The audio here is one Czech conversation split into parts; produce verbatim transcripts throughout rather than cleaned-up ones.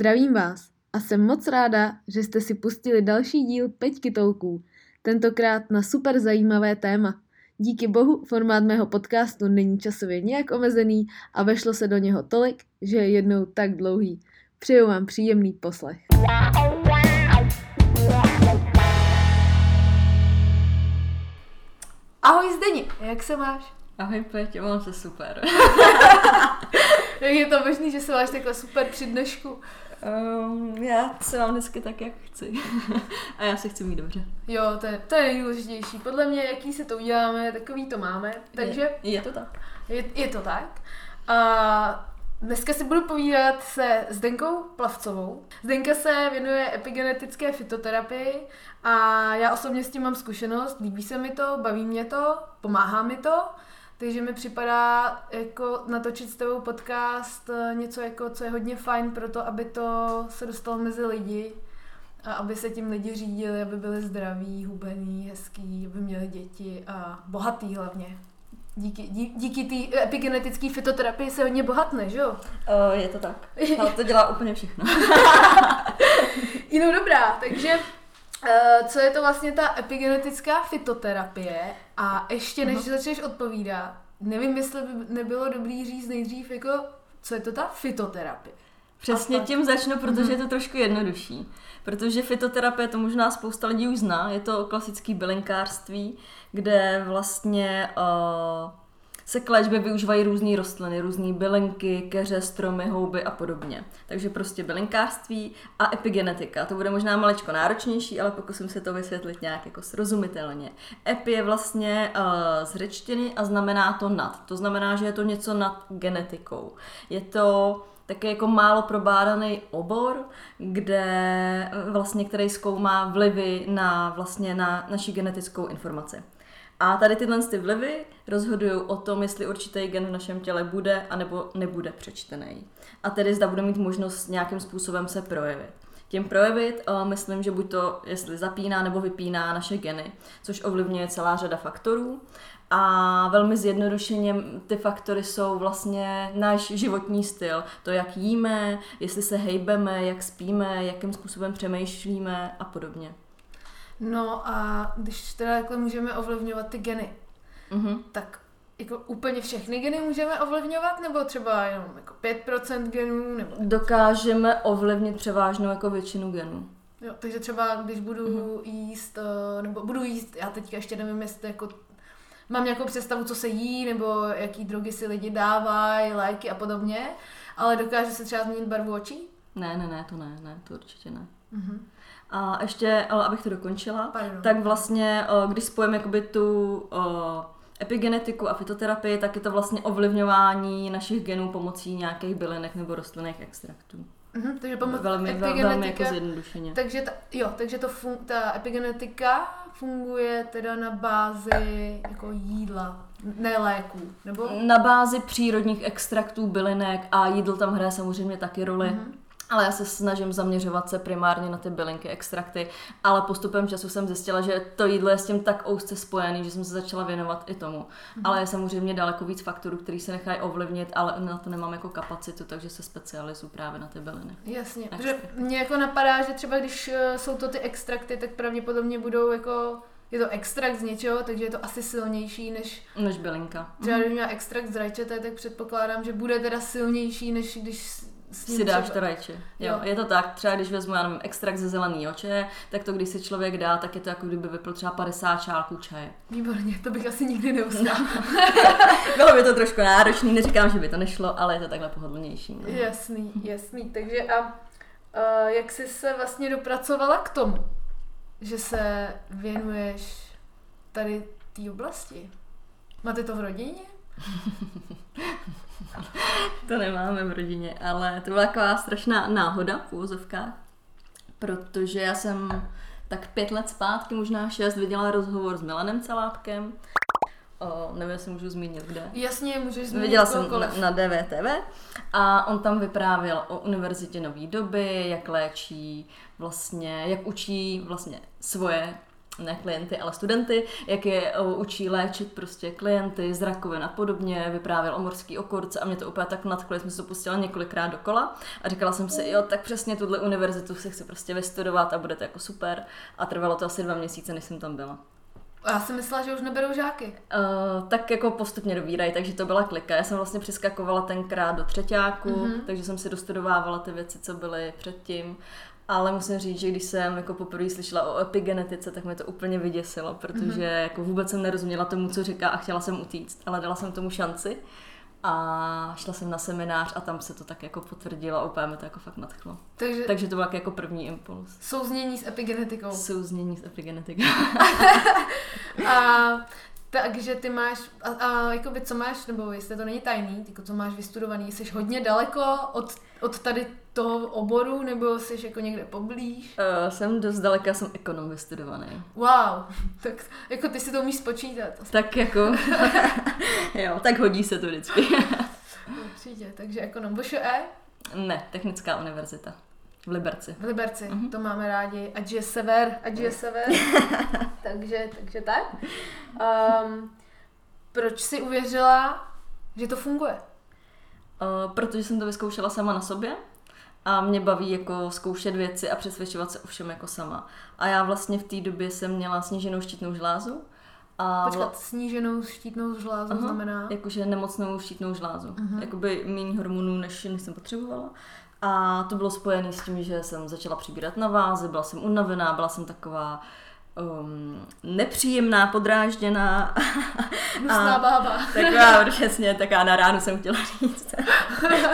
Zdravím vás a jsem moc ráda, že jste si pustili další díl Peťky Talků, tentokrát na super zajímavé téma. Díky bohu formát mého podcastu není časově nějak omezený a vešlo se do něho tolik, že je jednou tak dlouhý. Přeju vám příjemný poslech. Ahoj Zdeni, jak se máš? Ahoj Peťo, mám se super. Je to možný, že se máš takhle super při dnešku? Um, já se mám dneska tak, jak chci. A já se chci mít dobře. Jo, to je, to je nejdůležitější. Podle mě, jaký se to uděláme, takový to máme. Takže je, je to tak. Je, je to tak. A dneska si budu povídat se Zdenkou Plavcovou. Zdenka se věnuje epigenetické fitoterapii a já osobně s tím mám zkušenost. Líbí se mi to, baví mě to, pomáhá mi to. Takže mi připadá jako natočit s tebou podcast něco, jako, co je hodně fajn pro to, aby to se dostalo mezi lidi a aby se tím lidi řídili, aby byli zdraví, hubený, hezký, aby měli děti a bohatý hlavně. Díky, dí, díky té epigenetické fitoterapii se hodně bohatne, že jo? O, je to tak. Ale to dělá úplně všechno. Jinou dobrá, takže... Co je to vlastně ta epigenetická fitoterapie? A ještě než uh-huh. začneš odpovídat, nevím, jestli by nebylo dobrý říct nejdřív, jako, co je to ta fitoterapie? Přesně tak... tím začnu, protože uh-huh. je to trošku jednodušší. Protože fitoterapie, to možná spousta lidí už zná, je to klasické bylinkářství, kde vlastně uh, se k léčbě využívají různé rostliny, různé bylinky, keře, stromy, houby a podobně. Takže prostě bylinkářství a epigenetika. To bude možná malečko náročnější, ale pokusím se to vysvětlit nějak jako srozumitelně. Epi je vlastně uh, z řečtiny a znamená to nad. To znamená, že je to něco nad genetikou. Je to taky jako málo probádaný obor, kde vlastně, který zkoumá vlivy na, vlastně na naši genetickou informaci. A tady tyhle ty vlivy rozhodují o tom, jestli určitý gen v našem těle bude anebo nebude přečtený. A tedy zda bude mít možnost nějakým způsobem se projevit. Tím projevit uh, myslím, že buď to jestli zapíná nebo vypíná naše geny, což ovlivňuje celá řada faktorů. A velmi zjednodušeně ty faktory jsou vlastně náš životní styl. To, jak jíme, jestli se hejbeme, jak spíme, jakým způsobem přemýšlíme a podobně. No a když teda takhle můžeme ovlivňovat ty geny, mm-hmm. tak jako úplně všechny geny můžeme ovlivňovat, nebo třeba jenom jako pět procent genů? Nebo... Dokážeme ovlivnit převážnou jako většinu genů. Jo, takže třeba když budu mm-hmm. jíst, nebo budu jíst, já teďka ještě nevím, jestli jako mám nějakou představu, co se jí, nebo jaký drogy si lidi dávají, lajky a podobně, ale dokáže se třeba změnit barvu očí? Ne, ne, ne, to ne, ne, to určitě ne. Mm-hmm. A ještě, abych to dokončila, Pardon. tak vlastně, když spojím jakoby tu epigenetiku a fitoterapii, tak je to vlastně ovlivňování našich genů pomocí nějakých bylinek nebo rostlinných extraktů. Mm-hmm, takže pomoc velmi, velmi jako zjednodušeně. Takže, ta, jo, takže to fun, ta epigenetika funguje teda na bázi jako jídla, ne léků, nebo? Na bázi přírodních extraktů, bylinek a jídlo tam hraje samozřejmě taky roli. Mm-hmm. Ale já se snažím zaměřovat se primárně na ty bylinky, extrakty, ale postupem času jsem zjistila, že to jídlo je s tím tak úzce spojený, že jsem se začala věnovat i tomu. Mhm. Ale je samozřejmě daleko víc faktorů, který se nechají ovlivnit, ale na to nemám jako kapacitu, takže se specializuju právě na ty byliny. Jasně, protože mě jako napadá, že třeba když jsou to ty extrakty, tak pravděpodobně budou jako... Je to extrakt z něčeho, takže je to asi silnější než... Než bylinka. Třeba když měla extrakt z rajčete, tak předpokládám, že bude teda silnější, než když... si dáš třeba. To rajče. Jo, jo. Je to tak, třeba když vezmu, já nevím, extrakt ze zelený oče, tak to, když se člověk dá, tak je to jako kdyby vypil třeba padesát čálků čaje. Výborně, to bych asi nikdy neuznala. Bylo by to trošku náročný, neříkám, že by to nešlo, ale je to takhle pohodlnější. No. Jasný, jasný. Takže a uh, jak jsi se vlastně dopracovala k tomu, že se věnuješ tady té oblasti? Máte to v rodině? To nemáme v rodině, ale to byla taková strašná náhoda v úvozovkách, protože já jsem tak pět let zpátky, možná šest, viděla rozhovor s Milanem Celábkem. O, nevím, jestli můžu zmínit, kde. Jasně, můžeš zmínit. Viděla jsem na, na D V T V a on tam vyprávěl o univerzitě nové doby, jak léčí, vlastně, jak učí vlastně svoje ne klienty, ale studenty, jak je učí léčit prostě klienty z rakovin a podobně, vyprávěl o morský okurce a mě to úplně tak nadchlo, jsme se to pustila několikrát dokola a říkala jsem si, jo, tak přesně tuhle univerzitu si chci prostě vystudovat a bude to jako super a trvalo to asi dva měsíce, než jsem tam byla. Já jsem myslela, že už neberou žáky. Uh, tak jako postupně dobírají, takže to byla klika. Já jsem vlastně přeskakovala tenkrát do třeťáku, mm-hmm. takže jsem si dostudovávala ty věci, co byly předtím. Ale musím říct, že když jsem jako poprvé slyšela o epigenetice, tak mě to úplně vyděsilo, protože mm-hmm. jako vůbec jsem nerozuměla tomu, co říká a chtěla jsem utíct, ale dala jsem tomu šanci. A šla jsem na seminář a tam se to tak jako potvrdilo, úplně mi to jako fakt nadchlo. Takže, Takže to byl jako první impuls. Souznění s epigenetikou. Souznění s epigenetikou. A, takže ty máš, a, a jakoby co máš, nebo jestli to není tajný, jako co máš vystudovaný, jsi hodně daleko od, od tady toho oboru, nebo jsi jako někde poblíž? Uh, jsem dost daleka, jsem ekonom vystudovaný. Wow, tak jako ty si to umíš spočítat. Tak jako, jo, tak hodí se to vždycky. Určitě, takže ekonom. VŠE? Ne, Technická univerzita. V Liberci. V Liberci, uh-huh. To máme rádi. Ať je sever, ať je sever. takže, takže tak. Um, proč jsi uvěřila, že to funguje? Uh, protože jsem to vyzkoušela sama na sobě. A mě baví jako zkoušet věci a přesvědčovat se o všem jako sama. A já vlastně v té době jsem měla sníženou štítnou žlázu. A počkat, sníženou štítnou žlázu uh-huh. znamená? Jakože nemocnou štítnou žlázu. Uh-huh. Jakoby méně hormonů, než, než jsem potřebovala. A to bylo spojené s tím, že jsem začala přibírat na váze, byla jsem unavená, byla jsem taková um, nepříjemná, podrážděná. Nusná bába. Taková, přesně, taká na ránu jsem chtěla říct.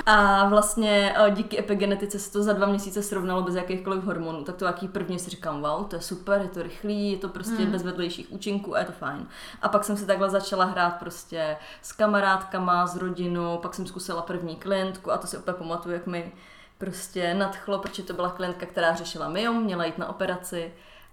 A vlastně díky epigenetice se to za dva měsíce srovnalo bez jakýchkoliv hormonů. Tak to jaký první si říkám, wow, to je super, je to rychlý, je to prostě hmm. bez vedlejších účinků a je to fajn. A pak jsem se takhle začala hrát prostě s kamarádkama, s rodinou, pak jsem zkusila první klientku a to si opět pamatuju, jak mi prostě nadchlo, protože to byla klientka, která řešila myom, měla jít na operaci.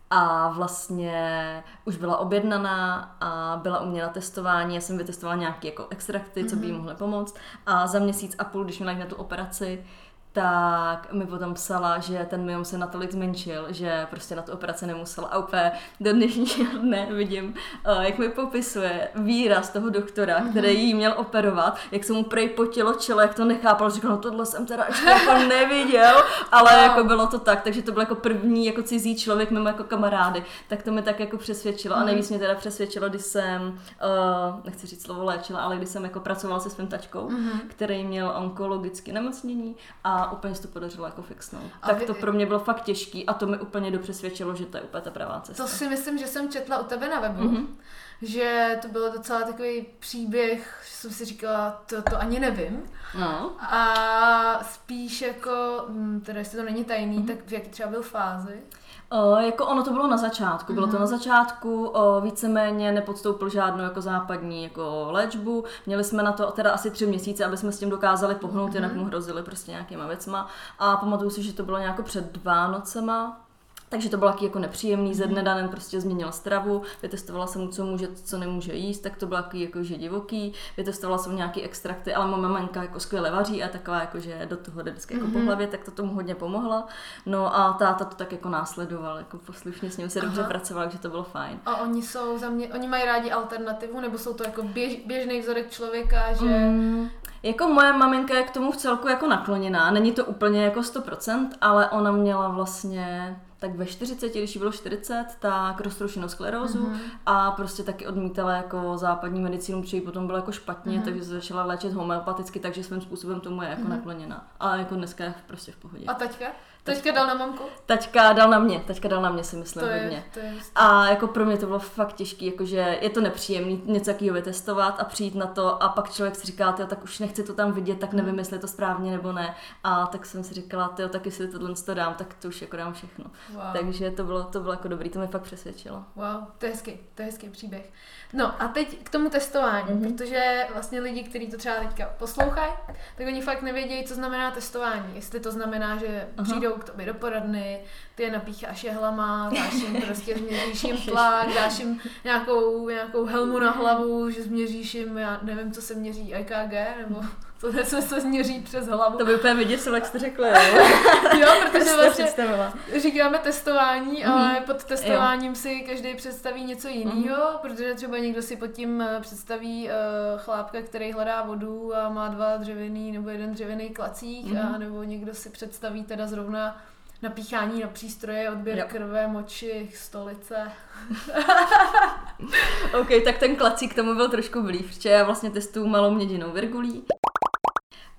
A vlastně už byla objednaná a byla u mě na testování. Já jsem vytestovala nějaké jako extrakty, co by jí mohly pomoct. A za měsíc a půl, když měla jít na tu operaci, tak mi potom psala, že ten myom se natolik zmenšil, že prostě na tu operaci nemusela. A úplně do dnešního dne vidím, jak mi popisuje výraz toho doktora, mm-hmm. který jí měl operovat, jak se mu prej potilo čelo, jak to nechápal, říkal, no tohle jsem teda ještě jako neviděl, ale wow. jako bylo to tak, takže to byl jako první jako cizí člověk mimo jako kamarády, tak to mi tak jako přesvědčilo mm-hmm. a nejvíc mě teda přesvědčilo, když jsem, uh, nechci říct slovo léčila, ale když jsem jako pracovala se svým tačkou, mm-hmm. který měl onkologické nemocnění a a úplně se to podařilo jako fixnout. A tak vy... to pro mě bylo fakt těžký a to mi úplně dopřesvědčilo, že to je úplně ta pravá cesta. To si myslím, že jsem četla u tebe na webu, mm-hmm. že to byl docela takový příběh, že jsem si říkala, to, to ani nevím. No. A spíš jako, teda jestli to není tajný, mm-hmm. tak v jaký třeba byl fázi? O, jako ono to bylo na začátku, bylo to na začátku, o, víceméně nepodstoupil žádnou jako západní jako léčbu, měli jsme na to teda asi tři měsíce, aby jsme s tím dokázali pohnout, mm-hmm. jinak mu hrozili prostě nějakýma věcma a pamatuju si, že to bylo nějak před Vánocema. Takže to bylo taky jako nepříjemný, ze dne daném prostě změnila stravu, vytestovala jsem mu, co může, co nemůže jíst, tak to bylo taky jakože divoký, vytestovala jsem nějaký extrakty, ale moje maminka jako skvěle vaří a taková jakože do toho jde vždycky jako mm-hmm. po hlavě, tak to tomu hodně pomohla. No a táta to tak jako následoval, jako poslušně s ním se Aha. dobře pracovala, takže to bylo fajn. A oni jsou za mě, oni mají rádi alternativu, nebo jsou to jako běž, běžný vzorek člověka, že... Mm. Jako moje maminka je k tomu v celku jako nakloněná, není to úplně jako sto procent, ale ona měla vlastně tak ve čtyřiceti, když jí bylo čtyřicet, tak roztroušenou sklerózu mm-hmm. a prostě taky odmítala jako západní medicínu, protože jí potom bylo jako špatně, mm-hmm. takže se začala léčit homeopaticky, takže svým způsobem tomu je jako mm-hmm. nakloněná. Ale jako dneska je prostě v pohodě. A taťka? Taťka dal na mamku? Taťka dal na mě, taťka dal na mě si myslím hodně. A jako pro mě to bylo fakt těžký, jakože je to nepříjemné něco jakýho vytestovat a přijít na to a pak člověk si říká, tyjo, tak už nechci to tam vidět, tak nevím, jestli je to správně nebo ne. A tak jsem si říkala, tyjo, tak jestli tohle to dám, tak to už jako dám všechno. Wow. Takže to bylo, to bylo jako dobrý, to mě fakt přesvědčilo. Wow, to je hezký, to je hezký příběh. No a teď k tomu testování, mm-hmm. protože vlastně lidi, kteří to třeba teďka poslouchají, tak oni fakt nevědějí, co znamená testování. Jestli to znamená, že Aha. přijdou k tobě do poradny, ty je napícháš jehlama, dáš jim prostě změříš jim tlak, dáš jim nějakou, nějakou helmu na hlavu, že změříš jim, já nevím, co se měří, E K G, nebo... To se to změří přes hlavu. To by úplně vyděsilo, jak jste řekla, jo? Jo, protože vlastně říkáme testování, ale mm-hmm. pod testováním jo. si každý představí něco jiného, mm-hmm. protože třeba někdo si pod tím představí uh, chlápka, který hledá vodu a má dva dřevěný nebo jeden dřevěný klacík, mm-hmm. a nebo někdo si představí teda zrovna napíchání na přístroje, odběr jo. krve, moči, stolice. OK, tak ten klacík tomu byl trošku blíž, že já vlastně testuju malou měděnou virgulí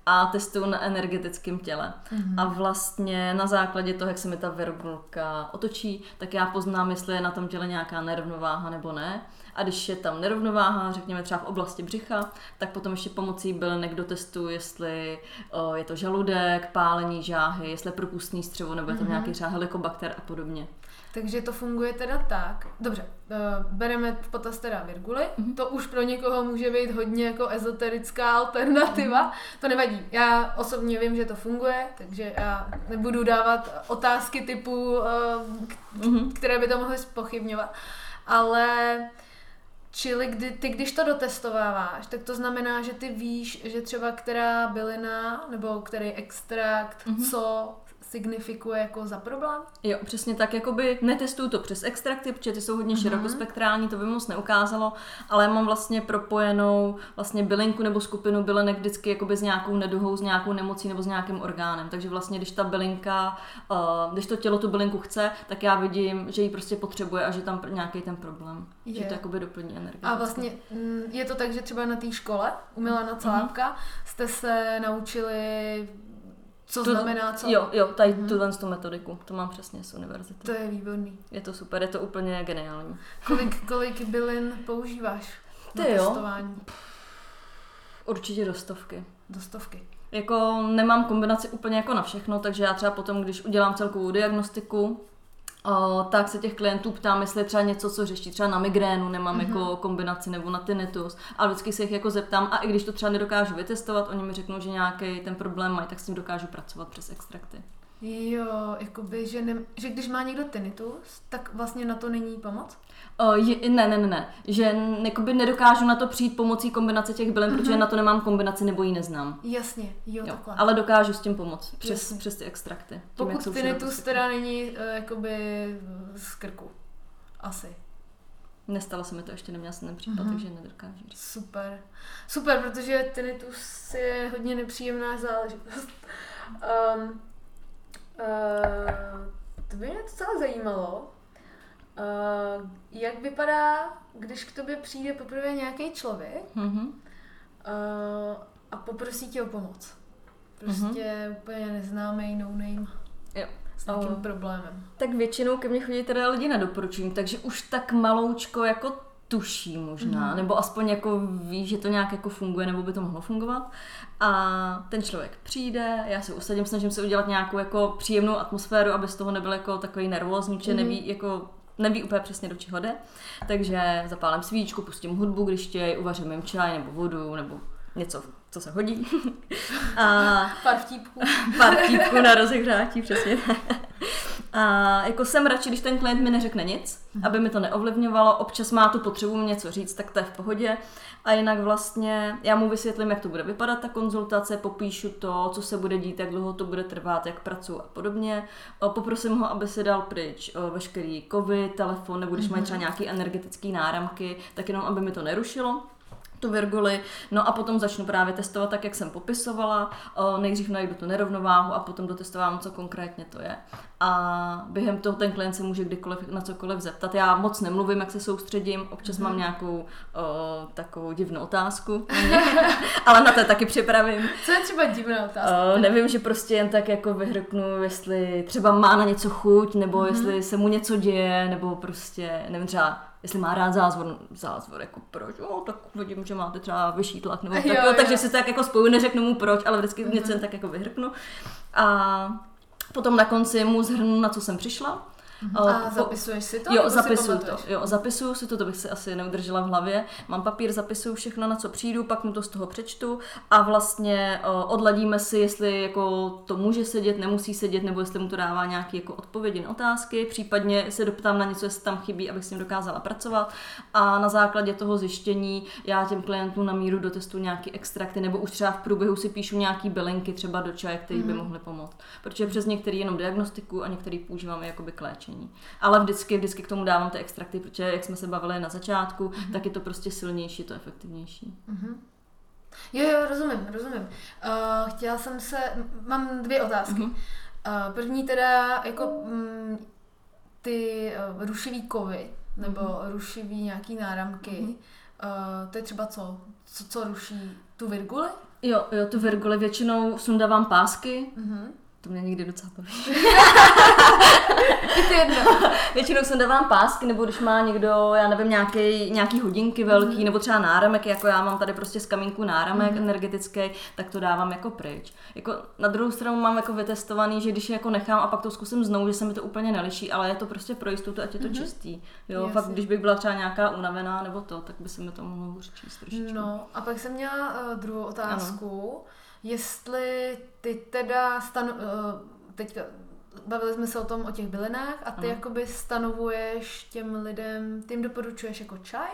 a testuju na energetickém těle. Mm-hmm. A vlastně na základě toho, jak se mi ta virgulka otočí, tak já poznám, jestli je na tom těle nějaká nerovnováha nebo ne. A když je tam nerovnováha, řekněme třeba v oblasti břicha, tak potom ještě pomocí bylinek dotestuju, jestli o, je to žaludek, pálení žáhy, jestli je propustný střevo, nebo je tam mm-hmm. nějaký třeba helikobakter a podobně. Takže to funguje teda tak. Dobře, bereme v potaz teda virguly. Mm-hmm. To už pro někoho může být hodně jako ezoterická alternativa. Mm-hmm. To nevadí. Já osobně vím, že to funguje, takže já nebudu dávat otázky typu, které by to mohly zpochybňovat. Ale čili kdy, ty, když to dotestováváš, tak to znamená, že ty víš, že třeba která bylina nebo který extrakt, mm-hmm. co signifikuje jako za problém? Jo, přesně tak, jakoby netestuju to přes extrakty, protože ty jsou hodně mm-hmm. širokospektrální, to by moc neukázalo, ale mám vlastně propojenou vlastně bylinku nebo skupinu bylinek vždycky jakoby s nějakou neduhou, s nějakou nemocí nebo s nějakým orgánem, takže vlastně když ta bylinka, když to tělo tu bylinku chce, tak já vidím, že ji prostě potřebuje a že tam nějaký ten problém, je. Že to jakoby doplní energii. A vlastně je to tak, že třeba na té škole u Milana Celábka mm-hmm. jste se naučili... Co to znamená co? Jo, jo, tady hmm. tuhle tu metodiku, to mám přesně z univerzity. To je výborný. Je to super, je to úplně geniální. Kolik, kolik bylin používáš na Ty testování? Jo. Určitě do stovky. Do stovky. Jako nemám kombinaci úplně jako na všechno, takže já třeba potom, když udělám celkovou diagnostiku, O, tak se těch klientů ptám, jestli je třeba něco, co řeší, třeba na migrénu, nemám mm-hmm. jako kombinaci nebo na tinnitus, a vždycky se jich jako zeptám, a i když to třeba nedokážu vytestovat, oni mi řeknou, že nějaký ten problém mají, tak s tím dokážu pracovat přes extrakty. Jo, jakoby, že, ne, že když má někdo tinnitus, tak vlastně na to není pomoc? O, je, ne, ne, ne, že jakoby nedokážu na to přijít pomocí kombinace těch bylin, mm-hmm. protože na to nemám kombinaci nebo ji neznám. Jasně, jo, jo takhle. Ale dokážu s tím pomoct přes, přes ty extrakty. Tím, pokud tinnitus teda není jakoby z krku, asi. Nestalo se mi to ještě, neměla jsem ten případ, mm-hmm. takže nedokážu říct. Super, super, protože tinnitus je hodně nepříjemná záležitost. Um, Uh, to by mě docela zajímalo, uh, jak vypadá, když k tobě přijde poprvé nějaký člověk mm-hmm. uh, a poprosí tě o pomoc. Prostě mm-hmm. úplně neznámý no-name jo. s nějakým uh, problémem. Tak většinou ke mně chodí teda lidi na doporučení, takže už tak maloučko jako tuší možná, mm-hmm. nebo aspoň jako ví, že to nějak jako funguje, nebo by to mohlo fungovat. A ten člověk přijde, já se usadím, snažím se udělat nějakou jako příjemnou atmosféru, aby z toho nebyl jako takový nervózní, že mm-hmm. neví, jako, neví úplně přesně, do čeho jde. Takže zapálím svíčku, pustím hudbu, když těj, uvařím jim čaj nebo vodu, nebo něco, co se hodí. A pár vtípků. Pár vtípků na rozehřátí, přesně. A jako jsem radši, když ten klient mi neřekne nic, aby mi to neovlivňovalo, občas má tu potřebu mi něco říct, tak to je v pohodě. A jinak vlastně já mu vysvětlím, jak to bude vypadat ta konzultace, popíšu to, co se bude dít, jak dlouho to bude trvat, jak pracuji a podobně. Poprosím ho, aby si dal pryč veškerý kovy, telefon, nebo když mají třeba nějaký energetický náramky, tak jenom aby mi to nerušilo. Tu virguli, no a potom začnu právě testovat tak, jak jsem popisovala, nejdřív najdu tu nerovnováhu a potom dotestovám, co konkrétně to je. A během toho ten klient se může kdykoliv na cokoliv zeptat. Já moc nemluvím, jak se soustředím, občas mm-hmm. mám nějakou o, takovou divnou otázku, ale na to taky připravím. Co je třeba divná otázka? O, nevím, že prostě jen tak jako vyhrknu, jestli třeba má na něco chuť, nebo mm-hmm. jestli se mu něco děje, nebo prostě, nevím, třeba jestli má rád zázvor, zázvor jako proč, no, tak vidím, že máte třeba vyšší tlak, nebo tak, jo, jo. takže si tak jako spoju, neřeknu mu proč, ale vždycky mm-hmm. něco jen tak jako vyhrknu. A potom na konci mu zhrnu, na co jsem přišla, A zapisuješ si to? Jo, zapisuju to. Jo, zapisuju si to, to bych si asi neudržela v hlavě. Mám papír, zapisuju všechno, na co přijdu, pak mu to z toho přečtu a vlastně odladíme si, jestli jako to může sedět, nemusí sedět, nebo jestli mu to dává nějaké jako odpovědi na otázky, případně se doptám na něco, jestli tam chybí, abych s ním dokázala pracovat. A na základě toho zjištění já těm klientům na míru dotestuju nějaké extrakty, nebo už třeba v průběhu si píšu nějaké bylinky třeba do čaje, které by mohly pomoct. Protože přes některé jenom diagnostiku a některé používáme jakoby k léčení. Ale vždycky, vždycky k tomu dávám ty extrakty, protože jak jsme se bavili na začátku, mm-hmm. tak je to prostě silnější, to efektivnější. Mm-hmm. Jo, jo, rozumím, rozumím. Uh, chtěla jsem se, mám dvě otázky. Mm-hmm. Uh, první teda, jako mm, ty uh, rušivý kovy, nebo mm-hmm. rušivý nějaký náramky, mm-hmm. uh, to je třeba co? Co, co ruší? Tu virguli? Jo, jo, tu virguli většinou sundávám pásky, mm-hmm. to mě někdy docela baví. Většinou jsem dávám pásky, nebo když má někdo, já nevím, nějaký, nějaký hodinky velký, mm. nebo třeba náramek, jako já mám tady prostě z kamínku náramek mm. energetický, tak to dávám jako pryč. Jako, na druhou stranu mám jako vytestovaný, že když je jako nechám a pak to zkusím znovu, že se mi to úplně neliší, ale je to prostě pro jistotu, ať je to mm-hmm. čistý. Jo, fakt, když bych byla třeba nějaká unavená nebo to, tak by se mi to mohlo hůř číst trošičku. No, a pak jsem měla uh, druhou otázku. Ano. Jestli ty teda stanu, teďka bavili jsme se o tom, o těch bylinách a ty jakoby stanovuješ těm lidem, ty jim doporučuješ jako čaj?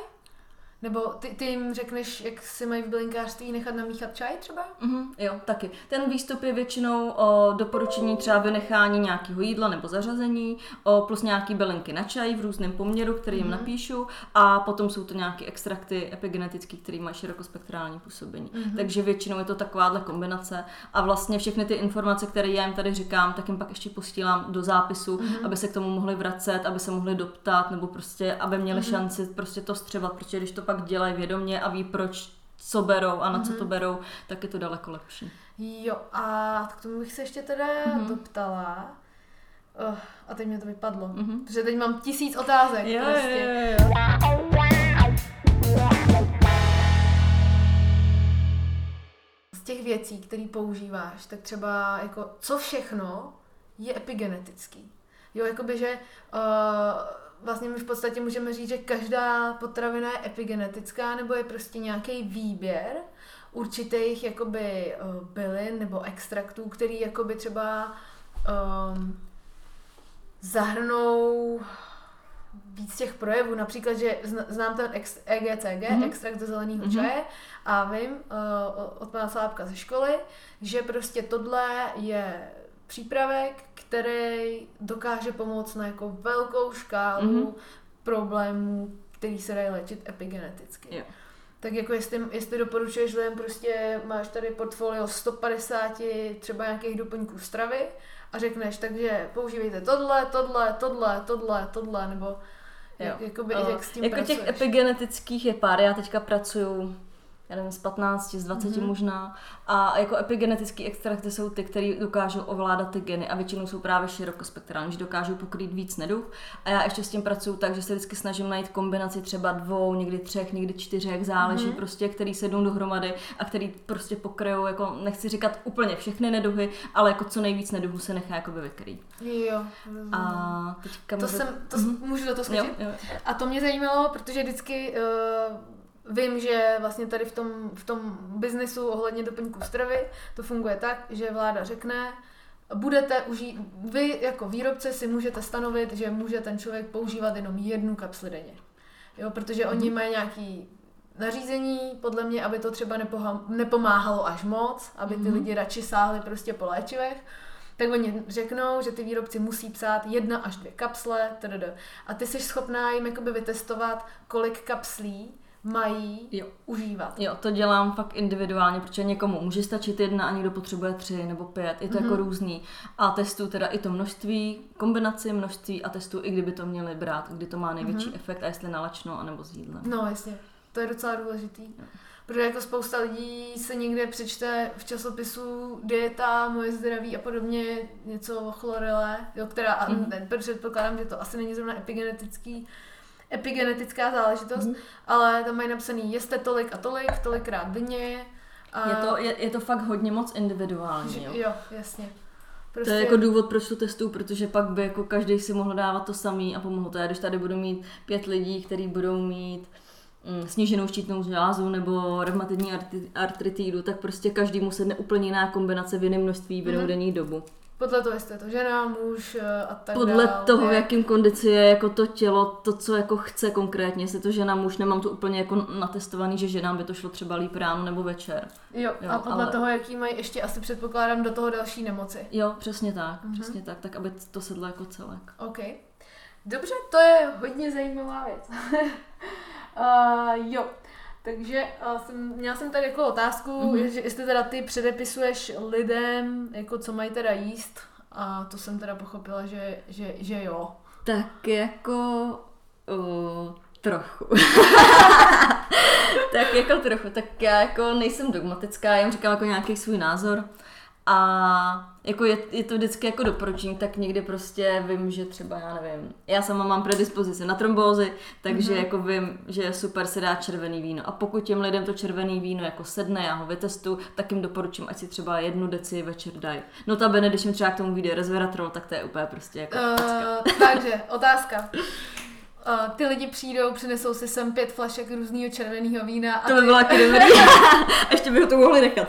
Nebo ty, ty jim řekneš, jak si mají v bylinkářství nechat namíchat čaj třeba? Mm-hmm, jo, taky. Ten výstup je většinou o doporučení třeba vynechání nějakého jídla nebo zařazení, o, plus nějaký bylinky na čaj v různém poměru, který jim mm-hmm. napíšu, a potom jsou to nějaké extrakty epigenetické, které mají širokospektrální působení. Mm-hmm. Takže většinou je to takováhle kombinace a vlastně všechny ty informace, které já jim tady říkám, tak jim pak ještě posílám do zápisu, mm-hmm. aby se k tomu mohli vracet, aby se mohli doptat, nebo prostě aby měli mm-hmm. šanci prostě to střebat, protože když to pak dělají vědomě a ví, proč co berou a na mm-hmm. co to berou, tak je to daleko lepší. Jo, a k tomu bych se ještě teda mm-hmm. doptala. Oh, a teď mě to vypadlo, mm-hmm. protože teď mám tisíc otázek. Jo, prostě. jo, jo. Z těch věcí, které používáš, tak třeba jako co všechno je epigenetický. Jo, jakoby, že uh, vlastně my v podstatě můžeme říct, že každá potravina je epigenetická nebo je prostě nějaký výběr určitých jakoby bylin nebo extraktů, který jakoby třeba um, zahrnou víc těch projevů. Například, že znám ten E G C G, mm-hmm. extrakt ze zeleného mm-hmm. čaje, a vím uh, od pana Celábka ze školy, že prostě tohle je přípravek, který dokáže pomoct na jako velkou škálu mm-hmm. problémů, který se dají léčit epigeneticky. Jo. Tak jako jestli, jestli doporučuješ lidem, prostě máš tady portfolio sto padesát třeba nějakých doplňků stravy a řekneš, takže používejte tohle, tohle, tohle, tohle, tohle, nebo jak, jakoby, uh, jak s tím jako pracuješ? Těch epigenetických je pár, já teďka pracuju já nevím, z patnácti, z dvaceti mm-hmm. možná. A jako epigenetický extrakty jsou ty, které dokážou ovládat ty geny a většinou jsou právě širokospektrální, že dokážou pokrýt víc neduh. A já ještě s tím pracuju tak, že se vždycky snažím najít kombinaci třeba dvou, někdy třech, někdy čtyřech, záleží mm-hmm. prostě, který se jdou dohromady a který prostě pokryjou, jako nechci říkat úplně všechny neduhy, ale jako co nejvíc neduhů se nechá jakoby vykrýt. Jo. A teďka to můžu... jsem, to mm-hmm. můžu do toho skočit? A to mě zajímalo, protože vždycky uh... vím, že vlastně tady v tom, v tom biznesu ohledně doplňků stravy to funguje tak, že vláda řekne, budete užít, vy jako výrobce si můžete stanovit, že může ten člověk používat jenom jednu kapsli denně. Jo, protože oni mají nějaký nařízení, podle mě, aby to třeba nepoha- nepomáhalo až moc, aby ty lidi radši sáhli prostě po léčivech, tak oni řeknou, že ty výrobci musí psát jedna až dvě kapsle, td. A ty jsi schopná jim jakoby vytestovat, kolik kapslí mají jo. užívat. Jo, to dělám fakt individuálně, protože někomu může stačit jedna a někdo potřebuje tři nebo pět, je to mm-hmm. jako různý. A testuju teda i to množství, kombinaci množství a testuju i kdyby to měli brát, kdy to má největší mm-hmm. efekt a jestli nalačno anebo s jídlem. No jasně, to je docela důležitý. Jo. Protože jako spousta lidí se někde přečte v časopisu dieta, moje zdraví a podobně, něco o chlorele, jo, která mm-hmm. předpokládám, že to asi není zrovna epigenetický, epigenetická záležitost, mm. ale tam mají napsaný, jeste tolik a tolik, tolikrát denně. A... Je, to, je, je to fakt hodně moc individuální. Jo, jo jasně. Prostě... To je jako důvod, proč to testuju, protože pak by jako každý si mohl dávat to samý a pomohlo to. Já když tady budu mít pět lidí, kteří budou mít mm, sníženou štítnou žlázu nebo revmatidní artritidu, tak prostě každému sedne úplně jiná kombinace v jiném množství v jinou mm-hmm. denní dobu. Podle toho, jestli je to žena, muž a tak Podle dál, toho, v jakým kondici je jako to tělo, to, co jako chce konkrétně. Jestli to žena, muž, nemám to úplně jako natestovaný, že ženám by to šlo třeba líp ráno nebo večer. Jo, jo a podle ale... toho, jaký mají ještě asi předpokládám do toho další nemoci. Jo, přesně tak, mhm. přesně tak, tak aby to sedlo jako celek. OK. Dobře, to je hodně zajímavá věc. uh, jo. Takže jsem, měla jsem tady jako otázku, mm-hmm. jestli teda ty předepisuješ lidem, jako co mají teda jíst, a to jsem teda pochopila, že, že, že jo. Tak jako uh, trochu. tak jako trochu, tak já jako nejsem dogmatická, já jim říkám jako nějaký svůj názor. A jako je, je to vždycky jako doporučení, tak někdy prostě vím, že třeba, já nevím, já sama mám predispozici na trombózy, takže mm-hmm. jako vím, že je super se dá červený víno. A pokud těm lidem to červený víno jako sedne, já ho vytestuju, tak jim doporučím, ať si třeba jednu deci večer dají. No ta bene, když mi třeba k tomu vyjde resveratrol, tak to je úplně prostě jako uh, takže, otázka. Uh, ty lidi přijdou, přinesou si sem pět flašek různýho červeného vína. A to by ty... byla krvý. Ještě by ho to mohli nechat.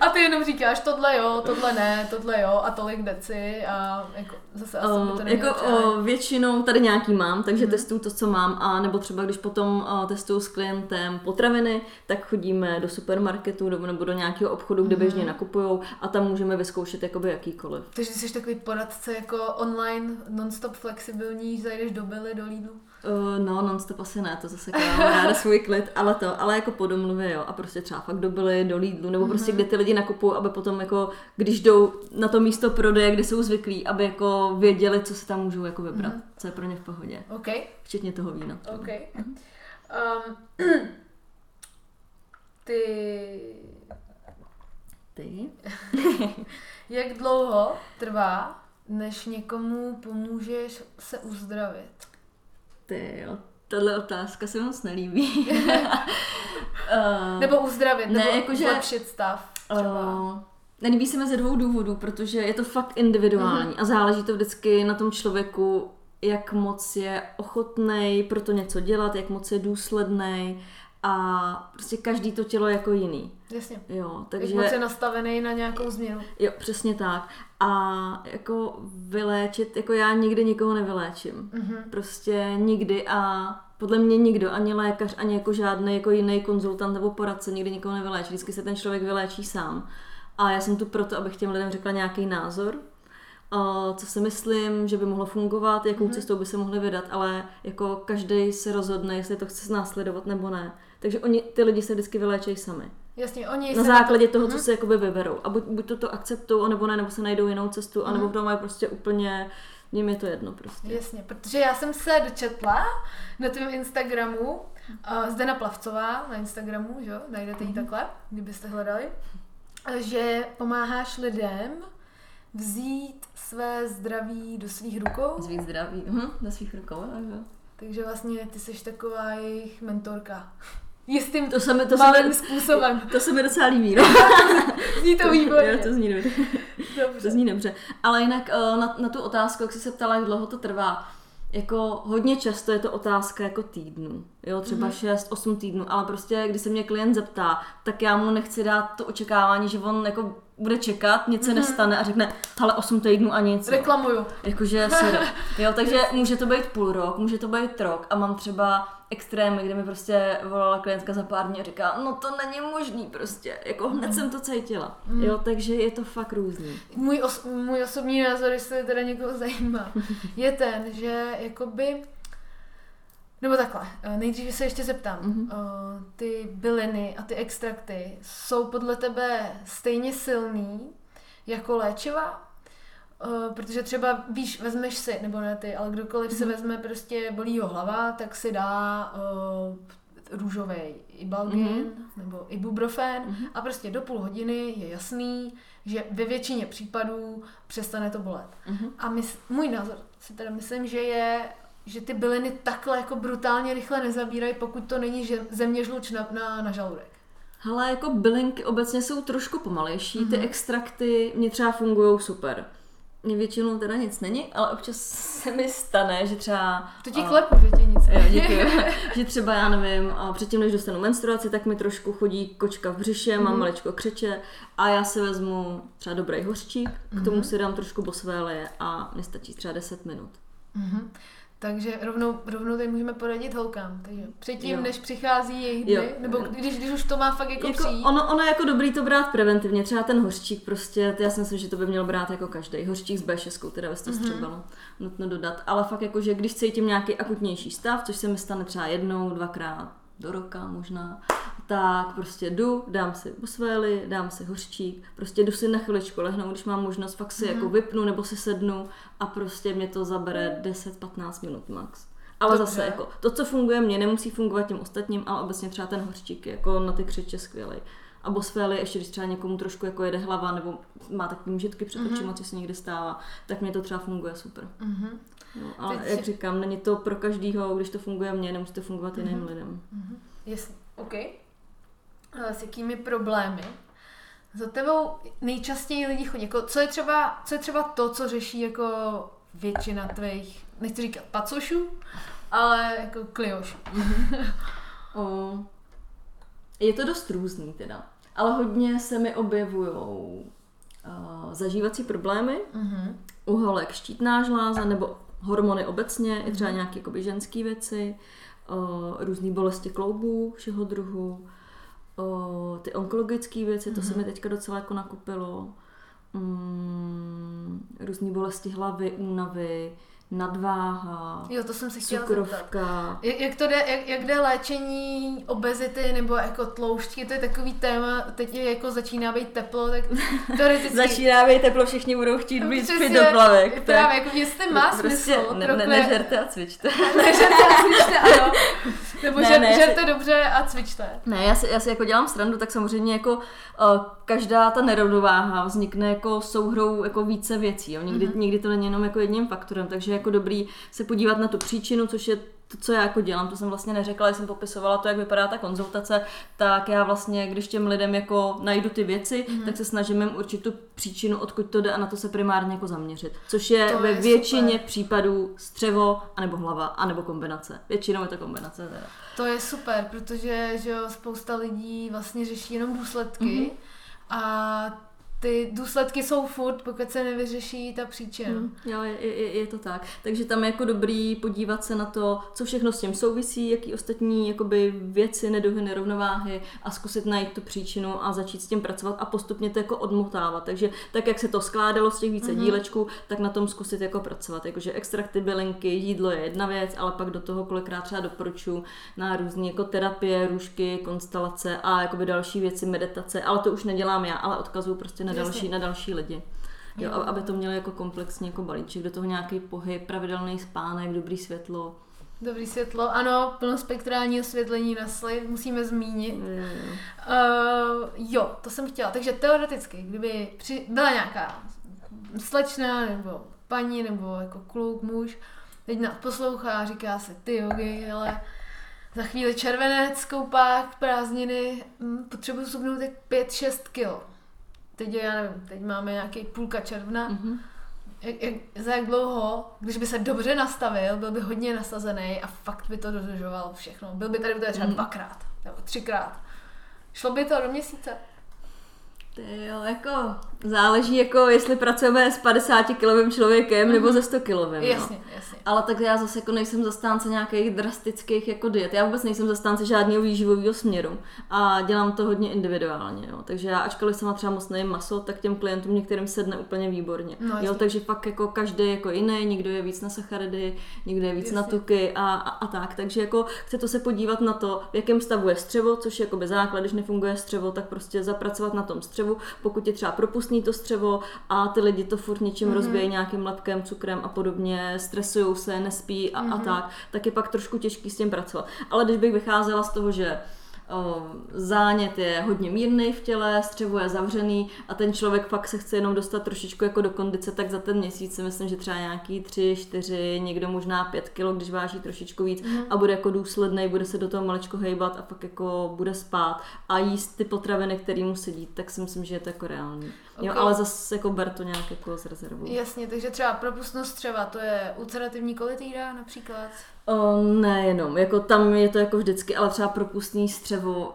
A ty jenom říkáš, tohle jo, tohle ne, tohle jo a tolik deci a jako zase asi uh, by to nemělo jako uh, většinou tady nějaký mám, takže hmm. testuju to, co mám, a nebo třeba když potom uh, testuju s klientem potraviny, tak chodíme do supermarketu nebo do nějakého obchodu, kde hmm. běžně nakupujou, a tam můžeme vyzkoušet jakoby jakýkoliv. Takže jsi takový poradce jako online, non-stop flexibilní, zajdeš do Billy, do Lidlu. Uh, no, non-stop asi ne, to zase ráda svůj klid, ale to, ale jako po domluvě, jo, a prostě třeba fakt do Billy, do Lidlu, nebo prostě mm-hmm. kde ty lidi nakupují, aby potom jako, když jdou na to místo prodeje, kde jsou zvyklí, aby jako věděli, co si tam můžou jako vybrat, mm-hmm. co je pro ně v pohodě. Okay. Včetně toho vína. Okay. Mm-hmm. Um, ty... Ty? Jak dlouho trvá, než někomu pomůžeš se uzdravit? Ty jo, tahle otázka se moc nelíbí. uh, nebo uzdravit, ne, nebo jako zlepšit stav. Uh, nelíbí se mi ze dvou důvodů, protože je to fakt individuální uh-huh. a záleží to vždycky na tom člověku, jak moc je ochotnej pro to něco dělat, jak moc je důslednej, a prostě každý to tělo je jako jiný. Jasně. Jo, takže... Jak moc je nastavený na nějakou změnu. Jo, přesně tak. A jako vyléčit, jako já nikdy nikoho nevyléčím. Mm-hmm. Prostě nikdy a podle mě nikdo, ani lékař, ani jako žádný jako jiný konzultant nebo poradce nikdy nikoho nevyléčí. Vždycky se ten člověk vyléčí sám. A já jsem tu proto, abych těm lidem řekla nějaký názor, co si myslím, že by mohlo fungovat, jakou mm-hmm. cestou by se mohli vydat, ale jako každý se rozhodne, jestli to chce následovat nebo ne. Takže oni, ty lidi se vždycky vyléčejí sami. Jasně, oni na základě to... toho, co mm-hmm. si jakoby vyberou. A buď, buď to, to akceptují, nebo ne, nebo se najdou jinou cestu, mm-hmm. anebo v tom mají prostě úplně, jim je to jedno prostě. Jasně, protože já jsem se dočetla na tvém Instagramu, uh, Zdena Plavcová na Instagramu, že? Najdete ji mm-hmm. takhle, kdybyste hledali, že pomáháš lidem vzít své zdraví do svých rukou. Vzít zdraví hm, do svých rukou, takže. Takže vlastně ty jsi taková jejich mentorka. Jistým to se mi, to malým se mi, způsobem. To se mi docela líbí. No? Zní to výborně. Jo, to zní dobře. Dobře. To zní dobře. Ale jinak na, na tu otázku, jak jsi se ptala, jak dlouho to trvá, jako hodně často je to otázka jako týdnů, jo, třeba šest, mm-hmm. osm týdnů, ale prostě, když se mě klient zeptá, tak já mu nechci dát to očekávání, že on jako bude čekat, nic se mm-hmm. nestane a řekne, hele, osm týdnů a nic. Reklamuju. Jakože, sorry. Jo, takže může to být půl rok, může to být rok a mám třeba extrémy, kde mi prostě volala klientka za pár dní a říká, no to není možný prostě, jako hned mm. jsem to cítila, mm. jo, takže je to fakt různý. Můj, os- můj osobní názor, jestli teda někoho zajímá, je ten, že jakoby, nebo takhle, nejdřív se ještě zeptám, mm-hmm. uh, ty byliny a ty extrakty jsou podle tebe stejně silný jako léčiva? Uh, protože třeba, víš, vezmeš si, nebo ne ty, ale kdokoliv mm-hmm. si vezme, prostě bolí ho hlava, tak si dá uh, růžovej ibalgin mm-hmm. nebo ibuprofen mm-hmm. a prostě do půl hodiny je jasný, že ve většině případů přestane to bolet. Mm-hmm. A mys- můj názor si teda myslím, že je, že ty byliny takhle jako brutálně rychle nezabírají, pokud to není zeměžluč na, na, na žaludek. Hele, jako bylinky obecně jsou trošku pomalejší, mm-hmm. ty extrakty mě třeba fungujou super. Většinou teda nic není, ale občas se mi stane, že třeba... To ti klepu, že ti nic není. Děkuji. Že třeba, já nevím, a předtím, než dostanu menstruaci, tak mi trošku chodí kočka v břiše, mám mm. maličko křeče a já si vezmu třeba dobrý hořčík, mm. k tomu si dám trošku bosvé oleje a mi stačí třeba deset minut. Mm. Takže rovnou, rovnou tady můžeme poradit holkám. Takže předtím, jo. než přichází jejich dny, jo. nebo když, když už to má fakt jako, jako přijít. Ono, ono je jako dobrý to brát preventivně, třeba ten hořčík prostě, já si myslím, že to by mělo brát jako každý. Hořčík s bé šest, teda ve střebalo, mm-hmm. nutno dodat. Ale fakt jako, že když cítím nějaký akutnější stav, což se mi stane třeba jednou, dvakrát do roka možná, tak prostě jdu, dám si bosvély, dám si hořčík, prostě jdu si na chviličku lehnout, když mám možnost, fakt si mm. jako vypnu nebo si sednu a prostě mě to zabere deset až patnáct minut max. Ale dobře. Zase jako to, co funguje mně, nemusí fungovat těm ostatním, ale obecně třeba ten hořčík jako na ty křeče skvělej. A bosvély, ještě když třeba někomu trošku jako jede hlava nebo má takový mžitky před očima, mm. co se někde stává, tak mě to třeba funguje super. Mm. No, ale teď... jak říkám, není to pro každýho, když to funguje mně, nemusí to fungovat mm. jiným lidem. Mm. Jasně, OK. S jakými problémy za tebou nejčastěji lidi chodí? Jako, co, je třeba, co je třeba to, co řeší jako většina tvých, nechci říkat pacošů, ale jako kliošů? o, je to dost různý teda, ale hodně se mi objevujou uh, zažívací problémy, uh-huh. u holek štítná žláza nebo hormony obecně, uh-huh. i třeba nějaké jakoby ženské věci, uh, různé bolesti kloubů všeho druhu, O, ty onkologické věci, to mm-hmm. se mi teďka docela jako nakupilo. Mm, různé bolesti hlavy, únavy, nadváha, jo, to jsem se chtěla cukrovka. Jak, jak to jde, jak, jak jde léčení obezity nebo jako tloušťky, to je takový téma, teď je jako začíná být teplo, tak teoreticky... začíná být teplo, všichni budou chtít být zpět do plavek. Tak... Právě, jako jestli má smysl. Prostě ne, trochu... ne, nežerte a cvičte. Nežerte a cvičte, ano. Nebo ne, žer, ne, žerte si... dobře a cvičte. Ne, já si, já si jako dělám srandu, tak samozřejmě jako uh, každá ta nerovnováha vznikne jako souhrou jako více věcí. Jo? Někdy, mm-hmm. někdy to není jenom jako jedním faktorem, takže jako dobrý se podívat na tu příčinu, což je to, co já jako dělám, to jsem vlastně neřekla, když jsem popisovala to, jak vypadá ta konzultace, tak já vlastně, když těm lidem jako najdu ty věci, mm. tak se snažím jim určit tu příčinu, odkud to jde a na to se primárně jako zaměřit, což je to ve je většině super. Případů střevo, anebo hlava, anebo kombinace. Většinou je to kombinace. Teda. To je super, protože že jo, spousta lidí vlastně řeší jenom důsledky mm-hmm. a ty důsledky jsou furt, pokud se nevyřeší ta příčina. Hmm, jo, je, je, je to tak. Takže tam je jako dobrý podívat se na to, co všechno s tím souvisí, jaký ostatní jakoby, věci, neduhy, nerovnováhy a zkusit najít tu příčinu a začít s tím pracovat a postupně to jako odmotávat. Takže tak, jak se to skládalo z těch více mm-hmm. dílečků, tak na tom zkusit jako pracovat. Jakože extrakty, bylinky, jídlo je jedna věc, ale pak do toho kolikrát třeba doporučuji na různé jako terapie, růžky, konstelace a jakoby další věci, meditace, ale to už nedělám já, ale odkazuju prostě na další, na další lidi. Jo, aby to mělo jako komplexní jako balíček, do toho nějaký pohyb, pravidelný spánek, dobrý světlo. Dobrý světlo, ano, plnospektrální osvětlení na slib, musíme zmínit. Jo, jo. Uh, jo, to jsem chtěla. Takže teoreticky, kdyby při, byla nějaká slečna nebo paní nebo jako kluk, muž, teď nás poslouchá, říká si ty jogy, ale za chvíli červenec, koupák, prázdniny, hm, potřebuji zhubnout tak pět šest kilo. Teď, já nevím, teď máme nějaký půlka června, mm-hmm. jak, jak, za jak dlouho, když by se dobře nastavil, byl by hodně nasazený a fakt by to dodržoval všechno. Byl by tady by to třeba mm. dvakrát nebo třikrát. Šlo by to do měsíce? Jo, jako záleží, jako jestli pracujeme s padesátikilovým člověkem mm-hmm. nebo se stokilovým. Jasně, no. jasně. Ale tak já zase jako nejsem zastánce nějakých drastických jako diet. Já vůbec nejsem zastánce žádného výživového směru a dělám to hodně individuálně. Jo. Takže já, ačkoliv sama třeba moc nejím maso, tak těm klientům některým sedne úplně výborně. No, jo, takže pak jako každý jako jiný, někdo je víc na sacharidy, někdo je víc jasně. na tuky a, a, a tak. Takže jako chce to se podívat na to, v jakém stavu je střevo, což je jakoby základ, když nefunguje střevo, tak prostě zapracovat na tom střevu, pokud je třeba propustný to střevo a ty lidi to furt něčím mm-hmm. rozbije, nějakým lepkem, cukrem a podobně, stresují se, nespí a, mm-hmm. a tak, tak je pak trošku těžký s tím pracovat. Ale když bych vycházela z toho, že zánět je hodně mírný v těle, střevo je zavřený a ten člověk pak se chce jenom dostat trošičku jako do kondice, tak za ten měsíc si myslím, že třeba nějaký tři, čtyři, někdo možná pět kilo, když váží trošičku víc mm. a bude jako důslednej, bude se do toho maličko hejbat a pak jako bude spát a jíst ty potraviny, který mu sedí, tak si myslím, že je to jako reálný. Okay. Jo, ale zase jako ber to nějak jako s rezervou. Jasně, takže třeba propustnost střeva, to je ulcerativní kolitida například? O, ne jenom, jako tam je to jako vždycky, ale třeba propustný střevo,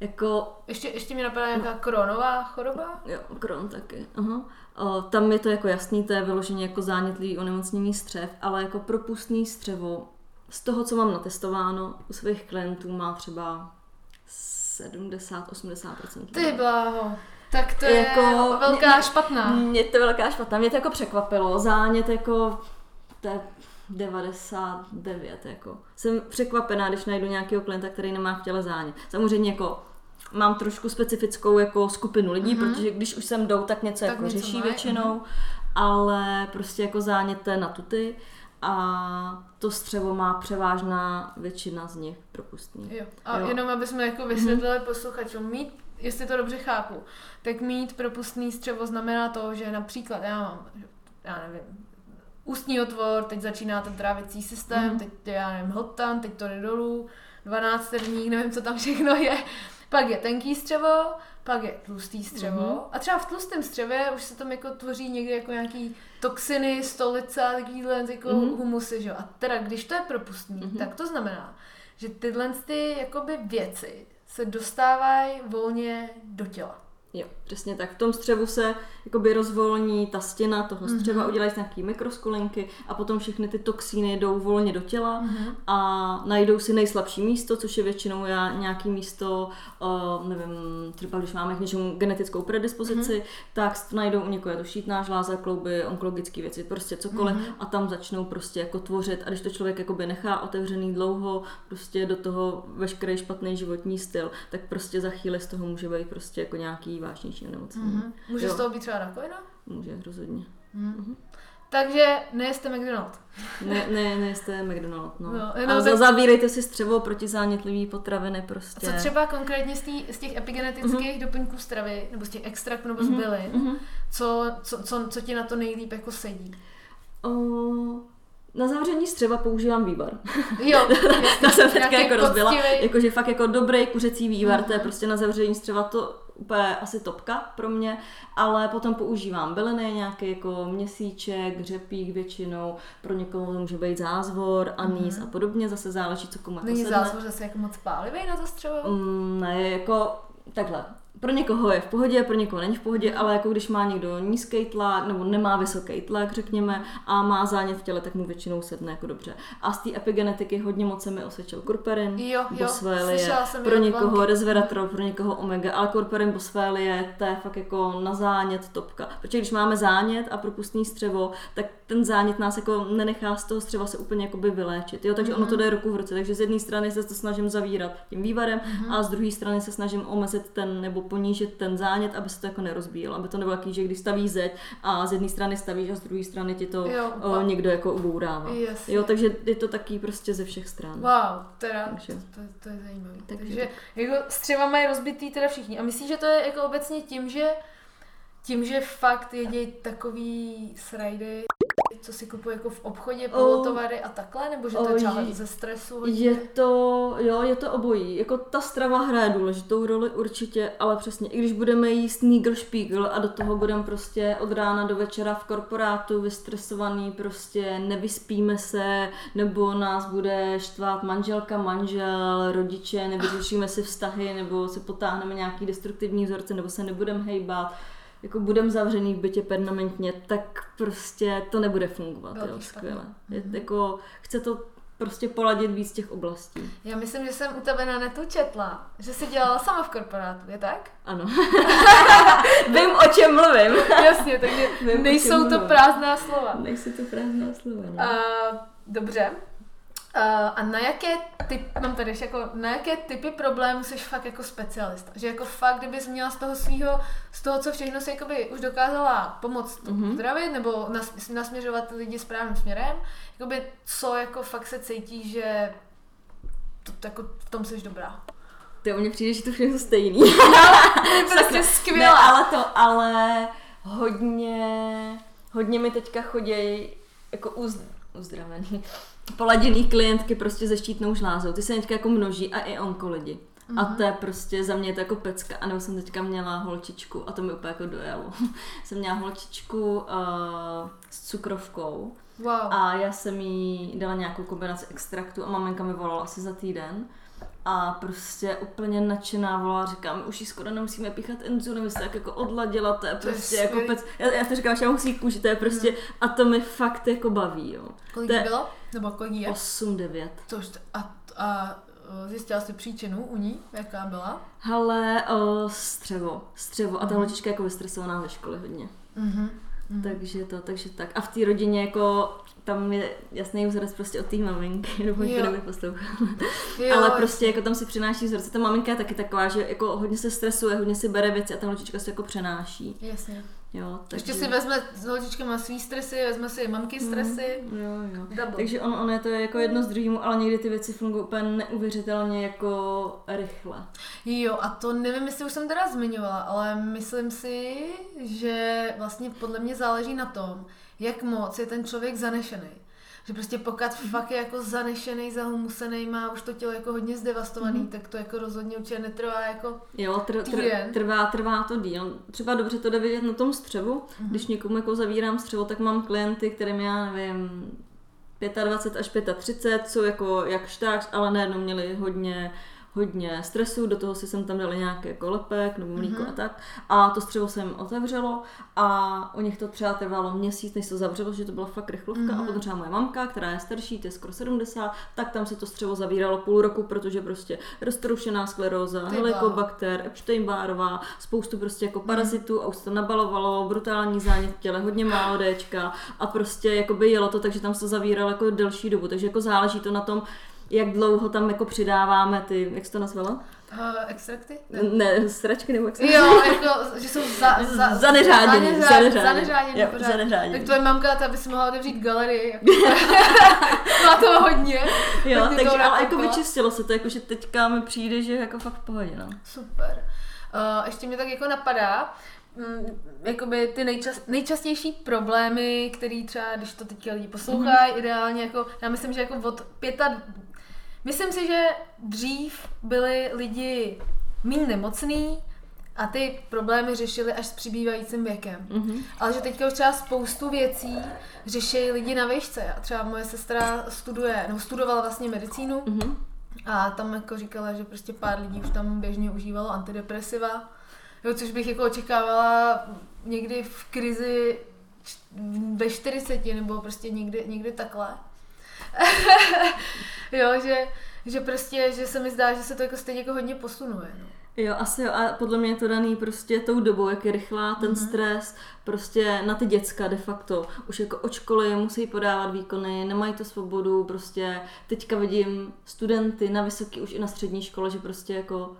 jako... Ještě, ještě mi napadá nějaká no. Crohnová choroba? Jo, Crohn taky, aha. O, tam je to jako jasný, to je vyloženě jako zánětlivý onemocnění střev, ale jako propustný střevo, z toho, co mám natestováno, u svých klientů má třeba sedmdesát až osmdesát procent. Ty bláho. Tak to jako, je velká mě, špatná. Mě to velká špatná, mě to jako překvapilo. Zánět jako, to je devadesát devět jako. Jsem překvapená, když najdu nějakého klienta, který nemá v těle zánět. Samozřejmě jako mám trošku specifickou jako skupinu lidí, mm-hmm. protože když už sem jdou, tak něco tak jako něco řeší mají. Většinou, mm-hmm. ale prostě jako zánět to je na tuty a to střevo má převážná většina z nich propustný. Jo. A jo. Jenom abychom jako vysvětlili mm-hmm. posluchačům, mít jestli to dobře chápu, tak mít propustný střevo znamená to, že například, já mám, já nevím, ústní otvor, teď začíná ten trávicí systém, mm. teď já nevím, hltan, teď to jde dolů, dvanácterník, nevím, co tam všechno je. Pak je tenký střevo, pak je tlustý střevo mm. a třeba v tlustém střevě už se tam jako tvoří někdy jako nějaký toxiny, stolice a takovýhle jako mm. humusy, že jo. A teda, když to je propustný, mm. tak to znamená, že tyhle ty jakoby věci se dostávají volně do těla. Jo, přesně tak. V tom střevu se jakoby rozvolní ta stěna toho střeva, mm-hmm. udělají nějaký mikroskulinky a potom všechny ty toxíny jdou volně do těla mm-hmm. a najdou si nejslabší místo, což je většinou já nějaký místo, uh, nevím, třeba když máme k něčemu genetickou predispozici, mm-hmm. tak najdou u někoho, je to štítná žláza, klouby, onkologické věci, prostě cokoliv mm-hmm. a tam začnou prostě jako tvořit a když to člověk jakoby nechá otevřený dlouho, prostě do toho veškerý špatný životní styl, tak prostě za chvíli z toho může být prostě jako nějaký vážnější nemocnění. Mm-hmm. Může jo. z toho být třeba rakovina? Může, rozhodně. Mm. Mm-hmm. Takže nejeste McDonald's. Ne, ne, nejeste McDonald's, no. no, no tak... Zavírejte si střevo, protizánětlivý potraviny prostě. A co třeba konkrétně z, tý, z těch epigenetických mm-hmm. doplňků stravy, nebo z těch extraktů, nebo z bylin, mm-hmm. co, co, co, co ti na to nejlíp jako sedí? Uh... Na zavření střeva používám vývar. Jo, to jsem teďka jako rozbila. Jakože fakt jako dobrý kuřecí vývar, mm-hmm. to je prostě na zavření střeva to úplně asi topka pro mě, ale potom používám byliny, nějaký jako měsíček, řepík většinou, pro někoho může být zázvor, anýs mm-hmm. a podobně, zase záleží, co komu jako sedne. Není zázvor zase jako moc pálivý na to střevo? Mm, ne, jako takhle. Pro někoho je v pohodě, pro někoho není v pohodě, ale jako když má někdo nízký tlak nebo nemá vysoký tlak, řekněme, a má zánět v těle, tak mu většinou sedne jako dobře. A z té epigenetiky hodně moc se mi osvědčil kurperin, boswellie, pro někoho resveratrol, pro někoho omega, ale kurperin, boswellie, to je fakt jako na zánět topka. Protože když máme zánět a propustný střevo, tak ten zánět nás jako nenechá z toho střeva se úplně jakoby vyléčit. Jo, takže mm-hmm. ono to jde ruku v ruce. Takže z jedné strany se to snažím zavírat tím vývarem mm-hmm. a z druhé strany se snažím omezit ten nebo ponížit ten zánět, aby se to jako nerozbíjelo, aby to nebylo takový, že když stavíš zeď a z jedné strany stavíš a z druhé strany ti to jo, o, někdo jako ubourává. Jo, takže je to taky prostě ze všech stran. Wow, teda takže, to, to je zajímavé. Takže, takže jako střeva mají rozbitý teda všichni. A myslím, že to je jako obecně tím, že tím, že fakt jedějí takový srajdy, co si kupuje jako v obchodě, polotovary a takhle, nebo že to je třeba ze stresu hodně? Je to, jo, je to obojí. Jako ta strava hraje důležitou roli určitě, ale přesně, i když budeme jíst nígl špígl a do toho budeme prostě od rána do večera v korporátu vystresovaný, prostě nevyspíme se, nebo nás bude štvát manželka, manžel, rodiče, nevyřešíme si vztahy, nebo se potáhneme nějaký destruktivní vzorce, nebo se nebudeme hejbat, jako budem zavřený v bytě permanentně, tak prostě to nebude fungovat, jo, skvěle. Je, mm-hmm. jako, chce to prostě poladit víc těch oblastí. Já myslím, že jsem u tebe na netu četla, že jsi dělala sama v korporátu, je tak? Ano. Vím, o čem mluvím. Jasně, takže Vím, nejsou to prázdná slova. Nejsou to prázdná slova, ne? Uh, dobře. Uh, a na jaké typ, mám tady jako, na jaké typy problémů jsi fakt jako specialista? Že jako fakt, kdybys měla z toho svýho, z toho, co všechno si jakoby už dokázala pomoct mm-hmm. zdravit, nebo nas, nasměřovat lidi správným směrem, jakoby co jako fakt se cítí, že to, to jako v tom jsi dobrá? To u mě přijde, že to všechno stejný. Prostě skvělé. Ale to, ale hodně, hodně mi teďka chodějí jako uz, uzdravený, poladěný klientky prostě ze štítnou žlázou. Ty se teďka jako množí a i onkolidi. Uhum. A to je prostě, za mě je to jako pecka, anebo jsem teďka měla holčičku a to mi úplně jako dojelo. Jsem měla holčičku uh, s cukrovkou, wow. A já jsem jí dala nějakou kombinaci extraktu a maminka mi volala asi za týden a prostě úplně nadšená volala, říkám, už ji skoro nemusíme píchat inzulin, my se tak jako odladila, to je prostě to je jako pec, já, já to říkám, že já musím kůži, to je prostě, no. A to mi fakt jako baví, jo. Kolik to bylo? Nebo kolik je? osm devět. To už a, a... Zjistila jsi příčinu u ní, jaká byla? Hele, o, střevo, střevo. A ta holčička jako vystresovaná ve škole hodně. Mm-hmm. Takže to, takže tak. A v té rodině jako, tam je jasný vzorec prostě od té maminky, nebo někdo by poslouchala. Ale prostě jako tam si přináší vzorce. Ta maminka je taky taková, že jako hodně se stresuje, hodně si bere věci a ta holčička se jako přenáší. Jasně. Jo, takže... Ještě si vezme s holčičkama svý stresy, vezme si mamky stresy. Mm, jo, jo. Takže ono, ono je to jako jedno z druhýmu, ale někdy ty věci fungují úplně neuvěřitelně jako rychle. Jo, a to nevím, jestli už jsem teda zmiňovala, ale myslím si, že vlastně podle mě záleží na tom, jak moc je ten člověk zanešený. Že prostě pokud fakt je jako zanešený, zahumusený, má už to tělo jako hodně zdevastovaný, mm. tak to jako rozhodně určitě netrvá jako jo, tr- tr- trvá, trvá to díl. Třeba dobře to jde vidět na tom střevu. Mm. Když někomu jako zavírám střevo, tak mám klienty, kterým já nevím, dvacet pět až třicet pět, jsou jako jak štář, ale najednou měli hodně hodně stresu, do toho si jsem tam dali nějaký jako lepek nebo mlíko mm-hmm. a tak. A to střevo se jim otevřelo a u nich to třeba trvalo měsíc, než se to zavřelo, že to byla fakt rychlovka. Mm-hmm. A potom třeba moje mamka, která je starší, to je skoro sedmdesát, tak tam se to střevo zavíralo půl roku, protože prostě roztroušená skleróza, helikobakter, Epstein-Barrová, spoustu prostě jako parazitů mm-hmm. a už se to nabalovalo, brutální zánět v těle, hodně málo déčka a prostě jakoby jelo to, takže tam se to zavíralo jako delší dobu, takže jako záleží to na tom, jak dlouho tam jako přidáváme ty, jak jsi to nazvala? Uh, extrakty? Ne. ne, sračky nebo extrakty. Jo, jako, že jsou za, za, zaneřádění. Zaneřádění, pořád. Tak tvoje mamka, ta by si mohla otevřít galerii. Jako. Má toho hodně. Jo, tak takže ale jako vyčistilo se to, jakože teďka mi přijde, že jako fakt v pohodě, no. Super. Uh, ještě mě tak jako napadá, Mm, jakoby ty nejčas, nejčastější problémy, který třeba, když to teď lidi poslouchají, mm-hmm. ideálně jako, já myslím, že jako od pěta, myslím si, že dřív byli lidi méně nemocný a ty problémy řešili až s přibývajícím věkem. Mm-hmm. Ale že teďka už třeba spoustu věcí řeší lidi na výšce. A třeba moje sestra studuje, no studovala vlastně medicínu mm-hmm. a tam jako říkala, že prostě pár lidí už tam běžně užívalo antidepresiva. Jo, což bych jako očekávala někdy v krizi ve čtyřiceti nebo prostě někdy, někdy takhle. Jo, že, že prostě, že se mi zdá, že se to jako stejně jako hodně posunuje. No. Jo, asi jo, a podle mě je to daný prostě tou dobou, jak je rychlá ten mm-hmm. stres, prostě na ty děcka de facto, už jako od školy musí podávat výkony, nemají to svobodu, prostě teďka vidím studenty na vysoké, už i na střední škole, že prostě jako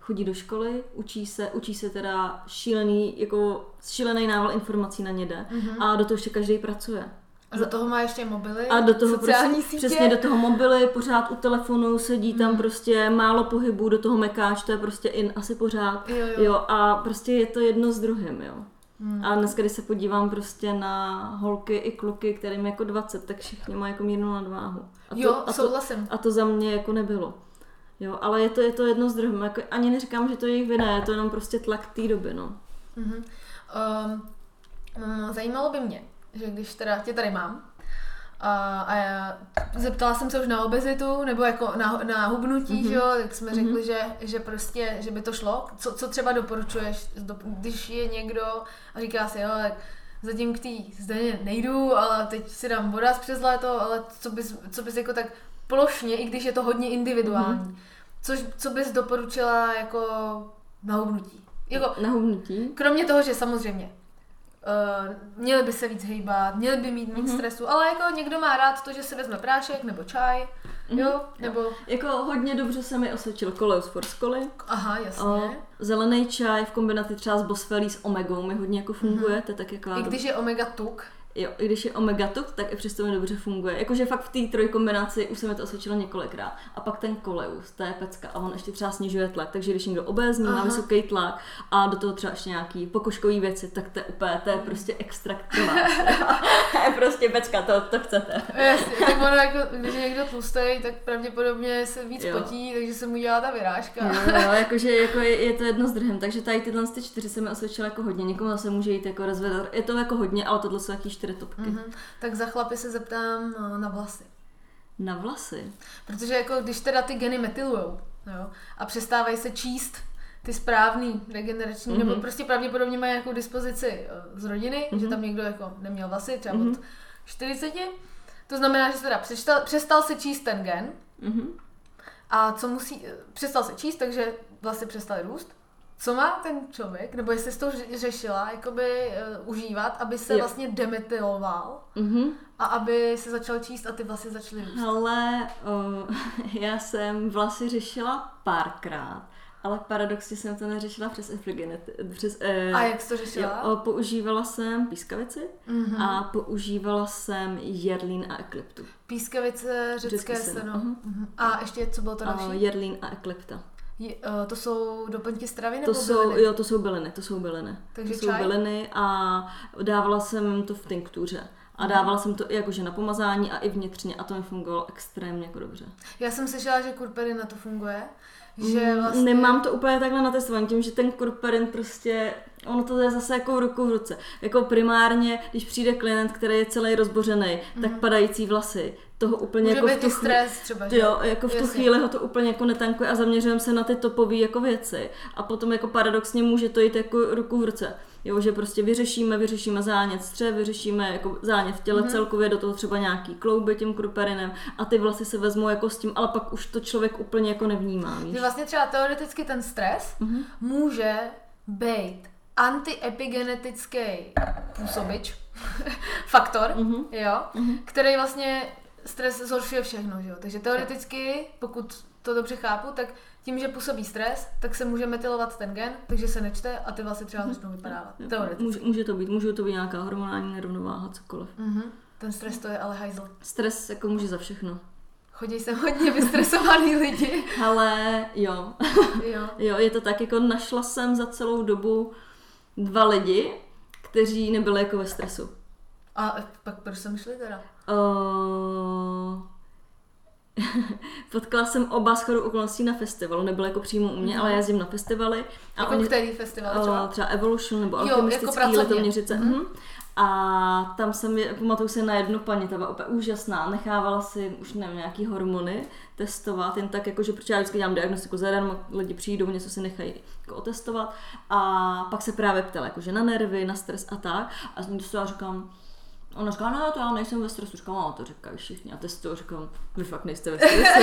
chodí do školy, učí se, učí se teda šílený, jako šílený nával informací na ně jde mm-hmm. a do toho ještě každý pracuje. A do toho má ještě mobily, a do toho sociální prostě, sítě. Přesně, do toho mobily, pořád u telefonu, sedí mm-hmm. tam prostě málo pohybu, do toho mekáč, to je prostě in asi pořád. Jo, jo. jo a prostě je to jedno s druhým, jo. Mm. A dneska, když se podívám prostě na holky i kluky, kterým jako dvacet, tak všichni mají jako mírnou nadváhu. A to, jo, a souhlasím. To, a to za mě jako nebylo. Jo, ale je to, je to jedno z druhým. Jako ani neříkám, že to je jejich vina, je to jenom prostě tlak té doby, no. Mm-hmm. Um, zajímalo by mě, že když teda tě tady mám a, a já zeptala jsem se už na obezitu, nebo jako na, na hubnutí, mm-hmm. že jo, tak jsme mm-hmm. řekli, že, že prostě, že by to šlo. Co, co třeba doporučuješ, když je někdo a říká si, jo, tak zatím k té zde nejdu, ale teď si dám voda přes léto, ale co bys, co bys jako tak plošně, i když je to hodně individuální. Mm-hmm. Což, co bys doporučila jako na hubnutí? Jako, na hubnutí? Kromě toho, že samozřejmě uh, měli by se víc hejbat, měli by mít méně mm-hmm. stresu, ale jako někdo má rád to, že si vezme prášek nebo čaj, mm-hmm. jo? Nebo... Jo. Jako hodně dobře se mi osvědčil Coleus Forskoly. Aha, jasně. O, zelený čaj v kombinaci třeba s bosfelí s omegou mi hodně jako funguje, mm-hmm. to je tak jako... I když je omega tuk. jo, i když je omega tok, tak i přesto mi dobře funguje. Jakože fakt v té trojkombinaci už se mi to osvědčilo několikrát. A pak ten koleus, ta je pecka a on ještě třeba snižuje tlak, takže když někdo obézní, má vysoký tlak a do toho třeba ještě nějaký pokožkový věci, tak to je úplně, to je prostě extraktivá. To je prostě pecka, to, to chcete. Jasně, tak ono jako, když je někdo tlustej, tak pravděpodobně se víc jo. potí, takže se mu dělá ta vyrážka. Jo, jo, jakože jako je, je to jedno s druhým, takže tady tyhle ty čtyři se mi osvědčila jako hodně, někomu zase může jít jako rozvedat, je to jako hodně, ale tohle jsou jaký čtyři topky. Mm-hmm. Tak za chlapy se zeptám na vlasy. Na vlasy? Protože jako když teda ty geny metylujou, jo, a přestávají se číst ty správný regenerační, mm-hmm. nebo prostě pravděpodobně mají nějakou dispozici z rodiny, mm-hmm. že tam někdo jako neměl vlasy, třeba mm-hmm. od čtyřiceti, to znamená, že se teda přestal, přestal se číst ten gen, mm-hmm. a co musí, přestal se číst, takže vlasy přestaly růst. Co má ten člověk, nebo jestli jsi to řešila, jakoby uh, užívat, aby se jo. vlastně demetyloval mm-hmm. a aby se začal číst a ty vlasy začaly růst? Hele, uh, já jsem vlasy řešila párkrát, ale paradoxně jsem to neřešila přes epigenety. Eh, a jak jsi to řešila? Jo, používala jsem pískavici mm-hmm. a používala jsem jedlín a eklyptu. Pískavice, řecké seno. Uh-huh. A ještě co bylo to další? Uh, jedlín a eklypta. Je, uh, to jsou doplňky stravy nebo to jsou, byliny? Jo, to jsou byliny, to jsou byliny. Takže to jsou čaj? Byliny a dávala jsem to v tinktuře. A dávala jsem to i jakože na pomazání a i vnitřně a to mi fungovalo extrémně jako dobře. Já jsem slyšela, že kurperina to funguje. Že vlastně... Nemám to úplně takhle natestovaný, tím, že ten kurperin prostě, ono to je zase jako ruku v ruce. Jako primárně, když přijde klient, který je celý rozbořený, mm-hmm. tak padající vlasy, toho úplně může jako, v tu, stres, třeba, jo, jako v tu chvíli ho to úplně jako netankuje a zaměřujeme se na ty topové jako věci. A potom jako paradoxně může to jít jako ruku v ruce. Jo, že prostě vyřešíme, vyřešíme zánět střev, vyřešíme jako zánět v těle mm-hmm. celkově, do toho třeba nějaký klouby tím kurperinem a ty vlasy se vezmou jako s tím, ale pak už to člověk úplně jako nevnímá. Víš? Vlastně třeba teoreticky ten stres mm-hmm. může být antiepigenetický působič, faktor, mm-hmm. jo, mm-hmm. který vlastně stres zhoršuje všechno, že jo. Takže teoreticky, pokud to dobře chápu, tak tím, že působí stres, tak se může metylovat ten gen, takže se nečte a ty vlasy třeba začnou vypadávat. Teoreticky. Může to být, může to být nějaká hormonální nerovnováha, cokoliv. Mm-hmm. Ten stres to je ale hajzl. Stres jako může za všechno. Chodí se hodně vystresovaný lidi. Ale jo. jo. Jo, je to tak, jako našla jsem za celou dobu dva lidi, kteří nebyli jako ve stresu. A pak proč jsem šli teda? Uh... Potkala jsem oba shodou okolností na festivalu, nebyl jako přímo u mě, mm. ale jezdím na festivaly. A jako oni... který festival třeba? Třeba Evolution nebo Alchemistický jako Letoměřice. Mm. Mm. A tam jsem, je, pamatuju se na jednu paní, ta byla úplně úžasná, nechávala si už nevím, nějaký hormony testovat, jen tak jakože, protože já vždycky dělám diagnostiku za den, lidi přijdou, něco si nechají jako otestovat a pak se právě ptala jakože na nervy, na stres a tak a z ní dostala říkám, ona říká, no to já nejsem ve stresu, říkám, no to říkají všichni a testuju, říkám, vy fakt nejste ve stresu,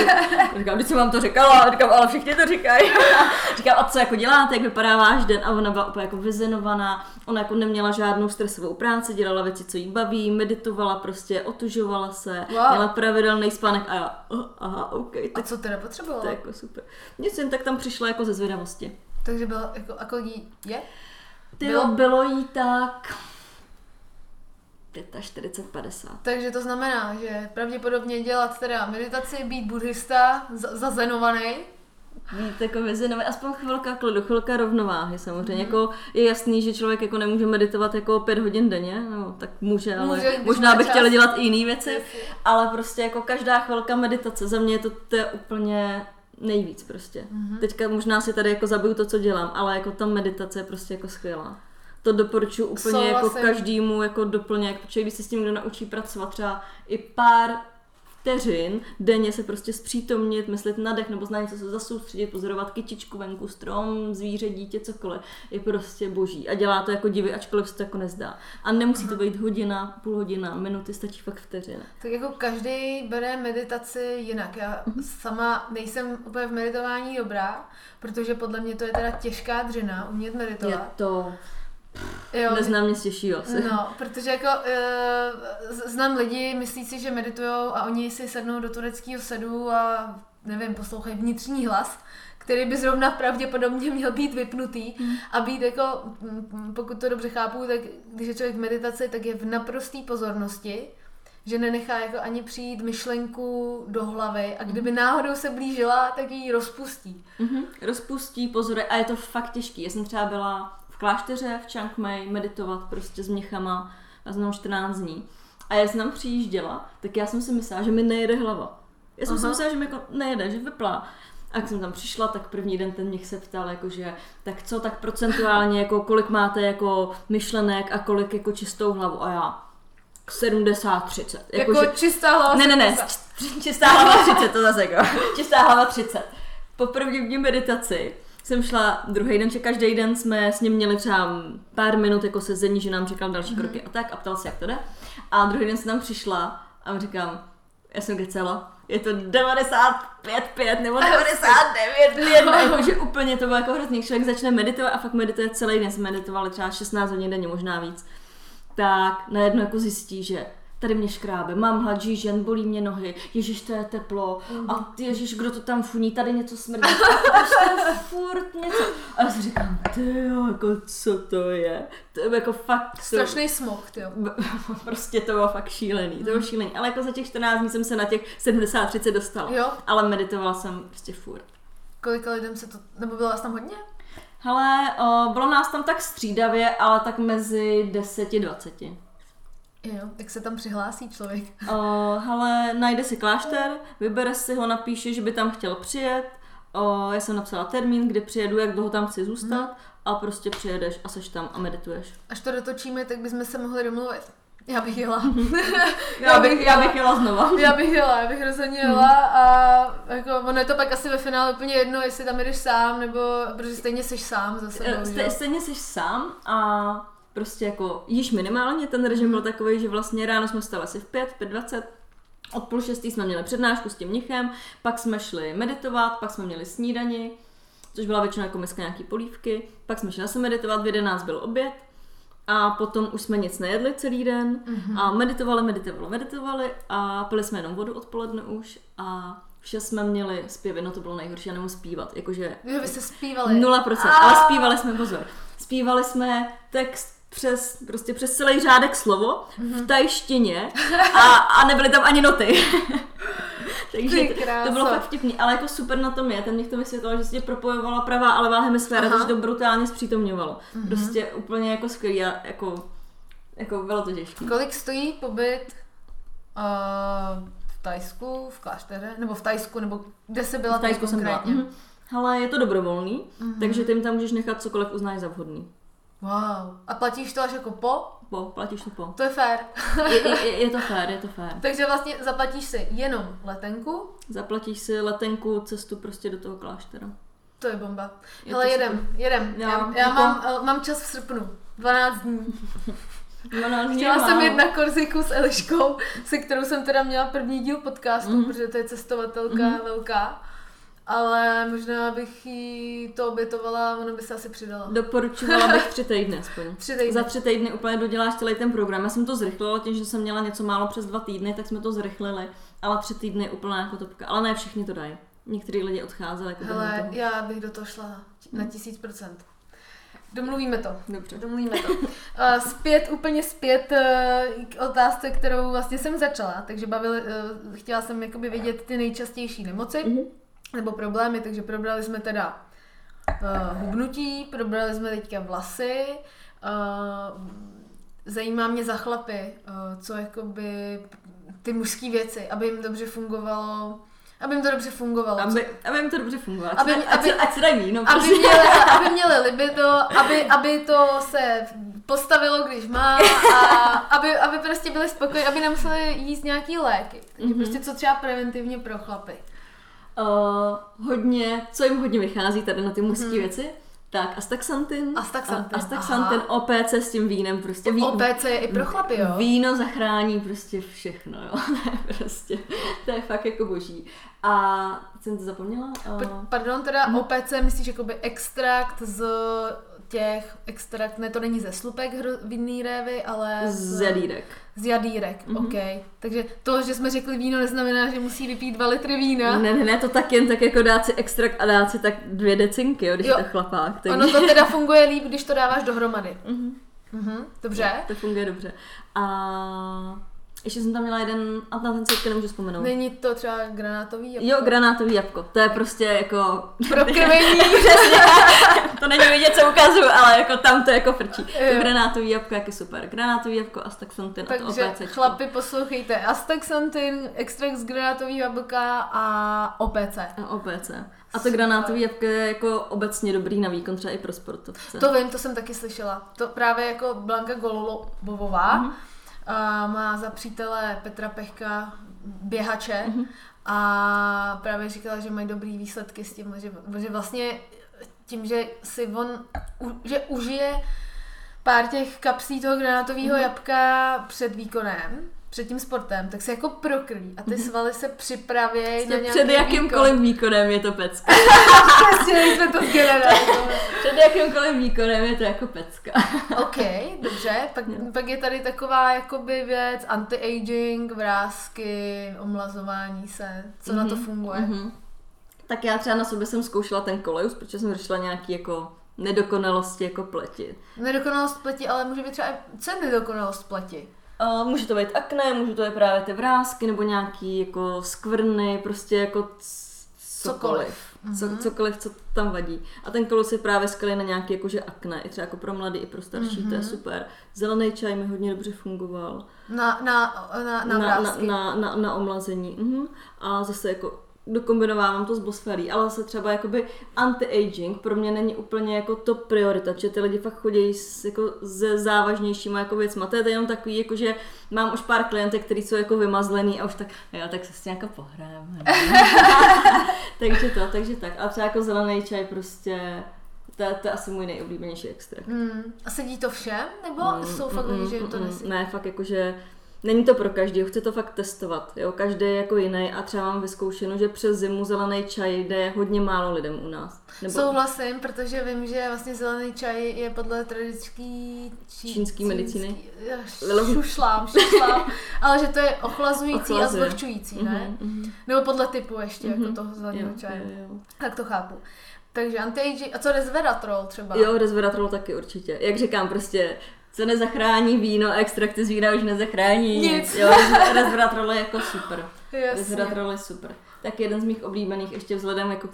říkám, vždyť jsem vám to říkala, říkám, ale všichni to říkají, říkám, a co jako děláte, jak vypadá váš den a ona byla úplně jako vyzenovaná, ona jako neměla žádnou stresovou práci, dělala věci, co jí baví, meditovala prostě, otužovala se, wow. měla pravidelný spánek a já, oh, aha, ok. A co teda potřebovala? To je jako super, nic jen tak tam přišla jako ze zvědavosti. Takže bylo, jako, jako jí je? Bylo, bylo jí tak... čtyřicet pět padesát. Takže to znamená, že pravděpodobně dělat teda meditaci, být buddhista, z- zazenovaný. Být jako vyzenovaný, aspoň chvilka klidu, chvilka rovnováhy samozřejmě. Mm. Jako je jasný, že člověk jako nemůže meditovat jako pět hodin denně, no, tak může, ale může, možná by chtěla dělat i jiné věci, Jasně. ale prostě jako každá chvilka meditace, za mě je to, to je úplně nejvíc prostě. Mm-hmm. Teďka možná si tady jako zabiju to, co dělám, ale jako ta meditace je prostě jako skvělá. To doporučuji úplně Soula jako se... každému jako doplněk, protože když se s tím kdo naučí pracovat třeba i pár vteřin denně se prostě zpřítomnit, myslet na dech nebo na něco se zasoustředit, pozorovat kytičku, venku, strom, zvíře, dítě, cokoliv, je prostě boží a dělá to jako divy, ačkoliv se to jako nezdá. A nemusí to být hodina, půl hodina, minuty, stačí fakt vteřina. Tak jako každý bere meditaci jinak. Já mm-hmm. sama nejsem úplně v meditování dobrá, protože podle mě to je teda těžká dřina umět meditovat. Je to... Jo, neznám nic těžšího asi. No, protože jako e, znám lidi, myslí si, že meditujou a oni si sednou do tureckého sedu a nevím, poslouchají vnitřní hlas, který by zrovna pravděpodobně měl být vypnutý a být jako, pokud to dobře chápu, tak když je člověk v meditaci, tak je v naprosté pozornosti, že nenechá jako ani přijít myšlenku do hlavy a kdyby náhodou se blížila, tak ji rozpustí. Mm-hmm. Rozpustí, pozoruje a je to fakt těžký. Já jsem třeba byla v klášteře v Chiang Mai meditovat prostě s mnichama a znám čtrnáct dní. A já jsem tam přijížděla, tak já jsem si myslela, že mi nejede hlava. Já jsem Aha. si myslela, že mi jako nejede, že vyplá. A jak jsem tam přišla, tak první den ten mnich se ptal, jakože, tak co, tak procentuálně, jako kolik máte jako myšlenek a kolik jako čistou hlavu. A já sedmdesát třicet. Jako, jako že... čistá hlava Ne, ne, ne, čistá hlava třicet, to zase jako. Čistá hlava třicet. Po prvním dní meditaci jsem šla druhý den, že každý den jsme s ním měli třeba pár minut jako sezení, že nám říkal další kroky a tak a ptal se, jak to jde. A druhý den jsem tam přišla a říkám, já jsem kecela, je to devadesát pět pět nebo devadesát devět jedna, jakože úplně to bylo jako hrozný. Člověk začne meditovat a fakt medituje celý den, jsme meditovali třeba šestnáct hodin denně, možná víc. Tak najednou jako zjistí, že tady mě škrábe, mám hlad žížen, bolí mě nohy, ježiš, to je teplo, mm. a ježiš, kdo to tam funí, tady něco smrdí, a furt něco. A já si říkám, tyjo, jako co to je? To je jako fakt... Strašný to... smog, tyjo. Prostě to bylo fakt šílený, to bylo mm. šílený. Ale jako za těch čtrnáct dní jsem se na těch sedmdesát třicet dostala. Jo. Ale meditovala jsem prostě furt. Kolika lidem se to... Nebo byla vás tam hodně? Hele, o, bylo nás tam tak střídavě, ale tak mezi deseti dvaceti. Jo, tak se tam přihlásí člověk. O, hele, najde si klášter, vybere si ho, napíše, že by tam chtěl přijet. O, já jsem napsala termín, kdy přijedu, jak dlouho tam chci zůstat hmm. a prostě přijedeš a seš tam a medituješ. Až to dotočíme, tak bychom se mohli domluvit. Já bych jela. já, bych, já bych jela znova. Já bych jela, já bych rozhodně jela a jako, ono je to pak asi ve finále úplně jedno, jestli tam jdeš sám, nebo protože stejně seš sám za sebou. Ste, stejně seš sám a prostě jako již minimálně ten režim byl takový, že vlastně ráno jsme vstali asi v pět, pět dvacet, od půl šestý jsme měli přednášku s tím mnichem, pak jsme šli meditovat, pak jsme měli snídani, což byla většinou jako dneska nějaký polívky, pak jsme šli zase meditovat, v jedenáct byl oběd, a potom už jsme nic nejedli celý den mm-hmm. a meditovali, meditovali, meditovali a pili jsme jenom vodu odpoledne už a vše jsme měli zpěvy, no to bylo nejhorší, já nemůžu zpívat, jakože... Jo, vy jste zpívali. nula procent, ale zpívali jsme, pozor, zpívali jsme text přes, prostě přes celý řádek slovo mm-hmm. v tajštině a, a nebyly tam ani noty. Takže to, to bylo fakt vtipný, ale jako super na tom je, ten mě to vysvětloval, že se tě propojovala pravá a levá hemisféra, takže to brutálně zpřítomňovalo. Mm-hmm. Prostě úplně jako skvělý a jako, jako bylo to těžké. Kolik stojí pobyt uh, v Tajsku, v klášteře, nebo v Tajsku, nebo kde se byla v Tajsku konkrétně? Jsem byla. Mm-hmm. Hele, je to dobrovolný, mm-hmm. takže ty mi tam můžeš nechat cokoliv uznáš za vhodný. Wow. A platíš to až jako po? Po, platíš to po. To je fér. je, je, je to fér, je to fér. Takže vlastně zaplatíš si jenom letenku? Zaplatíš si letenku, cestu prostě do toho kláštera. To je bomba. Je Hele, jedem, super. jedem. Já, já, já mám, mám čas v srpnu. dvanáct dní. dvanáct dní Chtěla mám. jsem jít na Korziku s Eliškou, se kterou jsem teda měla první díl podcastu, mm-hmm. protože to je cestovatelka mm-hmm. velká. Ale možná bych jí to obětovala, ona by se asi přidala. Doporučovala bych tři týdny aspoň. Tři týdny. Za tři týdny úplně doděláš celý ten program. Já jsem to zrychlila tím, že jsem měla něco málo přes dva týdny, tak jsme to zrychlili. Ale tři týdny je úplná jako topka. Ale ne všichni to dají. Některý lidi odcházeli. Jako hele, já bych do toho šla na tisíc procent. Domluvíme to. Dobře. Domluvíme to. Zpět, úplně zpět k otázce, kterou vlastně jsem začala. Takže bavili, chtěla jsem jakoby vědět ty nejčastější nemoci. Mm-hmm. nebo problémy, takže probrali jsme teda uh, hubnutí, probrali jsme teďka vlasy, uh, zajímá mě za chlapy, uh, co jakoby ty mužský věci, aby jim dobře fungovalo, aby jim to dobře fungovalo. Aby, aby jim to dobře fungovalo, aby, aby, aby, ať se dají, no prostě. Aby měli, aby měli libido, aby, aby to se postavilo, když má, a aby, aby prostě byli spokojeni, aby nemuseli jíst nějaký léky. Takže mm-hmm. prostě co třeba preventivně pro chlapy. Uh, hodně, co jim hodně vychází tady na ty mužské hmm. věci, tak astaxantin, astaxantin, astaxantin O P C s tím vínem prostě. Ví, O P C je i pro chlapy, jo? Víno zachrání prostě všechno, jo, to je prostě, to je fakt jako boží. A jsem to zapomněla? Uh, P- pardon, teda hmm. O P C myslíš jakoby extrakt z těch extrakt, ne, to není ze slupek vinný révy, ale z, z jadýrek. Z jadýrek, mm-hmm. OK. Takže to, že jsme řekli víno, neznamená, že musí vypít dva litry vína. Ne, ne, ne, to tak jen tak jako dát si extrakt a dát si tak dvě decinky, jo, když jo. je to chlapák. Takže... Ono to teda funguje líp, když to dáváš dohromady. Mm-hmm. Mm-hmm. Dobře? To, to funguje dobře. A... Ještě jsem tam měla jeden, a na ten se nemůžu vzpomenout. Není to třeba granátový jabko? Jo, granátový jabko. To je prostě jako... Pro krvení. To není vidět, co ukazuju, ale jako tam to jako frčí. To granátový jabko, jak je super. Granátový jabko, astaxantin a to O P C. Takže chlapi, poslouchejte. Astaxantin, extrakt z granátového jablka a O P C. A O P C. A to granátový jabko je jako obecně dobrý na výkon, třeba i pro sportovce. To vím, to jsem taky slyšela. To právě jako Blanka Golovová. Mm-hmm. A má za přítele Petra Pechka běhače mm-hmm. a právě říkala, že mají dobrý výsledky s tím, že, že vlastně tím, že si on, že užije pár těch kapsí toho granátového mm-hmm. jabka před výkonem, před tím sportem, tak se jako prokrví a ty mm-hmm. svaly se připravějí na nějaký před jakýmkoliv výkon. Výkonem je to pecka. Přesně, jsme to zgenerali. Před jakýmkoliv výkonem je to jako pecka. OK, dobře. Pak, no. pak je tady taková jakoby věc, anti-aging, vrásky, omlazování se. Co mm-hmm. na to funguje? Mm-hmm. Tak já třeba na sobě jsem zkoušela ten koleus, protože jsem řešila nějaký jako nedokonalosti jako pleti. Nedokonalost pleti, ale může být třeba, co je nedokonalost pleti? Uh, může to být akné, může to být právě ty vrásky nebo nějaký jako skvrny, prostě jako c- cokoliv. Cokoliv. Co, cokoliv, co tam vadí. A ten koleus je právě skvělý na nějaký jakože akné, i třeba jako pro mladý, i pro starší, mm-hmm. to je super. Zelený čaj mi hodně dobře fungoval. Na, na, na, na vrásky. Na, na, na, na omlazení. Uh-huh. A zase jako dokombinovávám to s bosferí, ale zase třeba jakoby anti-aging pro mě není úplně jako to priorita, že ty lidi fakt chodí s, jako se závažnějšíma jako věcma. To je to jenom takový, jako že mám už pár klientek, který jsou jako vymazlený a už tak, jo, tak se s nějakou pohrám. takže to, takže tak. A třeba jako zelený čaj prostě, to, to je asi můj nejoblíbenější extrakt. Mm. A sedí to všem? Nebo mm, jsou fakt lidi, mm, že jim to nesedí? Ne, fakt jakože není to pro každého, chci to fakt testovat, jo, každý je jako jiný a třeba mám vyzkoušeno, že přes zimu zelený čaj jde hodně málo lidem u nás. Nebo... Souhlasím, protože vím, že vlastně zelený čaj je podle tradiční čí... čínský medicíny. Šušlám, šušlám, ale že to je ochlazující Ochlazuje. a zvlhčující, ne? Mm-hmm, mm-hmm. Nebo podle typu ještě, mm-hmm. jako toho zeleného čaje. Jo, jo. Tak to chápu. Takže anti-aging, a co resveratrol třeba? Jo, resveratrol taky určitě, jak říkám prostě, co nezachrání víno a extrakty z vína už nezachrání nic. Jo, resveratrol je jako super. Resveratrol je super. Tak jeden z mých oblíbených ještě vzhledem jako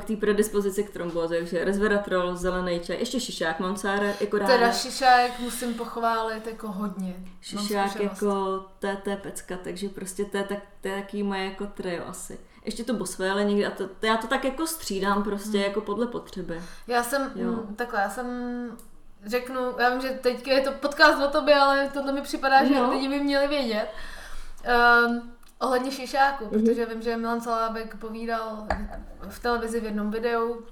k té predispozici k trombóze, takže resveratrol, zelený čaj, ještě šišák mám cáre, jako ráda. Teda šišák musím pochválit jako hodně. Šišák jako té pecka, takže prostě to je tak, taky moje jako trio asi. Ještě to bosvéle někdy a to, to, já to tak jako střídám prostě hmm. jako podle potřeby. Já jsem, m, takhle, já jsem... Řeknu, já vím, že teď je to podcast o tobě, ale tohle mi připadá, že no. lidi by měli vědět. Um, ohledně šišáku, mm-hmm. protože vím, že Milan Celábek povídal v televizi v jednom videu,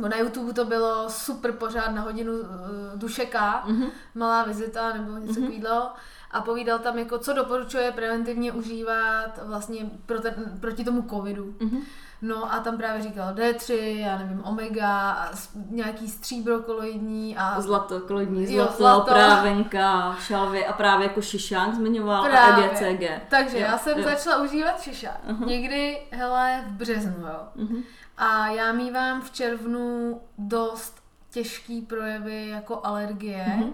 bo na YouTube to bylo super pořád na hodinu uh, Dušeka, mm-hmm. malá vizita nebo něco mm-hmm. takového. A povídal tam, jako, co doporučuje preventivně užívat vlastně pro ten, proti tomu covidu. Mm-hmm. No a tam právě říkal D tři, já nevím, omega, a nějaký stříbro koloidní a... Zlato koloidní, zlato, zlato, právenka, šalvy a právě jako šišák zmiňoval právě. A E G C G. Takže jo, já jsem jo. začala užívat šišák. Uh-huh. Někdy, hele, v březnu, jo. Uh-huh. A já mívám v červnu dost těžký projevy jako alergie uh-huh.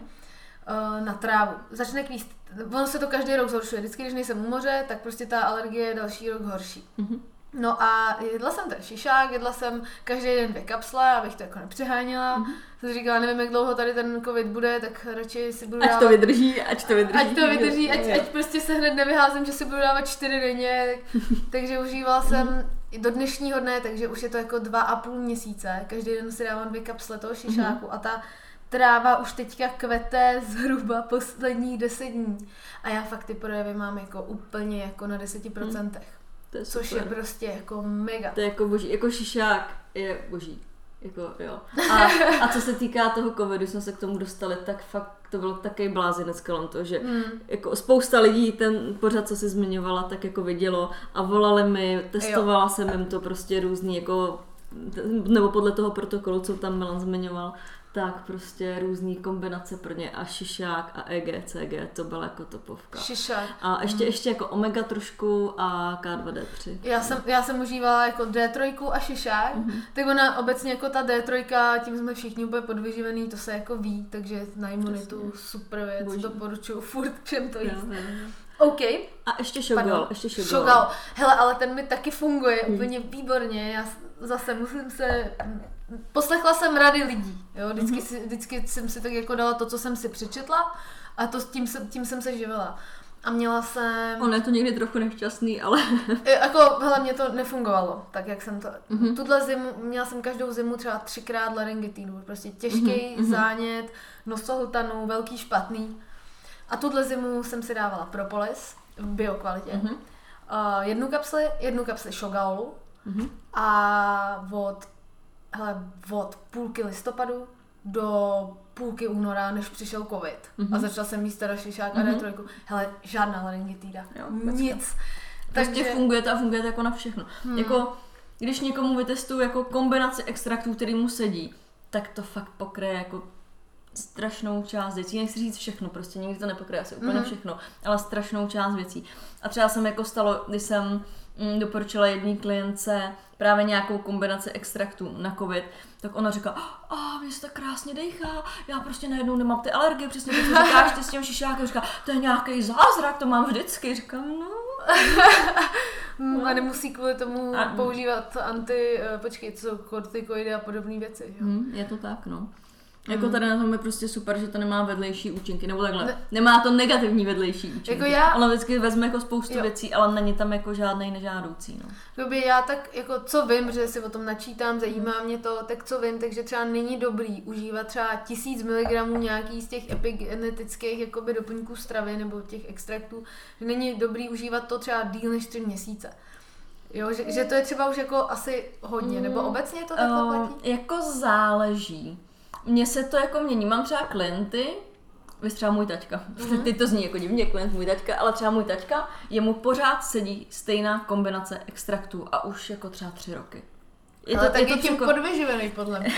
na trávu. Začne kvíst. Ono se to každý rok zhoršuje. Vždycky, když nejsem u moře, tak prostě ta alergie je další rok horší. Uh-huh. No a jedla jsem ten šišák, jedla jsem každý den dvě kapsle, abych to jako nepřeháněla. Mm-hmm. Jsem říkala, nevím, jak dlouho tady ten covid bude, tak radši si budu dávat... Ať to vydrží, ať to vydrží. Ať to vydrží, ať, ať prostě se hned nevyházím, že si budu dávat čtyři denně. Takže užívala jsem mm-hmm. do dnešního dne, takže už je to jako dva a půl měsíce. Každý den si dávám dvě kapsle toho šišáku mm-hmm. a ta tráva už teďka kvete zhruba posledních deset dní. A já fakt ty projevy mám jako úplně jako na deseti procentech. Mm-hmm. Je což je prostě jako mega. To je jako boží, jako šišák je boží. Jako, jo. A, a co se týká toho covidu, jsme se k tomu dostali, tak fakt to bylo takový blázinec kolem toho, že mm. jako spousta lidí ten pořad, co si zmiňovala, tak jako vidělo a volali mi, testovala jo. jsem jim to prostě různý jako nebo podle toho protokolu, co tam Milan zmiňoval, tak prostě různý kombinace pro ně a šišák a E G C G, to byla jako topovka. Šišák. A ještě, hmm. ještě jako omega trošku a K dva D tři. Já jsem, já jsem užívala jako D tři a šišák, hmm. tak ona obecně jako ta D tři, tím jsme všichni úplně podvyživený, to se jako ví, takže na imunitu super věc, Boží. Doporučuji furt všem to jíst. OK. A ještě šogal, ještě šogal. šogal. Hele, ale ten mi taky funguje hmm. úplně výborně, já zase musím se... Poslechla jsem rady lidí, jo? Vždycky, si, vždycky jsem si tak jako dala to, co jsem si přečetla a to, tím, se, tím jsem se živila. A měla jsem... Ono je to někdy trochu nešťastný, ale... Jako, hele, mě to nefungovalo, tak jak jsem to... Mm-hmm. Tuhle zimu, měla jsem každou zimu třeba třikrát laryngitídu, prostě těžký mm-hmm. zánět, nosohltanu, velký špatný. A tuhle zimu jsem si dávala propolis v biokvalitě, mm-hmm. uh, jednu kapsli, jednu kapsli šogaolu mm-hmm. a od... Hele, od půlky listopadu do půlky února, než přišel covid. Mm-hmm. A začala jsem jíst teda šišák a D tři. Hele, žádná laryngitiida. Nic. Takže prostě funguje to a funguje to jako na všechno. Hmm. Jako, když někomu vytestuju jako kombinaci extraktů, který mu sedí, tak to fakt pokryje jako strašnou část věcí. Nechci říct všechno, prostě nikdy to nepokryje asi úplně mm-hmm. všechno, ale strašnou část věcí. A třeba jsem jako stalo, když jsem doporučila jedné klientce právě nějakou kombinaci extraktů na covid, tak ona říká, a oh, mě se tak krásně dejchá, já prostě najednou nemám ty alergie, přesně to, co říkáš ty s tím šišákem, říká, to je nějaký zázrak, to mám vždycky, říkám, no. no. A nemusí kvůli tomu a, používat anti, počkej, co jsou kortikoidy a podobné věci. Jo? Je to tak, no. Jako tady na tom je prostě super, že to nemá vedlejší účinky, nebo takhle, ne, nemá to negativní vedlejší účinky. Jako já, ono vždycky vezme jako spoustu jo. věcí, ale není tam jako žádnej nežádoucí. No. Já tak jako co vím, že si o tom načítám, zajímá mě to, tak co vím, takže třeba není dobrý užívat třeba tisíc miligramů nějaký z těch epigenetických jakoby doplňků stravy nebo těch extraktů, že není dobrý užívat to třeba díl než tři měsíce. Jo, že, že to je třeba už jako asi hodně, nebo obecně to takhle platí? Uh, jako záleží. Mně se to jako mění, mám třeba klienty, víš třeba můj taťka, mm-hmm. teď to zní jako divně, klient můj taťka, ale třeba můj taťka, jemu pořád sedí stejná kombinace extraktů a už jako třeba tři roky. Je ale to, tak je, je to tím jako... podvyživený podle mě.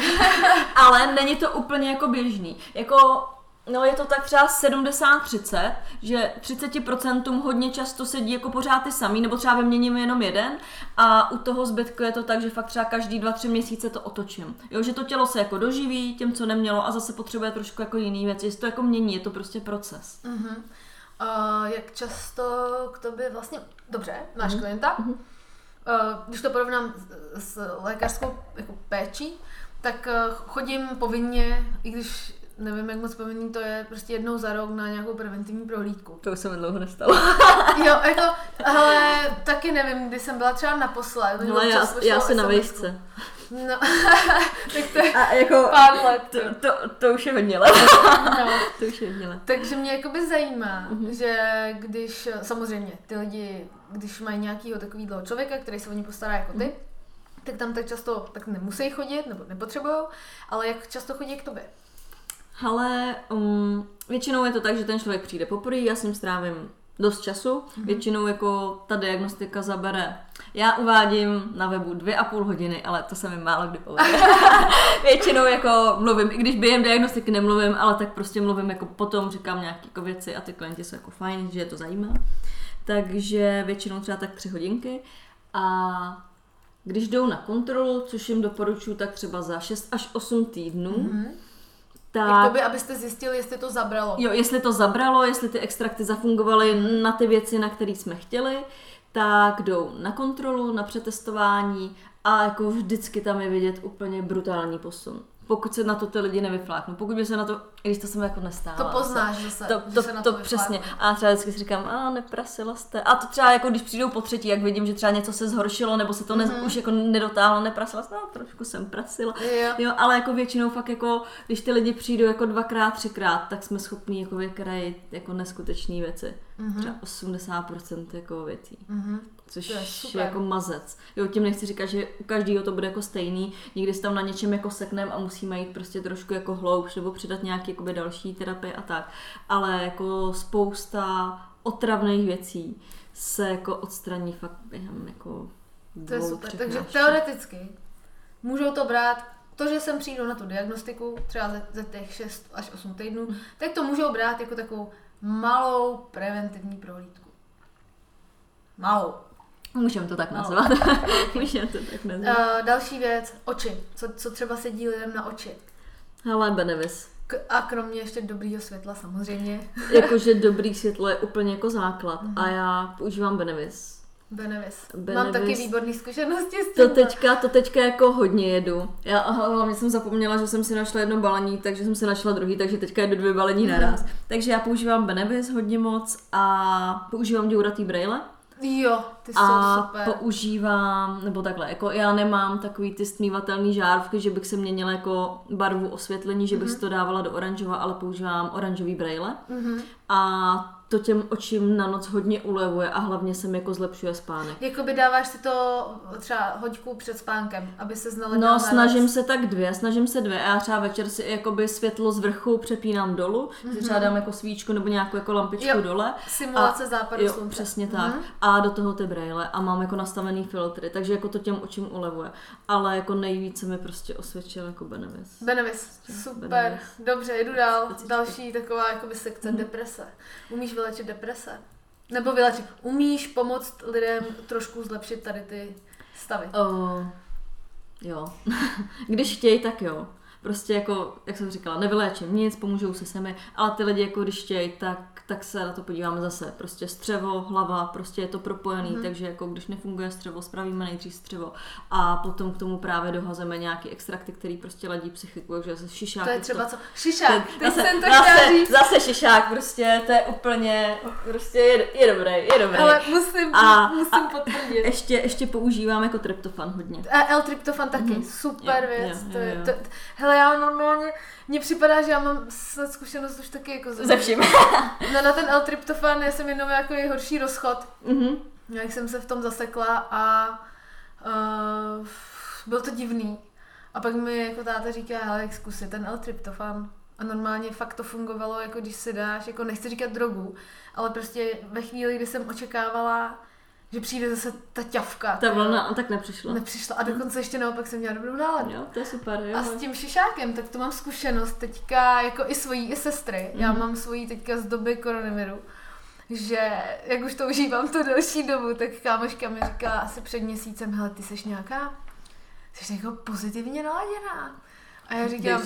Ale není to úplně jako běžný, jako no je to tak třeba sedmdesát třicet, že třicet procent hodně často sedí jako pořád ty samý, nebo třeba vyměním jenom jeden a u toho zbytku je to tak, že fakt třeba každý dva, tři měsíce to otočím. Jo, že to tělo se jako doživí těm, co nemělo a zase potřebuje trošku jako jiný věc, jestli to jako mění, je to prostě proces. Uh-huh. Uh, jak často k tobě vlastně, dobře, máš uh-huh. klienta, uh-huh. Uh, když to porovnám s, s lékařskou jako péčí, tak uh, chodím povinně, i když nevím, jak moc povinný to je, prostě jednou za rok na nějakou preventivní prohlídku. To už se mi dlouho nestalo. Jo, jako, ale taky nevím, kdy jsem byla třeba naposled. No, já, já si esemesku. Na výšce. No, tak to je a jako, pár let. To, to, to už je hodně let. No. To už je hodně let. Takže mě jakoby zajímá, uh-huh. že když, samozřejmě, ty lidi, když mají nějakýho takovýhleho člověka, který se o ně postará jako ty, uh-huh. tak tam tak často tak nemusí chodit, nebo nepotřebujou, ale jak často chodí k tobě? Ale um, většinou je to tak, že ten člověk přijde poprvé, já s ním strávím dost času, mm-hmm. většinou jako ta diagnostika zabere. Já uvádím na webu dvě a půl hodiny, ale to se mi málo kdy povede. Většinou jako mluvím, i když během diagnostiky nemluvím, ale tak prostě mluvím jako potom, říkám nějaké jako věci a ty klienti jsou jako fajn, že je to zajímá. Takže většinou třeba tak tři hodinky a když jdou na kontrolu, což jim doporučuji tak třeba za šest až osm týdnů, mm-hmm. Tak, jakoby, abyste zjistili, jestli to zabralo. Jo, jestli to zabralo, jestli ty extrakty zafungovaly na ty věci, na které jsme chtěli, tak jdou na kontrolu, na přetestování a jako vždycky tam je vidět úplně brutální posun. Pokud se na to ty lidi nevyfláknou, pokud by se na to, když to jsem jako nestávala. To poznáš, že se, to, to, že se na to, to přesně. A třeba vždycky si říkám, a neprasila jste. A to třeba jako když přijdou po třetí, jak vidím, že třeba něco se zhoršilo, nebo se to ne, mm-hmm. už jako nedotáhlo, neprasila jste, no, trošku jsem prasila. Jo. Jo, ale jako většinou fakt jako, když ty lidi přijdou jako dvakrát, třikrát, tak jsme schopní jako vykrajit jako neskutečné věci. Mm-hmm. Třeba osmdesát procent jako věcí. Mm-hmm. Což to je super. Jako mazec. Jo, tím nechci říkat, že u každého to bude jako stejný, někdy se tam na něčem jako seknem a musíme jít prostě trošku jako hloubš nebo přidat nějaké další terapie a tak. Ale jako spousta otravných věcí se jako odstraní fakt během jako dvou, to je super, takže teoreticky Můžou to brát, to, že sem přijdou na tu diagnostiku, třeba za, za těch šest až osm týdnů, tak to můžou brát jako takovou malou preventivní prohlídku. Malou. Můžeme to tak nazvat. Můžeme to tak nazvat. Uh, další věc, oči. Co, co třeba sedí lidem na oči? Hele, benevis. K- a kromě ještě dobrýho světla samozřejmě. Jakože dobrý světlo je úplně jako základ mm-hmm. a já používám benevis. Benevis. benevis. Mám taky výborné zkušenosti s tím. To teďka, to teďka jako hodně jedu. Já hlavně jsem zapomněla, že jsem si našla jedno balení, takže jsem si našla druhý, takže teďka jedu dvě balení naraz. Mm-hmm. Takže já používám benevis hodně moc a používám děuratý brejle. Jo, ty jsou a super. A používám, nebo takhle, jako já nemám takový ty stmívatelný žárovky, že bych se měnila jako barvu osvětlení, že bych mm-hmm. si to dávala do oranžova, ale používám oranžový brejle. Mm-hmm. A to těm očím na noc hodně ulevuje a hlavně se mi jako zlepšuje spánek. Jakoby dáváš si to třeba hoďku před spánkem, aby se znaledila. No, snažím se tak dvě, snažím se dvě. Já třeba večer si jakoby světlo z vrchu přepínám dolů, mm-hmm. si třeba dám jako svíčku nebo nějakou jako lampičku jo, dole. Simulace a, západu jo, slunce. Přesně tak. Mm-hmm. A do toho ty brejle a mám jako nastavený filtry, takže jako to těm očím ulevuje. Ale jako nejvíce mi prostě osvědčil jako benevis. Benevis, super. Benevis. Dobře, jdu dál. Další taková jakoby sekce mm-hmm. deprese. Umíš vylečit deprese? Nebo vylečit. Umíš pomoct lidem trošku zlepšit tady ty stavy? Uh, jo. Když chtějí, tak jo. Prostě jako, jak jsem říkala, nevyléčím nic, pomůžou si sami, ale ty lidi jako když chtějí, tak, tak se na to podíváme zase. Prostě střevo, hlava, prostě je to propojený, mm-hmm. takže jako když nefunguje střevo, spravíme nejdřív střevo a potom k tomu právě dohazeme nějaký extrakty, který prostě ladí psychiku, takže zase šišák. To je třeba to, co? Šišák, teď zase, jsem to zase, zase šišák, prostě to je úplně, prostě je, je dobrý, je dobrý. Ale musím, a, musím potvrdit. Ještě, ještě používám jako tryptofan hodně. A L-tryptofan taky, mm-hmm. super jo, věc. Jo, jo, to je, to, hele, já normálně, mně připadá, že já mám snad zkušenost už taky jako ze vším. No, na ten L-tryptofan jsem jenom jako je horší rozchod. Mm-hmm. Jak jsem se v tom zasekla a uh, byl to divný. A pak mi jako táta říká, hele, jak zkusit ten L-tryptofan. A normálně fakt to fungovalo, jako když si dáš, jako nechci říkat drogu, ale prostě ve chvíli, kdy jsem očekávala, že přijde zase ta ťavka. Ta vlna, tak nepřišla. Nepřišla a dokonce ještě naopak jsem měla dobrou náladu. Jo, to je super. Jo. A s tím šišákem, tak to mám zkušenost teďka, jako i svojí, i sestry. Mm. Já mám svojí teďka z doby koronaviru, že jak už to užívám tu delší dobu, tak kámoška mi říká asi před měsícem, hele, ty seš nějaká, jsi jako pozitivně naladěná. A já říkám,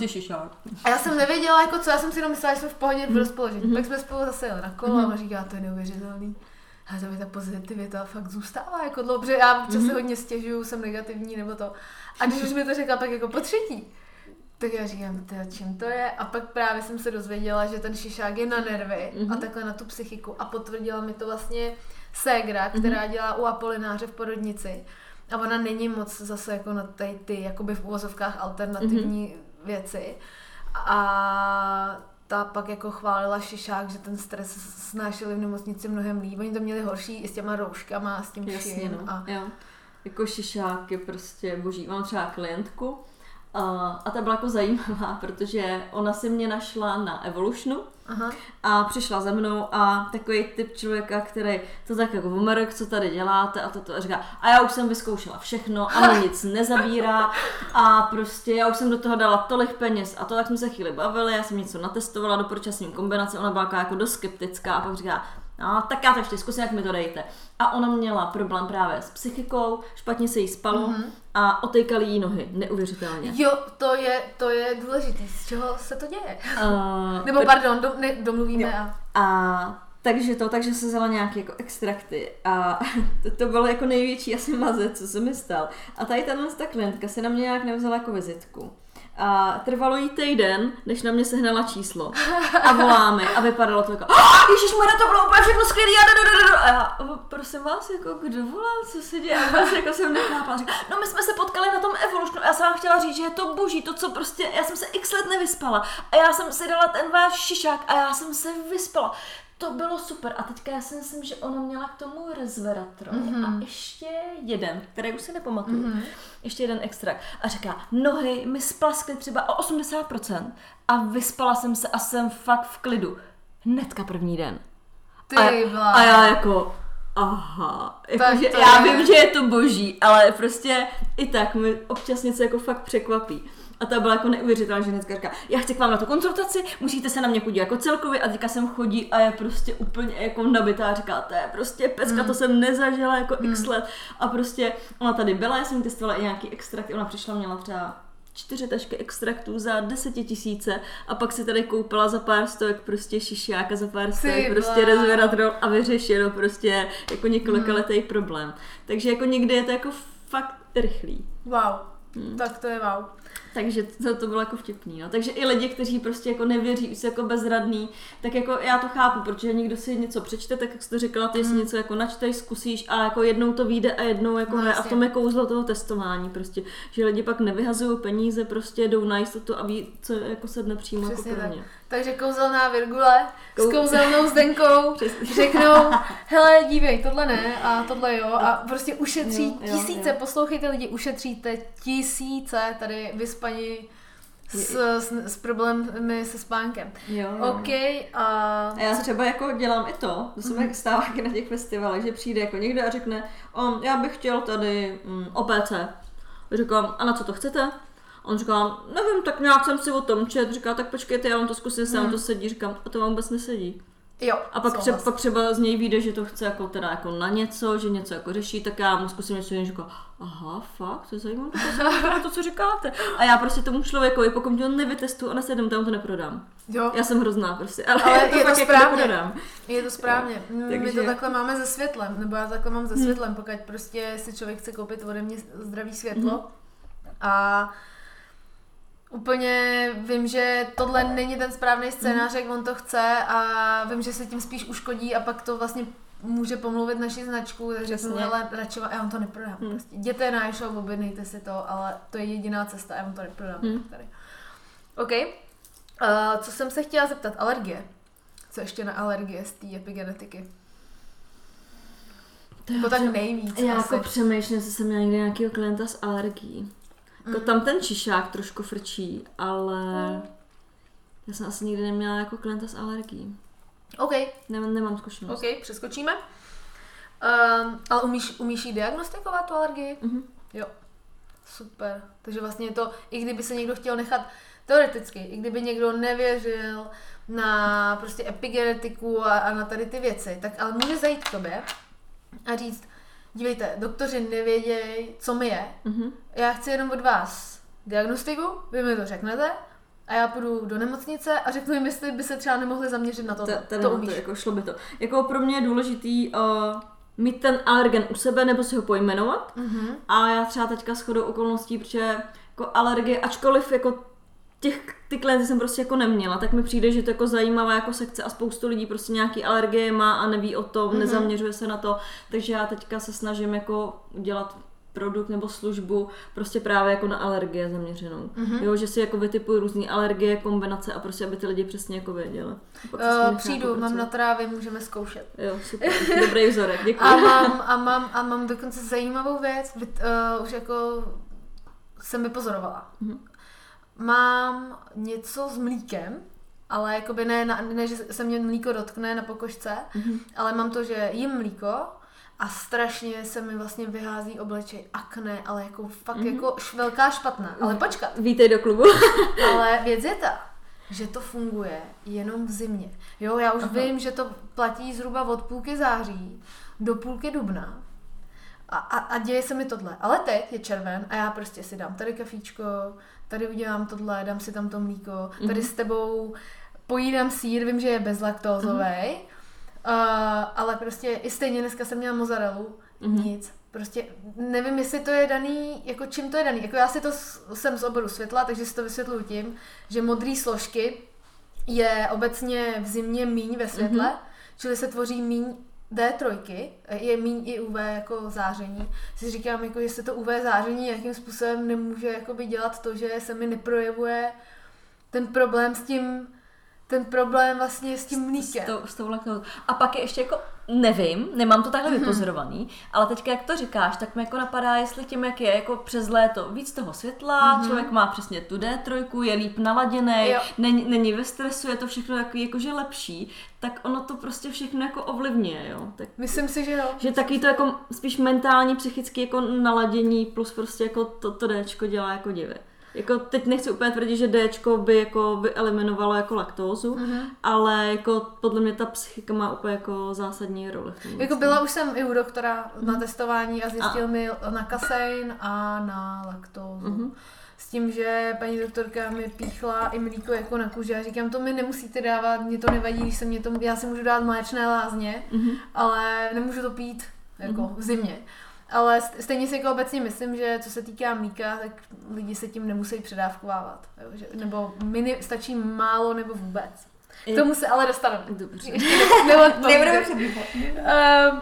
a já jsem nevěděla, jako co, já jsem si jenom myslela, že jsme v pohodě, v rozpoložení. Mm. Pak jsme spolu zase jeli na kolo mm. a říká, to je neuvěřitelný. A to mi ta pozitivita fakt zůstává jako dlouho, protože já občas mm-hmm. se hodně stěžuju, jsem negativní nebo to. A když už mi to řekla tak jako po třetí, tak já říkám, čím to je? A pak právě jsem se dozvěděla, že ten šišák je na nervy mm-hmm. a takhle na tu psychiku. A potvrdila mi to vlastně ségra, která mm-hmm. dělá u Apolináře v porodnici. A ona není moc zase jako na ty, ty jakoby v uvozovkách alternativní mm-hmm. věci. A ta pak jako chválila šišák, že ten stres snášeli v nemocnici mnohem líp. Oni to měli horší i s těma rouškama a s tím vším. No. A... jako šišák je prostě boží. Mám třeba klientku a, a ta byla jako zajímavá, protože ona si mě našla na Evolutionu. Aha. A přišla za mnou a takový typ člověka, který to tak jako vomerek, co tady děláte a toto a říká, a já už jsem vyzkoušela všechno a mě nic nezabírá a prostě já už jsem do toho dala tolik peněz a to, tak jsme se chvíli bavili, já jsem něco natestovala do pročasní kombinace, ona byla jako dost skeptická a pak říká, no, tak já to ještě zkusím, jak mi to dejte. A ona měla problém právě s psychikou, špatně se jí spalo mm-hmm. a otejkaly jí nohy, neuvěřitelně. Jo, to je, to je důležité, z čeho se to děje. Uh, Nebo pr- pardon, do, ne, domluvíme. A... a takže to, takže se vzala nějaké jako extrakty a to, to bylo jako největší asi mazec, co se mi stal. A tady ta klientka se na mě nějak nevzala jako vizitku. A trvalo jí týden, než na mě sehnala číslo. A voláme a vypadalo to jako oh, ježišmarja, to bylo úplně všechno skvělý. A já, prosím vás, jako kdo volá, co se děje? Vlastně jako jsem nechápala. Říkala, no my jsme se potkali na tom Evolutionu. Já jsem vám chtěla říct, že je to boží, to co prostě, já jsem se x let nevyspala. A já jsem si dala ten váš šišák a já jsem se vyspala. To bylo super. A teďka já si myslím, že ona měla k tomu resveratrol mm-hmm. a ještě jeden, který už si nepamatuju, mm-hmm. ještě jeden extrakt. A říká, nohy mi splaskly třeba o osmdesát procent a vyspala jsem se a jsem fakt v klidu. Hnedka první den. Ty a, a já jako, aha, jakože já vím, že je to boží, ale prostě i tak mi občas něco jako fakt překvapí. A ta byla jako neuvěřitelná, že hnedka říká, já chci k vám na tu konzultaci, musíte se na mě podívat jako celkově, a teďka sem chodí a je prostě úplně jako nabitá, říká, to je prostě pecka, mm. to jsem nezažila jako mm. x let. A prostě ona tady byla, já jsem testovala i nějaký extrakt, ona přišla, měla třeba čtyři tašky extraktů za desetitisíce a pak si tady koupila za pár stojek prostě šišiáka, za pár stojek prostě resveratrol a vyřešilo prostě jako několikaletý mm. problém. Takže jako někdy je to jako fakt rychlý. Wow, mm. tak to je wow. Takže to, to bylo jako vtipný, no. Takže i lidi, kteří prostě jako nevěří, jsou jako bezradný, tak jako já to chápu, protože někdo si něco přečte, tak jak jsi to řekla, ty si mm. něco jako načteš, zkusíš a jako jednou to vyjde a jednou jako no, ne, a to je kouzlo toho testování prostě, že lidi pak nevyhazují peníze, prostě jdou na jistotu a ví, co jako sedne přímo jako pro ně. Takže kouzelná Virgule Kou... s kouzelnou Zdenkou řeknou, hele, dívej, tohle ne a tohle jo a prostě ušetří jo, tisíce, jo, jo. Poslouchejte lidi, ušetříte tisíce tady vyspaní s, s, s problémy se spánkem. Jo, jo. OK. A... a já třeba jako dělám i to, to se mi mm. stává na těch festivalech, že přijde jako někdo a řekne, o, já bych chtěl tady mm, O P C. Říkám, a na co to chcete? On říká, nevím, tak nějak jsem si o tom čet, říká, tak počkejte, já vám to zkusím, se vám to sedí, říkám, a to vám vůbec nesedí. Jo, a pak třeba, pak třeba z něj vyjde, že to chce jako teda jako na něco, že něco jako řeší, tak já mu zkusím něco, že říká, aha, fakt, to je zajímavé, to, to, co říkáte. A já prostě tomu člověkovi, pokud ho nevytestuju a nesedím, tam to neprodám. Jo. Já jsem hrozná prostě, ale, ale já to je pak to správně. Jako je to správně, takže... my to takhle máme se světlem, nebo já takhle mám se světlem, hmm. pokud prostě si člověk chce koupit ode mě zdravý světlo hmm. a úplně vím, že tohle není ten správný scénář, jak on to chce a vím, že se tím spíš uškodí a pak to vlastně může pomluvit naši značku, takže jsem měla radši, já vám to neprodám. Hmm. Prostě. Jděte na e-shop, objednejte si to, ale to je jediná cesta, já vám to neprodám. Hmm. Tady. OK, uh, co jsem se chtěla zeptat, alergie. Co ještě na alergie z té epigenetiky? To je tak nejvíc. Já asi. Jako přemýšlím, že jsem měla někde nějakého klienta s alergií. Jako tam ten čišák trošku frčí, ale já jsem asi nikdy neměla jako klienta s alergií. OK. Nemám, nemám zkušenost. OK, přeskočíme. Um, ale umíš, umíš jí diagnostikovat tu alergii? Mm-hmm. Jo. Super. Takže vlastně to, i kdyby se někdo chtěl nechat, teoreticky, i kdyby někdo nevěřil na prostě epigenetiku a, a na tady ty věci, tak ale může zajít k tobě a říct, dívejte, doktoři nevědějí, co mi je. Mm-hmm. Já chci jenom od vás diagnostiku, vy mi to řeknete a já půjdu do nemocnice a řeknu jim, jestli by se třeba nemohli zaměřit na to, to umíš. To, jako šlo by to. Jako pro mě je důležitý uh, mít ten alergen u sebe nebo si ho pojmenovat mm-hmm. a já třeba teďka shodou okolností, protože jako alergie, ačkoliv jako těch, ty klienty jsem prostě jako neměla, tak mi přijde, že to jako zajímavá jako sekce a spoustu lidí prostě nějaký alergie má a neví o tom, mm-hmm. nezaměřuje se na to, takže já teďka se snažím jako udělat produkt nebo službu prostě právě jako na alergie zaměřenou. Mm-hmm. Jo, že si jako vytipuju různý alergie, kombinace a prostě, aby ty lidi přesně jako věděli. Uh, přijdu, mám na trávě, můžeme zkoušet. Jo, super, dobrý vzorek, děkuji. A mám, a mám, a mám dokonce zajímavou věc, uh, už jako jsem vypozorovala. Mm-hmm. Mám něco s mlíkem, ale jakoby ne, na, ne, že se mě mlíko dotkne na pokožce, mm-hmm. ale mám to, že jím mlíko a strašně se mi vlastně vyhází obličej, akné, ale jako fakt mm-hmm. jako velká špatná. Ale počkat. Vítej do klubu. Ale věc je ta, že to funguje jenom v zimě. Jo, já už Aha. vím, že to platí zhruba od půlky září do půlky dubna. A, a, a děje se mi tohle. Ale teď je červen a já prostě si dám tady kafíčko, tady udělám tohle, dám si tam to mlíko, tady mm-hmm. s tebou pojídám sýr, vím, že je bezlaktózovej, mm-hmm. uh, ale prostě i stejně dneska jsem měla mozzarellu, mm-hmm. nic. Prostě nevím, jestli to je daný, jako čím to je daný. Jako já si to jsem z oboru světla, takže si to vysvětluju tím, že modrý složky je obecně v zimě míň ve světle, mm-hmm. čili se tvoří míň dé tři, je míň i U V jako záření. Si říkám, jako, že se to U V záření nějakým způsobem nemůže dělat to, že se mi neprojevuje ten problém s tím ten problém vlastně s tím mlíkem. S, to, s tou laktózou. A pak je ještě jako, nevím, nemám to takhle vypozorovaný, hmm. ale teďka jak to říkáš, tak mi jako napadá, jestli tím, jak je jako přes léto víc toho světla, hmm. člověk má přesně tu dé tři, je líp naladěnej, není, není ve stresu, je to všechno takový jakože lepší, tak ono to prostě všechno jako ovlivňuje, jo. Tak, myslím si, že jo. Že taky to jako spíš mentální, psychický jako naladění plus prostě jako to, to déčko dělá jako divy. Jako teď nechci úplně tvrdit, že Dčko by jako vyeliminovalo jako laktózu, uh-huh. ale jako podle mě ta psychika má úplně jako zásadní roli. Jako byla už jsem i u doktora uh-huh. na testování a zjistil a. mi na kasein a na laktózu. Uh-huh. S tím, že paní doktorka mi píchla i mlíko jako na kůži a říkám, to mi nemusíte dávat, mě to nevadí, když se mě to, já si můžu dát mléčné lázně, uh-huh. ale nemůžu to pít jako uh-huh. v zimě. Ale stejně si jako obecně myslím, že co se týká mlíka, tak lidi se tím nemusí předávkovávat. Nebo mini, stačí málo nebo vůbec. K tomu se ale dostaneme. Dobře. Nebudeme předbíhat. Uh,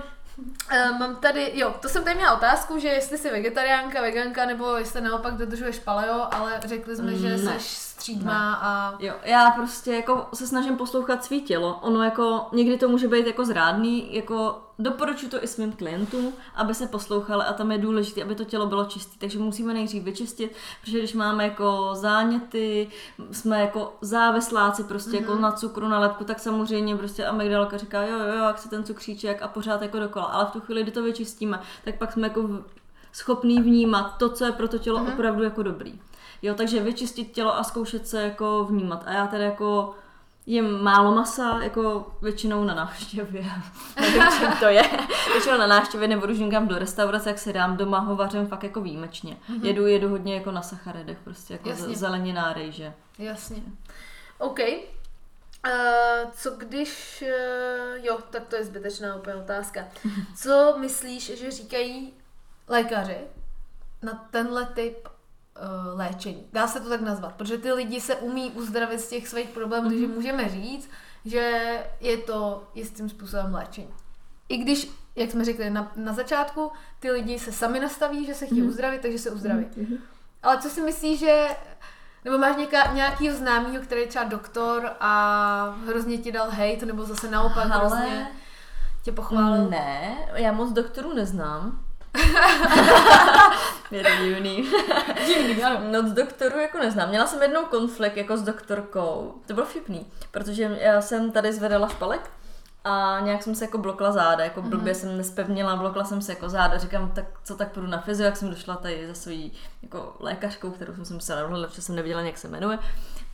uh, mám tady, jo, to jsem tady měla otázku, že jestli jsi vegetariánka, veganka, nebo jestli naopak dodržuješ paleo, ale řekli jsme, že jsi střídmá ne. a... Jo, já prostě jako se snažím poslouchat svý tělo. Ono jako, někdy to může být jako zrádný, jako... Doporučuji to i svým klientům, aby se poslouchali a tam je důležité, aby to tělo bylo čisté. Takže musíme nejdřív vyčistit, protože když máme jako záněty, jsme jako závisláci prostě mm-hmm. jako na cukru, na lepku, tak samozřejmě prostě amygdalka říká jo, jo, jo, jak se ten cukříček a pořád jako dokola. Ale v tu chvíli, kdy to vyčistíme, tak pak jsme jako schopní vnímat to, co je pro to tělo mm-hmm. opravdu jako dobrý. Jo, takže vyčistit tělo a zkoušet se jako vnímat. A já teda jako... Je málo masa, jako většinou na návštěvě, nevím, čím to je, většinou na návštěvě nebo když někam do restaurace, jak se dám doma, hovařím fakt jako výjimečně. Mm-hmm. Jedu, jedu hodně jako na sacharidech, prostě jako Jasně. zelenina, rejže. Jasně. OK. Uh, co když, uh, jo, tak to je zbytečná úplně otázka. Co myslíš, že říkají lékaři na tenhle typ léčení. Dá se to tak nazvat, protože ty lidi se umí uzdravit z těch svých problémů, takže mm-hmm. můžeme říct, že je to jistým způsobem léčení. I když, jak jsme řekli na, na začátku, ty lidi se sami nastaví, že se chtějí mm-hmm. uzdravit, takže se uzdraví. Mm-hmm. Ale co si myslíš, že... Nebo máš něká, nějakýho známýho, který je třeba doktor a hrozně ti dal hejt, nebo zase naopak Ale... hrozně tě pochválil? Ne, já moc doktorů neznám. Je to divný. divný no z doktoru jako neznám. Měla jsem jednou konflikt jako s doktorkou. To bylo vtipný, protože já jsem tady zvedala špalek a nějak jsem se jako blokla záda, jako blbě mm-hmm. jsem nespevnila, blokla jsem se jako záda. Říkám, tak co tak půjdu na fyzio, jak jsem došla tady za svojí jako lékařkou, kterou jsem se musela dohledat, protože jsem nevěděla, jak se jmenuje.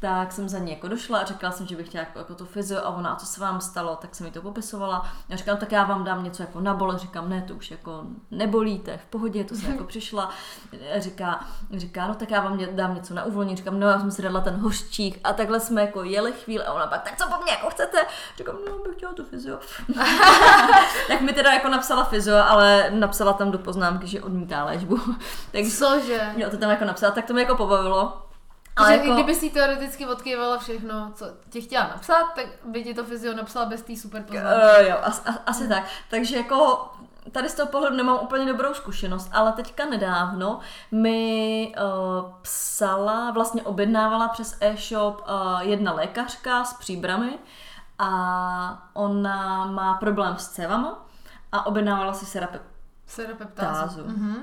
Tak jsem za ní jako došla a řekla jsem, že bych chtěla jako, jako to fyzio a ona, a co se vám stalo, tak jsem jí to popisovala. Já říkám, tak já vám dám něco jako na bole, říkám, ne, to už jako nebolíte, v pohodě, to jsem jako přišla. Říká, říká, no tak já vám dám něco na uvolnění, říkám, no já jsem si dala ten hořčík a takhle jsme jako jeli chvíli a ona pak, tak co po mně, jako chcete? Říkám, no bych chtěla to fyzio. Tak mi teda jako napsala fyzio, ale napsala tam do poznámky, že odmítá léčbu. Tak, cože? Jo, to tam jako napsala, tak to mě jako pobavilo. Ale jako... kdyby si teoreticky odkývala všechno, co tě chtěla napsat, tak by ti to fyzio napsala bez té super poznámky. Uh, jo, as, as, asi hmm. tak. Takže jako tady z toho pohledu nemám úplně dobrou zkušenost, ale teďka nedávno mi uh, psala, vlastně objednávala přes e-shop uh, jedna lékařka s příbrami a ona má problém s cévama a objednávala si serape... serapeptázu. Mm-hmm.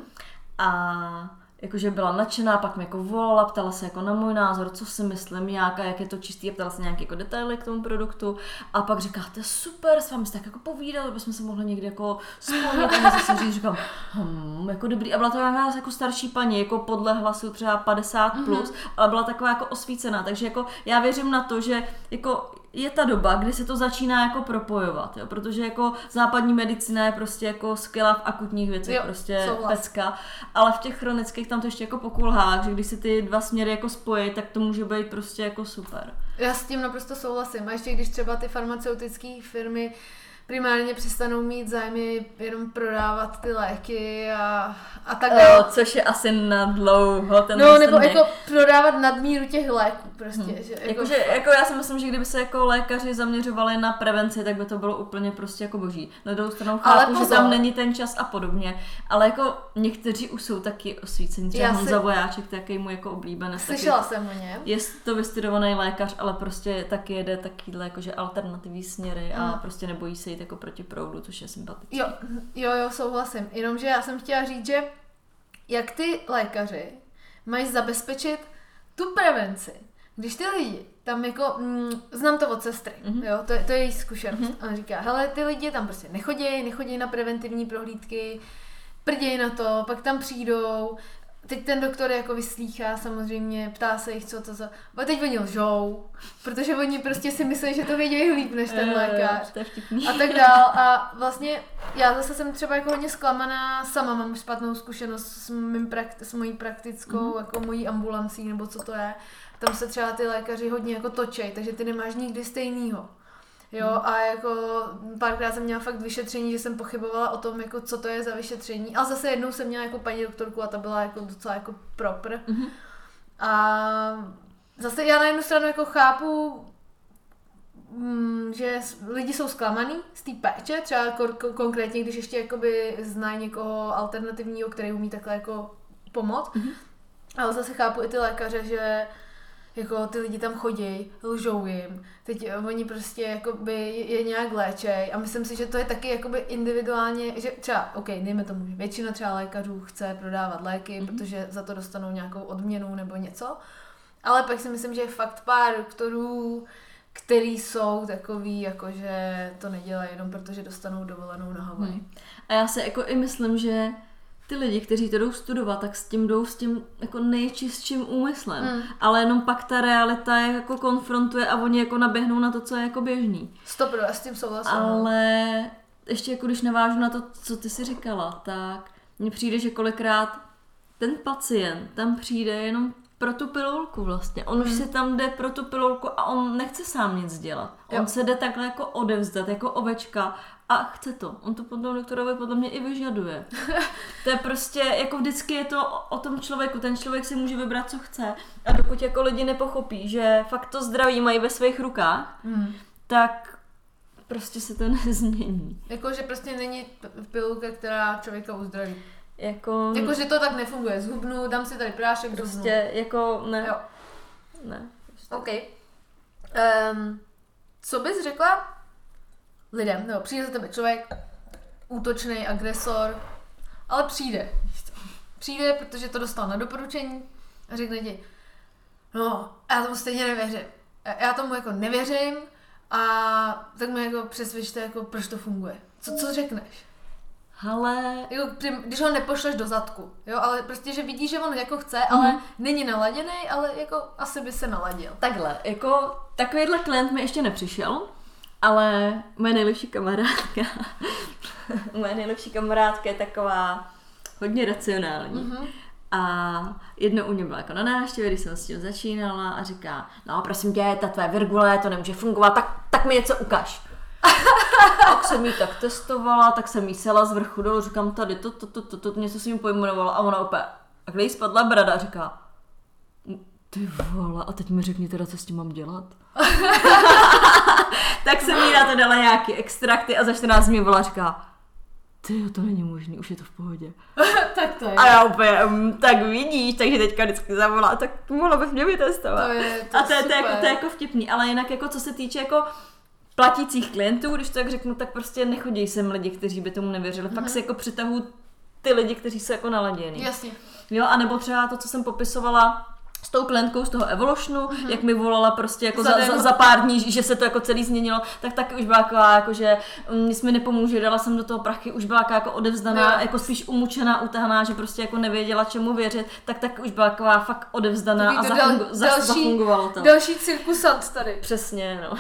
A... Jakože byla nadšená, pak mi jako volala, ptala se jako na můj názor, co si myslím, jak a jak je to čistý, a ptala se nějaké jako detaily k tomu produktu. A pak říká, to je super, s vámi se tak jako povídali, bychom se mohli někde jako spojit a něco si říct. Říkám, hm, jako dobrý. A byla to nějaká jako starší paní, jako podle hlasu třeba padesát plus, mm-hmm. ale byla taková jako osvícená. Takže jako já věřím na to, že jako je ta doba, kdy se to začíná jako propojovat, jo? Protože jako západní medicína je prostě jako skvělá v akutních věcech, jo, prostě souhlas. Pecka, ale v těch chronických tam to ještě jako pokulhá, že když se ty dva směry jako spojí, tak to může být prostě jako super. Já s tím naprosto souhlasím, a ještě když třeba ty farmaceutické firmy primárně přestanou mít zájmy jenom prodávat ty léky a, a tak dále. Oh, což je asi na dlouho ten No, nebo ne. jako prodávat nadmíru těch léků prostě. Hmm. Že, jako, jako, že, jako já si myslím, že kdyby se jako lékaři zaměřovali na prevenci, tak by to bylo úplně prostě jako boží. Na druhou stranu chápu, že tam není ten čas a podobně, ale jako někteří už jsou taky osvícení, třeba Honza Vojáček, takový můj jako oblíbený. Slyšela taky, jsem o něm. Je to vystudovaný lékař, ale prostě taky jede takýhle jakože alternativní směry a hmm. prostě nebojí se jít jako proti proudu, což je sympatický. Jo, jo, jo, souhlasím. Jenomže já jsem chtěla říct, že jak ty lékaři mají zabezpečit tu prevenci, když ty lidi tam jako, mm, znám to od sestry, mm-hmm. jo, to je, to je její zkušenost. Mm-hmm. Ona říká, hele, ty lidi tam prostě nechodějí, nechodějí na preventivní prohlídky, prdějí na to, pak tam přijdou, teď ten doktor jako vyslýchá samozřejmě, ptá se jich, co to za... A teď oni lžou, protože oni prostě si myslí, že to vědějí líp než ten lékař. A tak dál. A vlastně já zase jsem třeba jako hodně zklamaná, sama mám špatnou zkušenost s, mým prakti- s mojí praktickou, mm-hmm. jako mojí ambulancí, nebo co to je. Tam se třeba ty lékaři hodně jako točej, takže ty nemáš nikdy stejnýho. Jo, mm. a jako párkrát jsem měla fakt vyšetření, že jsem pochybovala o tom, jako co to je za vyšetření. Ale zase jednou jsem měla jako paní doktorku a ta byla jako docela jako proper. Mm-hmm. A zase já na jednu stranu jako chápu, že lidi jsou zklamaný z té péče, třeba konkrétně, když ještě jakoby znají někoho alternativního, který umí takhle jako pomoct. Mm-hmm. Ale zase chápu i ty lékaře, že jako ty lidi tam chodí, lžou jim, teď oni prostě jakoby je nějak léčej a myslím si, že to je taky jakoby individuálně, že třeba, ok, dejme tomu, že většina třeba lékařů chce prodávat léky, mm-hmm. protože za to dostanou nějakou odměnu nebo něco, ale pak si myslím, že je fakt pár doktorů, který jsou takový, jakože to nedělají jenom protože dostanou dovolenou na Havaj. Hmm. A já se jako i myslím, že ty lidi, kteří to jdou studovat, tak s tím jdou s tím jako nejčistším úmyslem. Hmm. Ale jenom pak ta realita je jako konfrontuje a oni jako naběhnou na to, co je jako běžný. Stopro, já s tím souhlasím. Ale ještě jako když navážu na to, co ty si říkala, tak mně přijde, že kolikrát ten pacient tam přijde jenom pro tu pilulku vlastně. On hmm. už si tam jde pro tu pilulku a on nechce sám nic dělat. Jo. On se jde takhle jako odevzdat, jako ovečka. A chce to. On to potom doktorovi podle mě i vyžaduje. To je prostě, jako vždycky je to o, o tom člověku. Ten člověk si může vybrat, co chce. A dokud jako lidi nepochopí, že fakt to zdraví mají ve svých rukách, mm. tak prostě se to nezmění. Jako, že prostě není pilulka, která člověka uzdraví. Jako... Jako, že to tak nefunguje. Zhubnu, dám si tady prášek, prostě zhubnu. Prostě, jako, ne. Jo. Ne. Prostě. OK. Um, co bys řekla lidem, nebo přijde za tebe člověk, útočný agresor, ale přijde. Přijde, protože to dostal na doporučení a řekne ti, no, já tomu stejně nevěřím. Já tomu jako nevěřím a tak mě jako přesvědčte, jako, proč to funguje. Co, co řekneš? Hele... Jako, když ho nepošleš do zadku, jo, ale prostě, že vidíš, že on jako chce, mm-hmm. ale není naladěnej, ale jako asi by se naladil. Takhle, jako takovýhle klient mi ještě nepřišel, ale moje nejlepší kamarádka, moje nejlepší kamarádka je taková hodně racionální. Mm-hmm. A jednou u mě byla jako na návštěvě, když jsem s tím začínala a říká, no prosím tě, ta tvé virgule, to nemůže fungovat, tak, tak mi něco ukaž. Tak jsem jí tak testovala, tak jsem jí sela z vrchu dolů, říkám tady to, to, to, to, to, něco jsem jí pojmenovala a ona opět, a kde jí spadla brada a říká, ty vole, a teď mi řekni teda, co s tím mám dělat. Tak jsem jí na to dala nějaký extrakty a za čtrnáct mi volá a říká, tyjo, to není možný, už je to v pohodě. Tak to je. A já úplně, tak vidíš, takže teďka vždycky zavolá, tak mohla bys mě vytestovat. To je, to a to je, to je, jako, to je jako vtipný, ale jinak jako co se týče jako platících klientů, když to tak řeknu, tak prostě nechodí sem lidi, kteří by tomu nevěřili, fakt mm-hmm. si jako přitahují ty lidi, kteří jsou jako naladění. Jasně. Jo, anebo třeba to, co jsem popisovala, s tou klientkou z toho Evolutionu, mm-hmm. jak mi volala prostě jako za, za, za pár dní, že se to jako celý změnilo, tak taky už byla taková jako, že nic mi nepomůže, dala jsem do toho prachy, už byla jako odevzdaná, no. jako spíš umučená, utahaná, že prostě jako nevěděla čemu věřit, tak tak už byla taková fakt odevzdaná a zafungu, dal, za, další, zafungovalo to. Další cirkusant tady. Přesně, no.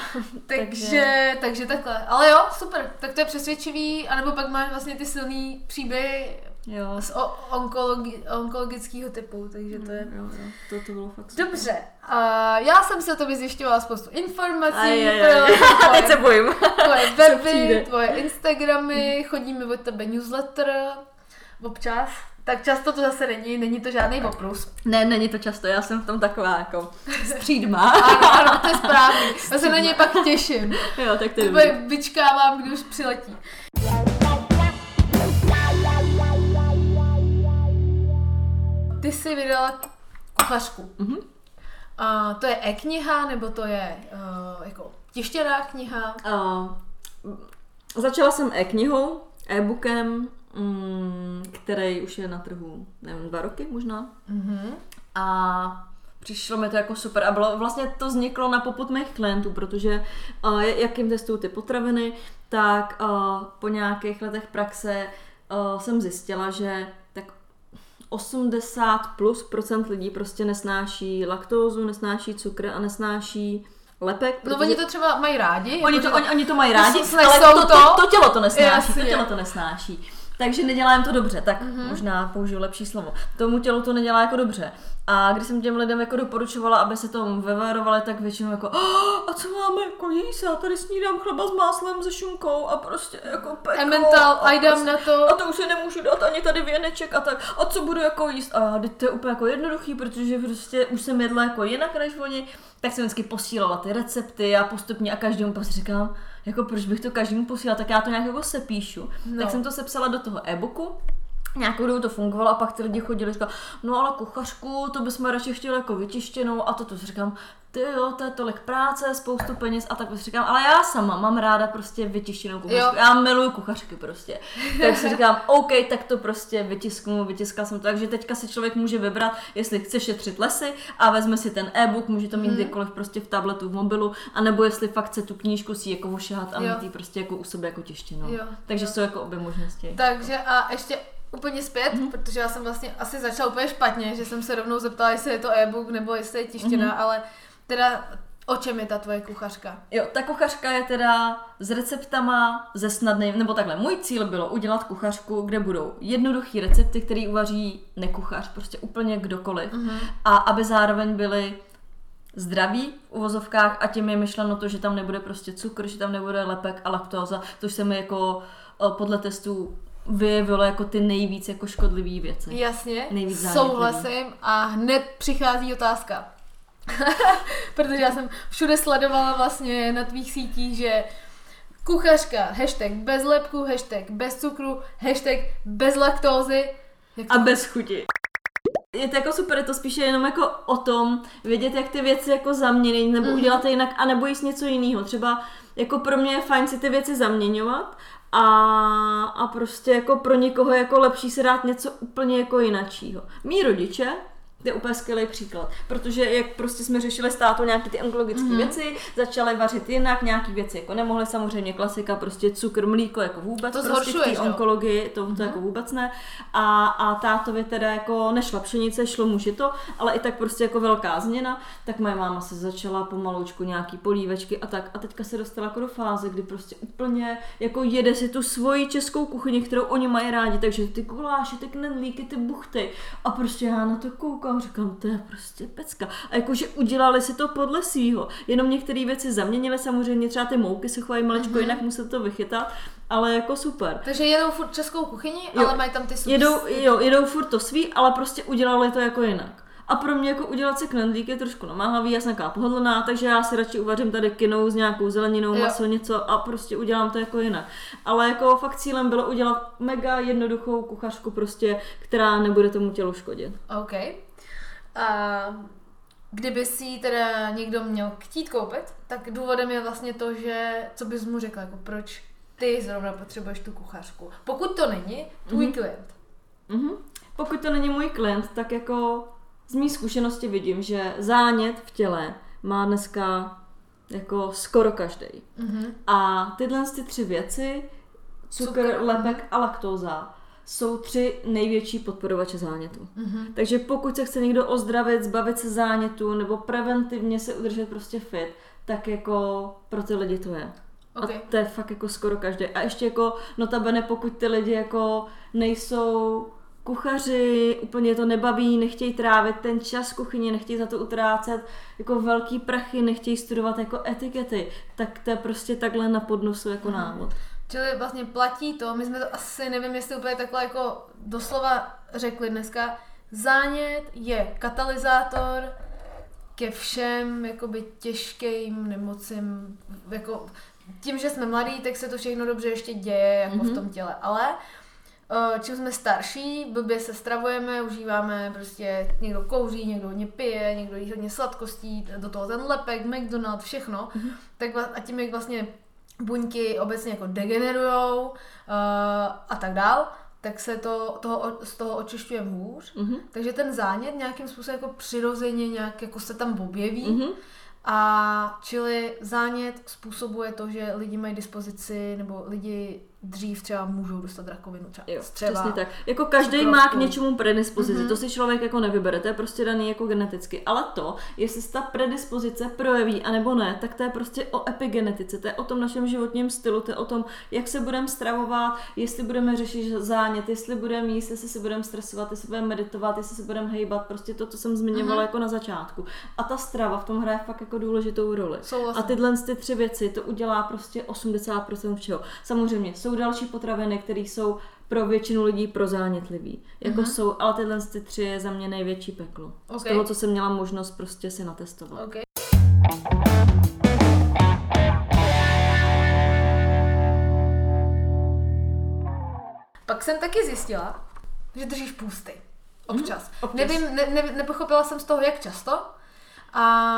takže, takže, takže takhle. Ale jo, super, tak to je přesvědčivý, anebo pak máš vlastně ty silný příběhy Jo, z onkologi- onkologického typu, takže to je... Jo, jo, to, to bylo fakt super. Dobře, uh, já jsem se o tobě zjišťovala spoustu informací. Ajajaj, teď se bojím. Tvoje weby, tvoje Instagramy, chodí mi od tebe newsletter občas. Tak často to zase není, není to žádný oprus. Ne, není to často, já jsem v tom taková jako střídma. Ano, ano, to je správný, já se na něj pak těším. Jo, tak to je dobrý. Vyčkávám, kdy už přiletí. Ty jsi vydala kuchařku. Mm-hmm. Uh, to je e-kniha, nebo to je uh, jako tištěná kniha? Uh, začala jsem e-knihou, e-bookem, mm, který už je na trhu, nevím, dva roky možná. Mm-hmm. A přišlo mi to jako super a bylo, vlastně to vzniklo na popud mých klientů, protože uh, jak jim testuju ty potraviny, tak uh, po nějakých letech praxe uh, jsem zjistila, že osmdesát plus procent lidí prostě nesnáší laktózu, nesnáší cukr a nesnáší lepek. No oni to třeba mají rádi. Oni to, oni, oni to mají rádi, ale to, to, to, to tělo to nesnáší. To tělo to nesnáší. Takže nedělá jim to dobře, tak mm-hmm. možná použiju lepší slovo. Tomu tělu to nedělá jako dobře. A když jsem těm lidem jako doporučovala, aby se tomu vyvarovali, tak většinou jako a co máme, jako jíst, já tady snídám chleba s máslem, se šunkou a prostě jako peko. Emmental, a jdám prostě, na to. A to už si nemůžu dát ani tady věneček a tak. A co budu jako jíst? A teď to je úplně jako jednoduchý, protože prostě už jsem jedla jako jinak než oni. Tak jsem vždycky posílala ty recepty a postupně a každému pak si říkám, jako proč bych to každému posílala, tak já to nějak jako sepíšu. No. Tak jsem to sepsala do toho e-booku, nějakou dobu to fungovalo a pak ty lidi chodili a říkali, no ale kuchařku, to bychom radši chtěli jako vyčištěnou a toto si říkám, ty jo, to je tolik práce, spoustu peněz a tak si říkám, ale já sama mám ráda prostě vytištěnou kuchařku, jo. Já miluju kuchařky prostě, tak si říkám, OK, tak to prostě vytisknu, vytiskla jsem to, takže teďka si člověk může vybrat, jestli chce šetřit lesy a vezme si ten e-book, může to mít kdykoliv prostě v tabletu, v mobilu, anebo jestli fakt chce tu knížku si jako ošahat a mít ji prostě jako u sebe jako tištěnou, jo. Takže jo. Jsou jako obě možnosti. Takže a ještě úplně zpět, mm-hmm. protože já jsem vlastně asi začala úplně špatně, že jsem se rovnou zeptala, jestli je to e-book nebo jestli je tištěná, mm-hmm. ale teda o čem je ta tvoje kuchařka? Jo, ta kuchařka je teda s receptama, ze snadným, nebo takhle, můj cíl bylo udělat kuchařku, kde budou jednoduchý recepty, který uvaří nekuchař, prostě úplně kdokoliv, mm-hmm. a aby zároveň byly zdraví v uvozovkách a tím je myšleno to, že tam nebude prostě cukr, že tam nebude lepek a laktóza, to už se mi jako podle testů vyjevilo jako ty nejvíc jako škodlivý věci. Jasně, nejvíc souhlasím a hned přichází otázka. Protože já jsem všude sledovala vlastně na tvých sítích, že kuchařka, hashtag bez lepku, hashtag bez cukru, hashtag bez laktózy. Jak to... A bez chuti. Je to jako super, je to spíše jenom jako o tom vědět, jak ty věci jako zaměnit, nebo mm-hmm. udělat je jinak, anebo jíst něco jiného. Třeba jako pro mě je fajn si ty věci zaměňovat, A, a prostě jako pro někoho je jako lepší si dát něco úplně jako jinačího. Mí rodiče, to je úplně skvělý příklad, protože jak prostě jsme řešili s tátou nějaké ty onkologické mm-hmm. věci, začali vařit jinak, nějaké věci jako nemohli, samozřejmě klasika, prostě cukr, mlíko, jako vůbec, to prostě zhoršuje, v té onkologii, to, to mm-hmm. jako vůbec ne. A, a tátovi teda jako nešla pšenice, šlo mu žito, ale i tak prostě jako velká změna, tak moje máma se začala pomaloučku nějaký polívečky a tak a teďka se dostala jako do fáze, kdy prostě úplně jako jede si tu svoji českou kuchyni, kterou oni mají rádi, takže ty guláše, ty knedlíky, ty buchty a prostě já na to koukám. A říkám, to je prostě pecka. A jakože udělali si to podle svýho. Jenom některé věci zaměnili, samozřejmě třeba ty mouky se chovají malečko, mm-hmm. jinak musel to vychytat, ale jako super. Takže jedou furt českou kuchyni, jo. Ale mají tam ty suky. Jedou, jo, jedou furt to svý, ale prostě udělali to jako jinak. A pro mě jako udělat si knedlík je trošku namáhavý, já jsem taková pohodlná, takže já si radši uvařím tady kynou s nějakou zeleninou, jo. maso, něco a prostě udělám to jako jinak. Ale jako fakt cílem bylo udělat mega jednoduchou kuchařku prostě, která nebude tomu tělu škodit. OK. A kdyby si ji teda někdo měl chtít koupit, tak důvodem je vlastně to, že co bys mu řekla, jako proč ty zrovna potřebuješ tu kuchařku. Pokud to není tvůj mm-hmm. klient. Mm-hmm. Pokud to není můj klient, tak jako z mý zkušenosti vidím, že zánět v těle má dneska jako skoro každý. Mm-hmm. A tyhle ty tři věci, cukr, cukr lepek a laktóza, jsou tři největší podporovače zánětu. Mm-hmm. Takže pokud se chce někdo ozdravit, zbavit se zánětu nebo preventivně se udržet prostě fit, tak jako pro ty lidi to je. Okay. A to je fakt jako skoro každý. A ještě jako notabene, pokud ty lidi jako nejsou kuchaři, úplně to nebaví, nechtějí trávit ten čas v kuchyni, nechtějí za to utrácet jako velký prachy, nechtějí studovat jako etikety, tak to je prostě takhle na podnosu jako hmm. návod. Čili vlastně platí to, my jsme to asi, nevím, jestli úplně takhle jako doslova řekli dneska, zánět je katalyzátor ke všem jakoby těžkým nemocím, jako tím, že jsme mladí, tak se to všechno dobře ještě děje jako mm-hmm. v tom těle, ale čím jsme starší, blbě se stravujeme, užíváme, prostě někdo kouří, někdo hodně pije, někdo jí hodně sladkostí, do toho ten lepek, McDonald's, všechno, mm-hmm. tak a tím, jak vlastně buňky obecně jako degenerujou uh, a tak dál, tak se to, toho, z toho očišťujeme hůř. Mm-hmm. Takže ten zánět nějakým způsobem jako přirozeně nějak jako se tam objeví. Mm-hmm. A čili zánět způsobuje to, že lidi mají dispozici, nebo lidi dřív třeba můžou dostat rakovinu. Třeba, jo, třeba přesně tak. Jako každý má k něčemu predispozici, mm-hmm. to si člověk jako nevybere, to je prostě daný jako geneticky. Ale to, jestli se ta predispozice projeví anebo ne, tak to je prostě o epigenetice, to je o tom našem životním stylu, to je o tom, jak se budeme stravovat, jestli budeme řešit zánět, jestli budeme jíst, jestli se budeme stresovat, jestli budeme meditovat, jestli se budeme hejbat, prostě to, co jsem zmiňovala mm-hmm. jako na začátku. A ta strava v tom hraje fakt jako důležitou roli. Souhlasím. A tyhle ty tři věci, to udělá prostě osmdesát procent všeho. Samozřejmě jsou další potraviny, které jsou pro většinu lidí prozánětlivý. Jako uh-huh. jsou, ale tyhle ty tři je za mě největší peklo. Okay. Z toho, co jsem měla možnost prostě si natestovat. Okay. Pak jsem taky zjistila, že držíš půsty. Občas. Uh-huh. Občas. Nevím, ne, ne, nepochopila jsem z toho, jak často. A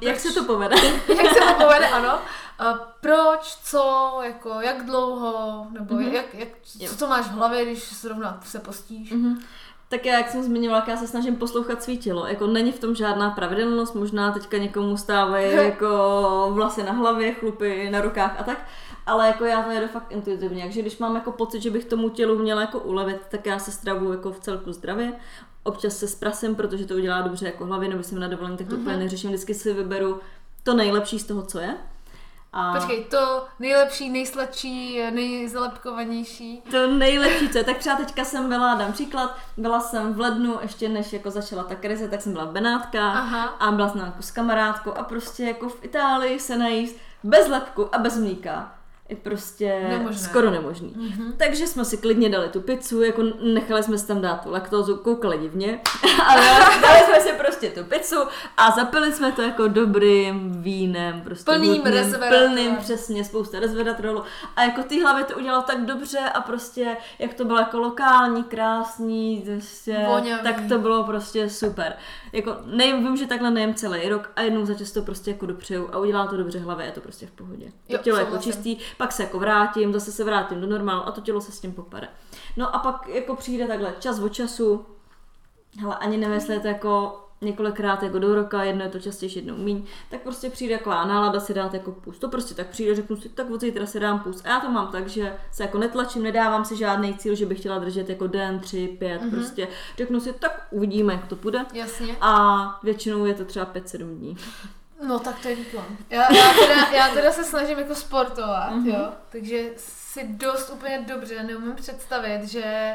jak se to povede? jak se to povede, ano. A proč, co, jako, jak dlouho, nebo mm-hmm. jak, jak, co, co máš v hlavě, když zrovna se postíš? Mm-hmm. Tak já, jak jsem zmiňovala, já se snažím poslouchat svý tělo. Jako není v tom žádná pravidelnost, možná teďka někomu stávají jako vlasy na hlavě, chlupy na rukách a tak. Ale jako já to jedu fakt intuitivně, takže když mám jako pocit, že bych tomu tělu měla jako ulevit, tak já se stravuju jako v celku zdravě. Občas se zprasím, protože to udělá dobře jako hlavě, nebo jsem na dovolení, tak to úplně mm-hmm. neřeším, vždycky si vyberu to nejlepší z toho, co je. A... Počkej, to nejlepší, nejsladší, nejzalepkovanější. To nejlepší, co je. Tak třeba teďka jsem byla, dám příklad, byla jsem v lednu, ještě než jako začala ta krize, tak jsem byla v Benátkách. Aha. A byla jsem jako s kamarádkou a prostě jako v Itálii se najíst bez lepku a bez mlíka. Je prostě nemožné. Skoro nemožný. Mm-hmm. Takže jsme si klidně dali tu pizzu, jako nechali jsme si tam dát tu laktózu, koukali divně, ale dali jsme si prostě tu pizzu a zapili jsme to jako dobrým vínem, prostě plným, plným přesně, spousta resveratrolu. A jako ty hlavě to udělalo tak dobře a prostě, jak to bylo jako lokální, krásný, prostě, tak to bylo prostě super. Jako nevím, vím, že takhle nejem celý rok a jednou za často prostě jako dopřeju a udělá to dobře hlavě, je to prostě v pohodě. To tělo je jako čistý. Pak se jako vrátím, zase se vrátím do normálu a to tělo se s tím popere. No a pak jako přijde takhle čas od času, hele, ani nevím, jestli je to jako několikrát jako do roka, jedno je to častější, jednou míň, tak prostě přijde taková nálada si dát jako půst. To prostě tak přijde, řeknu si, tak od zítra si dám půst. A já to mám tak, že se jako netlačím, nedávám si žádný cíl, že bych chtěla držet jako den, tři, pět, mm-hmm. prostě řeknu si, tak uvidíme, jak to půjde. Jasně. A většinou je to třeba pět, sedm dní. No tak to je výplán. Já, já, teda, já teda se snažím jako sportovat, mm-hmm. jo, takže si dost úplně dobře neumím představit, že,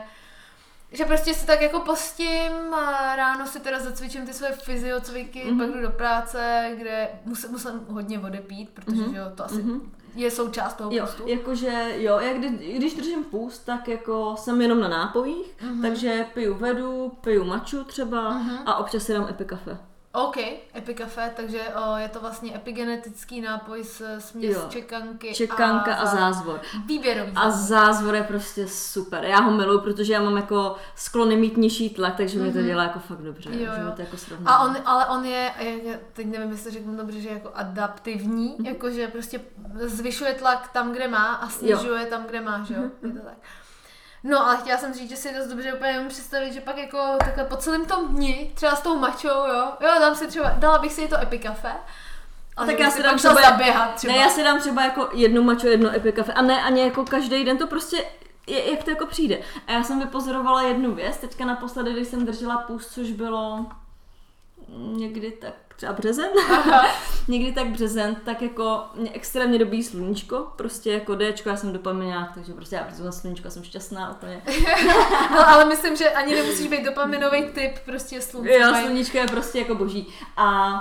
že prostě si tak jako postím a ráno si teda zacvičím ty svoje fyziocviky, mm-hmm. pak jdu do práce, kde musím, musím hodně vody pít, protože mm-hmm. jo, to asi... Mm-hmm. je součást toho půstu. Jo, jakože jo, já kdy, když držím půst, tak jako jsem jenom na nápojích, mm-hmm. takže piju vedu, piju maču třeba mm-hmm. a občas si dám epikafe. OK, epikafe, takže o, je to vlastně epigenetický nápoj s směs čekanky čekanka a, a zázvor. Výběrový zázvor. A zázvor je prostě super. Já ho miluji, protože já mám jako sklony mít nižší tlak, takže mm-hmm. mi to dělá jako fakt dobře. Jo, jo. To jako a on, ale on je, teď nevím, jestli řeknu dobře, že je jako adaptivní, mm-hmm. jakože prostě zvyšuje tlak tam, kde má a snižuje jo. tam, kde má, že jo? Mm-hmm. Je to tak. No, ale chtěla jsem říct, že si dost dobře úplně nemůžu představit, že pak jako takhle po celém tom dni, třeba s tou mačou, jo, jo, dám si třeba, dala bych si to epikafe. A tak já si dám třeba, zaběhat, třeba. Ne, já si dám třeba jako jednu maču, jedno epikafe a ne ani jako každý den, to prostě je, jak to jako přijde. A já jsem vypozorovala jednu věc, teďka naposledy, když jsem držela půst, což bylo někdy tak třeba březen, někdy tak březen, tak jako mě extrémně dobí sluníčko, prostě jako Dčko, já jsem dopamiňák, takže prostě já brzdu na sluníčko, jsem šťastná úplně. No ale myslím, že ani nemusíš být dopaminový typ, prostě sluníčko. Jo, sluníčko je prostě jako boží. A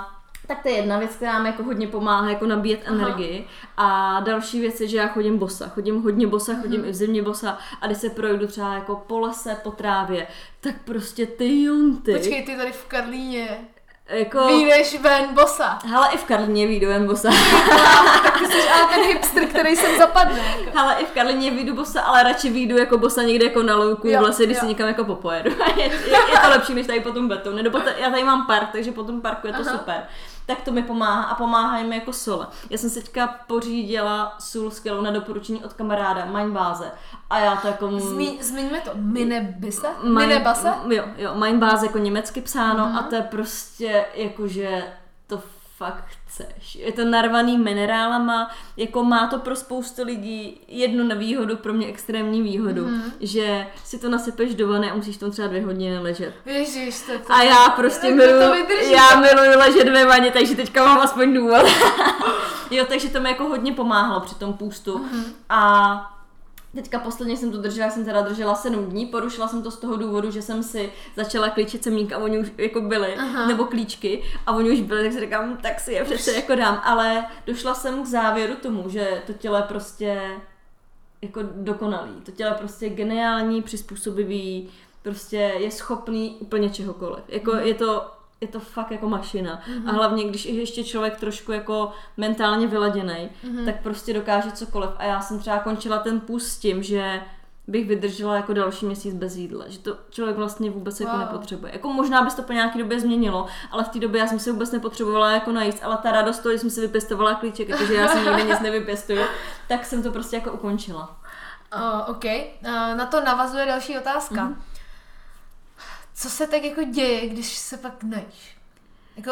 tak to je jedna věc, která mi jako hodně pomáhá jako nabíjet energii. Aha. A další věc je, že já chodím bosa. Chodím hodně bosa, chodím hmm. i v zimě bosa a když se projdu třeba jako po lese, po trávě, tak prostě ty junty. Počkej, ty tady v Karlíně. Jako... Výjdeš ven bosa. Hele, i v Karlině výjdu ven bosa. Tak ty jsi ale ten hipster, který jsem zapadne. Jako. Hele, i v Karlině výjdu bosa, ale radši výjdu jako bosa někde jako na louku, v lese, když jo. si někam jako popojedu. je, je, je to lepší, než tady po tom betonu. Já tady mám park, takže po tom parku je to Aha. super. Tak to mi pomáhá a pomáhají mi jako sole. Já jsem se teďka pořídila sůl skvělou na doporučení od kamaráda Meine Base. A já to jako... Zmi, zmiňme to. Meine Base? Meine Base? Jo, jo. Meine Base jako německy psáno uh-huh. a to je prostě jakože to fakt chceš. Je to narvaný minerálama, jako má to pro spoustu lidí jednu nevýhodu, pro mě extrémní výhodu, mm-hmm. že si to nasypeš do vany a musíš tam třeba dvě hodiny ležet. Ježiš, to to... A já prostě miluju, já miluju ležet ve vaně, takže teďka mám aspoň důvod. Jo, takže to mi jako hodně pomáhlo při tom půstu. Mm-hmm. A teďka posledně jsem to držela, jsem teda držela sedm dní, porušila jsem to z toho důvodu, že jsem si začala klíčit semínka a oni už jako byly, Aha. nebo klíčky a oni už byly, tak si říkám, tak si je přece jako dám, ale došla jsem k závěru tomu, že to tělo je prostě jako dokonalý, to tělo je prostě geniální, přizpůsobivý, prostě je schopný úplně čehokoliv, jako je to... Je to fakt jako mašina. Mm-hmm. A hlavně, když je ještě člověk trošku jako mentálně vyladěnej, mm-hmm. tak prostě dokáže cokoliv. A já jsem třeba končila ten půst s tím, že bych vydržela jako další měsíc bez jídla. Že to člověk vlastně vůbec wow. jako nepotřebuje. Jako možná by se to po nějaké době změnilo, ale v té době já jsem se vůbec nepotřebovala jako najíst, ale ta radost toho, že jsem si vypěstovala klíček, protože já si nikdy nic nevypěstuju, tak jsem to prostě jako ukončila. Uh, OK. Uh, na to navazuje další otázka. Mm-hmm. Co se tak jako děje, když se pak najíš? Jako,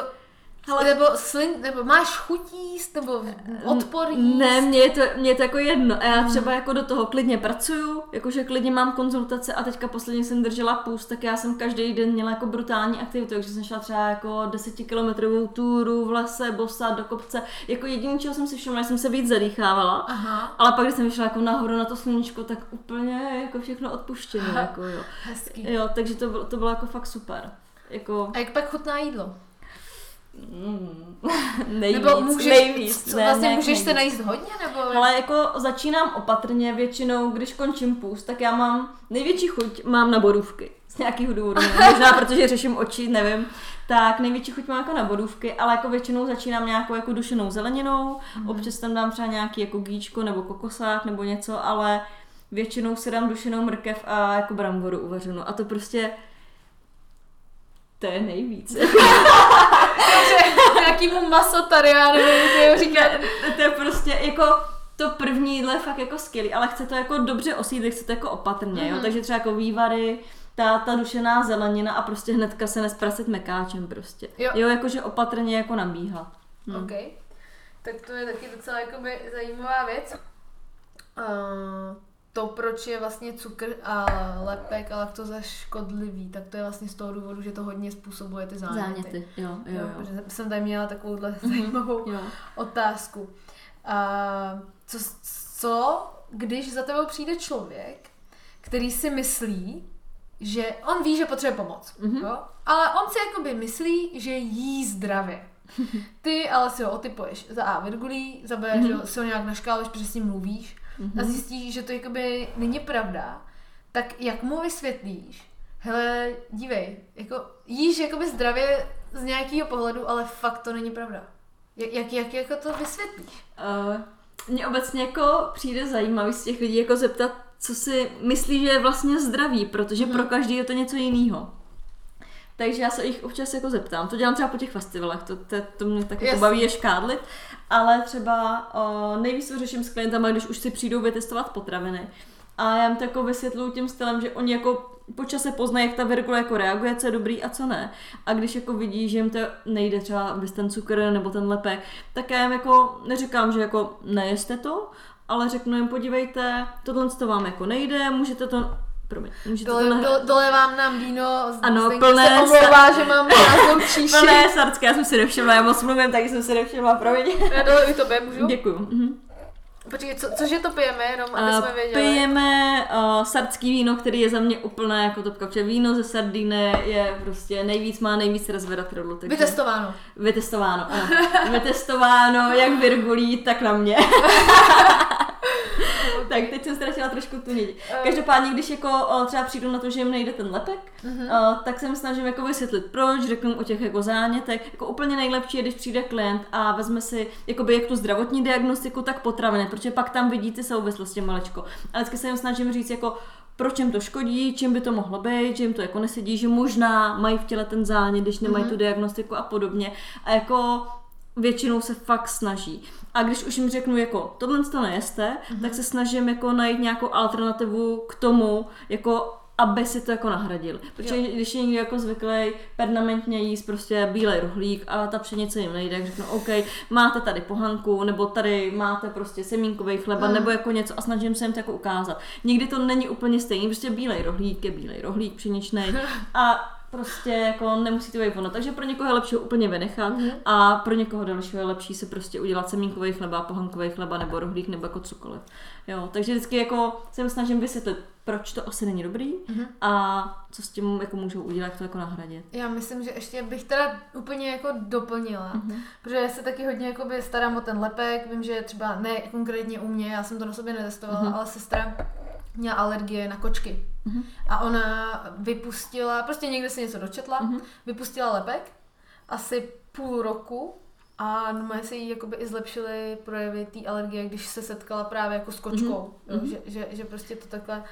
ale... nebo, slin, nebo máš chuť jíst, nebo odpor jíst? Ne, mně je to, mně je to jako jedno. A já třeba jako do toho klidně pracuju, jakože klidně mám konzultace a teďka posledně jsem držela půst, tak já jsem každý den měla jako brutální aktivitu, takže jsem šla třeba jako desetikilometrovou túru v lese, bosa, do kopce. Jako jediný, čeho jsem si všimla, jsem se víc zadýchávala, Aha. ale pak, když jsem vyšla jako nahoru na to sluníčko, tak úplně jako všechno odpuštěno. Jako, jo. Hezký. Jo, takže to bylo, to bylo jako fakt super. Jako... A jak pak chutná jídlo? Mm. Nejvíc, nebo můžeš, nejvíc, ne, vlastně ne, můžeš se najíst hodně, nebo? Ale jako začínám opatrně, většinou, když končím půst, tak já mám největší chuť mám na borůvky. Z nějakého důvodu, možná protože řeším oči, nevím. Tak největší chuť mám jako na borůvky, ale jako většinou začínám nějakou jako dušenou zeleninou, mm. občas tam dám třeba nějaký jako gíčko nebo kokosák nebo něco, ale většinou si dám dušenou mrkev a jako bramboru uvařenou. A to prostě to je nejvíc. Nějakýmu masotariánu, nebo říká, to je prostě jako to první jídlo je fakt jako skvělý, ale chce to jako dobře osídlit, chce to jako opatrně, mm-hmm. jo, takže třeba jako vývary, ta, ta dušená zelenina a prostě hnedka se nesprasit mekáčem prostě, jo, jo jakože opatrně jako nabíhat. Hm. Ok, tak to je taky docela jakoby zajímavá věc. Uh... To, proč je vlastně cukr a lepek a laktoza škodlivý, tak to je vlastně z toho důvodu, že to hodně způsobuje ty záněty. Záněty, jo, jo, jo. Protože jsem tady měla takovouhle zajímavou mm-hmm. otázku. A co, co, když za tebou přijde člověk, který si myslí, že on ví, že potřebuje pomoc, mm-hmm. jo? Ale on si jakoby myslí, že jí zdravě. Ty ale si ho otypuješ za A virgulí, za B, mm-hmm. že si ho nějak naškáluješ, protože s ním mluvíš, a zjistíš, že to jakoby není pravda, tak jak mu vysvětlíš? Hele, dívej, jako jíš jakoby zdravě z nějakého pohledu, ale fakt to není pravda. Jak, jak, jak jako to vysvětlíš? Uh, mně obecně jako přijde zajímavý z těch lidí jako zeptat, co si myslí, že je vlastně zdravý, protože hmm. pro každý je to něco jiného. Takže já se jich občas jako zeptám. To dělám třeba po těch festivalech, to, to, to mě tak jako baví je škádlit. Ale třeba o, nejvíc to řeším s klientama, když už si přijdou vytestovat potraviny. A já jim to jako vysvětluju tím stylem, že oni jako po čase poznají, jak ta virgule jako reaguje, co je dobrý a co ne. A když jako vidí, že jim to nejde třeba bez ten cukr nebo ten lepek, tak já jim jako neříkám, že jako nejeste to, ale řeknu jim podívejte, tohle to vám jako nejde, můžete to Promiň, můžete dole, to nahrát. Dole vám nám víno, ano, plné se omlouvá, že mám nějakou číši. Plné srdce, já jsem si nevšimla, já moc mluvím, tak jsem si nevšimla, promiň. Já dole i to bě, můžu? Děkuju. Mhm. Počkej, co, cože to pijeme, jenom aby jsme věděli? Pijeme uh, sardský víno, který je za mě úplné jako topka, protože víno ze Sardíny je prostě nejvíc, má nejvíc rozvedat rodlutek. Vytestováno. Vytestováno, ano. Vytestováno, jak virgulí, tak na mě. Tak teď jsem ztratila trošku tu nit. Každopádně, když jako o, třeba přijdu na to, že jim nejde ten lepek, mm-hmm. o, tak se mi snažím jako vysvětlit proč, řeknu o těch jako zánětech. Jako úplně nejlepší je, když přijde klient a vezme si jakoby jak tu zdravotní diagnostiku, tak potraviny, protože pak tam vidí ty souvislosti malečko. Ale vždycky se jim snažím říct jako proč jim to škodí, čím by to mohlo být, že jim to jako nesedí, že možná mají v těle ten zánět, když nemají mm-hmm. tu diagnostiku a podobně. A jako většinou se fakt snaží. A když už jim řeknu, jako tohle to nejeste, mm-hmm. tak se snažím jako najít nějakou alternativu k tomu, jako aby si to jako nahradil. Protože jo. když je někdo jako zvyklý permanentně jíst prostě bílej rohlík a ta pšenice jim nejde, tak řeknu OK, máte tady pohanku, nebo tady máte prostě semínkový chleba, mm. nebo jako něco a snažím se jim to jako ukázat. Nikdy to není úplně stejný, prostě bílej rohlík je bílej rohlík, pšeničnej a prostě jako nemusí to být ono. Takže pro někoho je lepší úplně vynechat mm-hmm. a pro někoho dalšího je lepší se prostě udělat semínkový chleba, pohankový chleba nebo rohlík nebo jako cokoliv. Jo, takže vždycky jako se snažím vysvětlit, proč to asi není dobrý mm-hmm. a co s tím jako můžou udělat, to jako nahradit. Já myslím, že ještě bych teda úplně jako doplnila, mm-hmm. protože se taky hodně jakoby starám o ten lepek, vím, že třeba ne konkrétně u mě, já jsem to na sobě netestovala, mm-hmm. ale sestra měla alergie na kočky. Uh-huh. A ona vypustila, prostě někde si něco dočetla, uh-huh. vypustila lepek asi půl roku a normálně se jí jakoby i zlepšily projevy té alergie, když se setkala právě jako s kočkou, uh-huh. jo, že, že, že prostě to takhle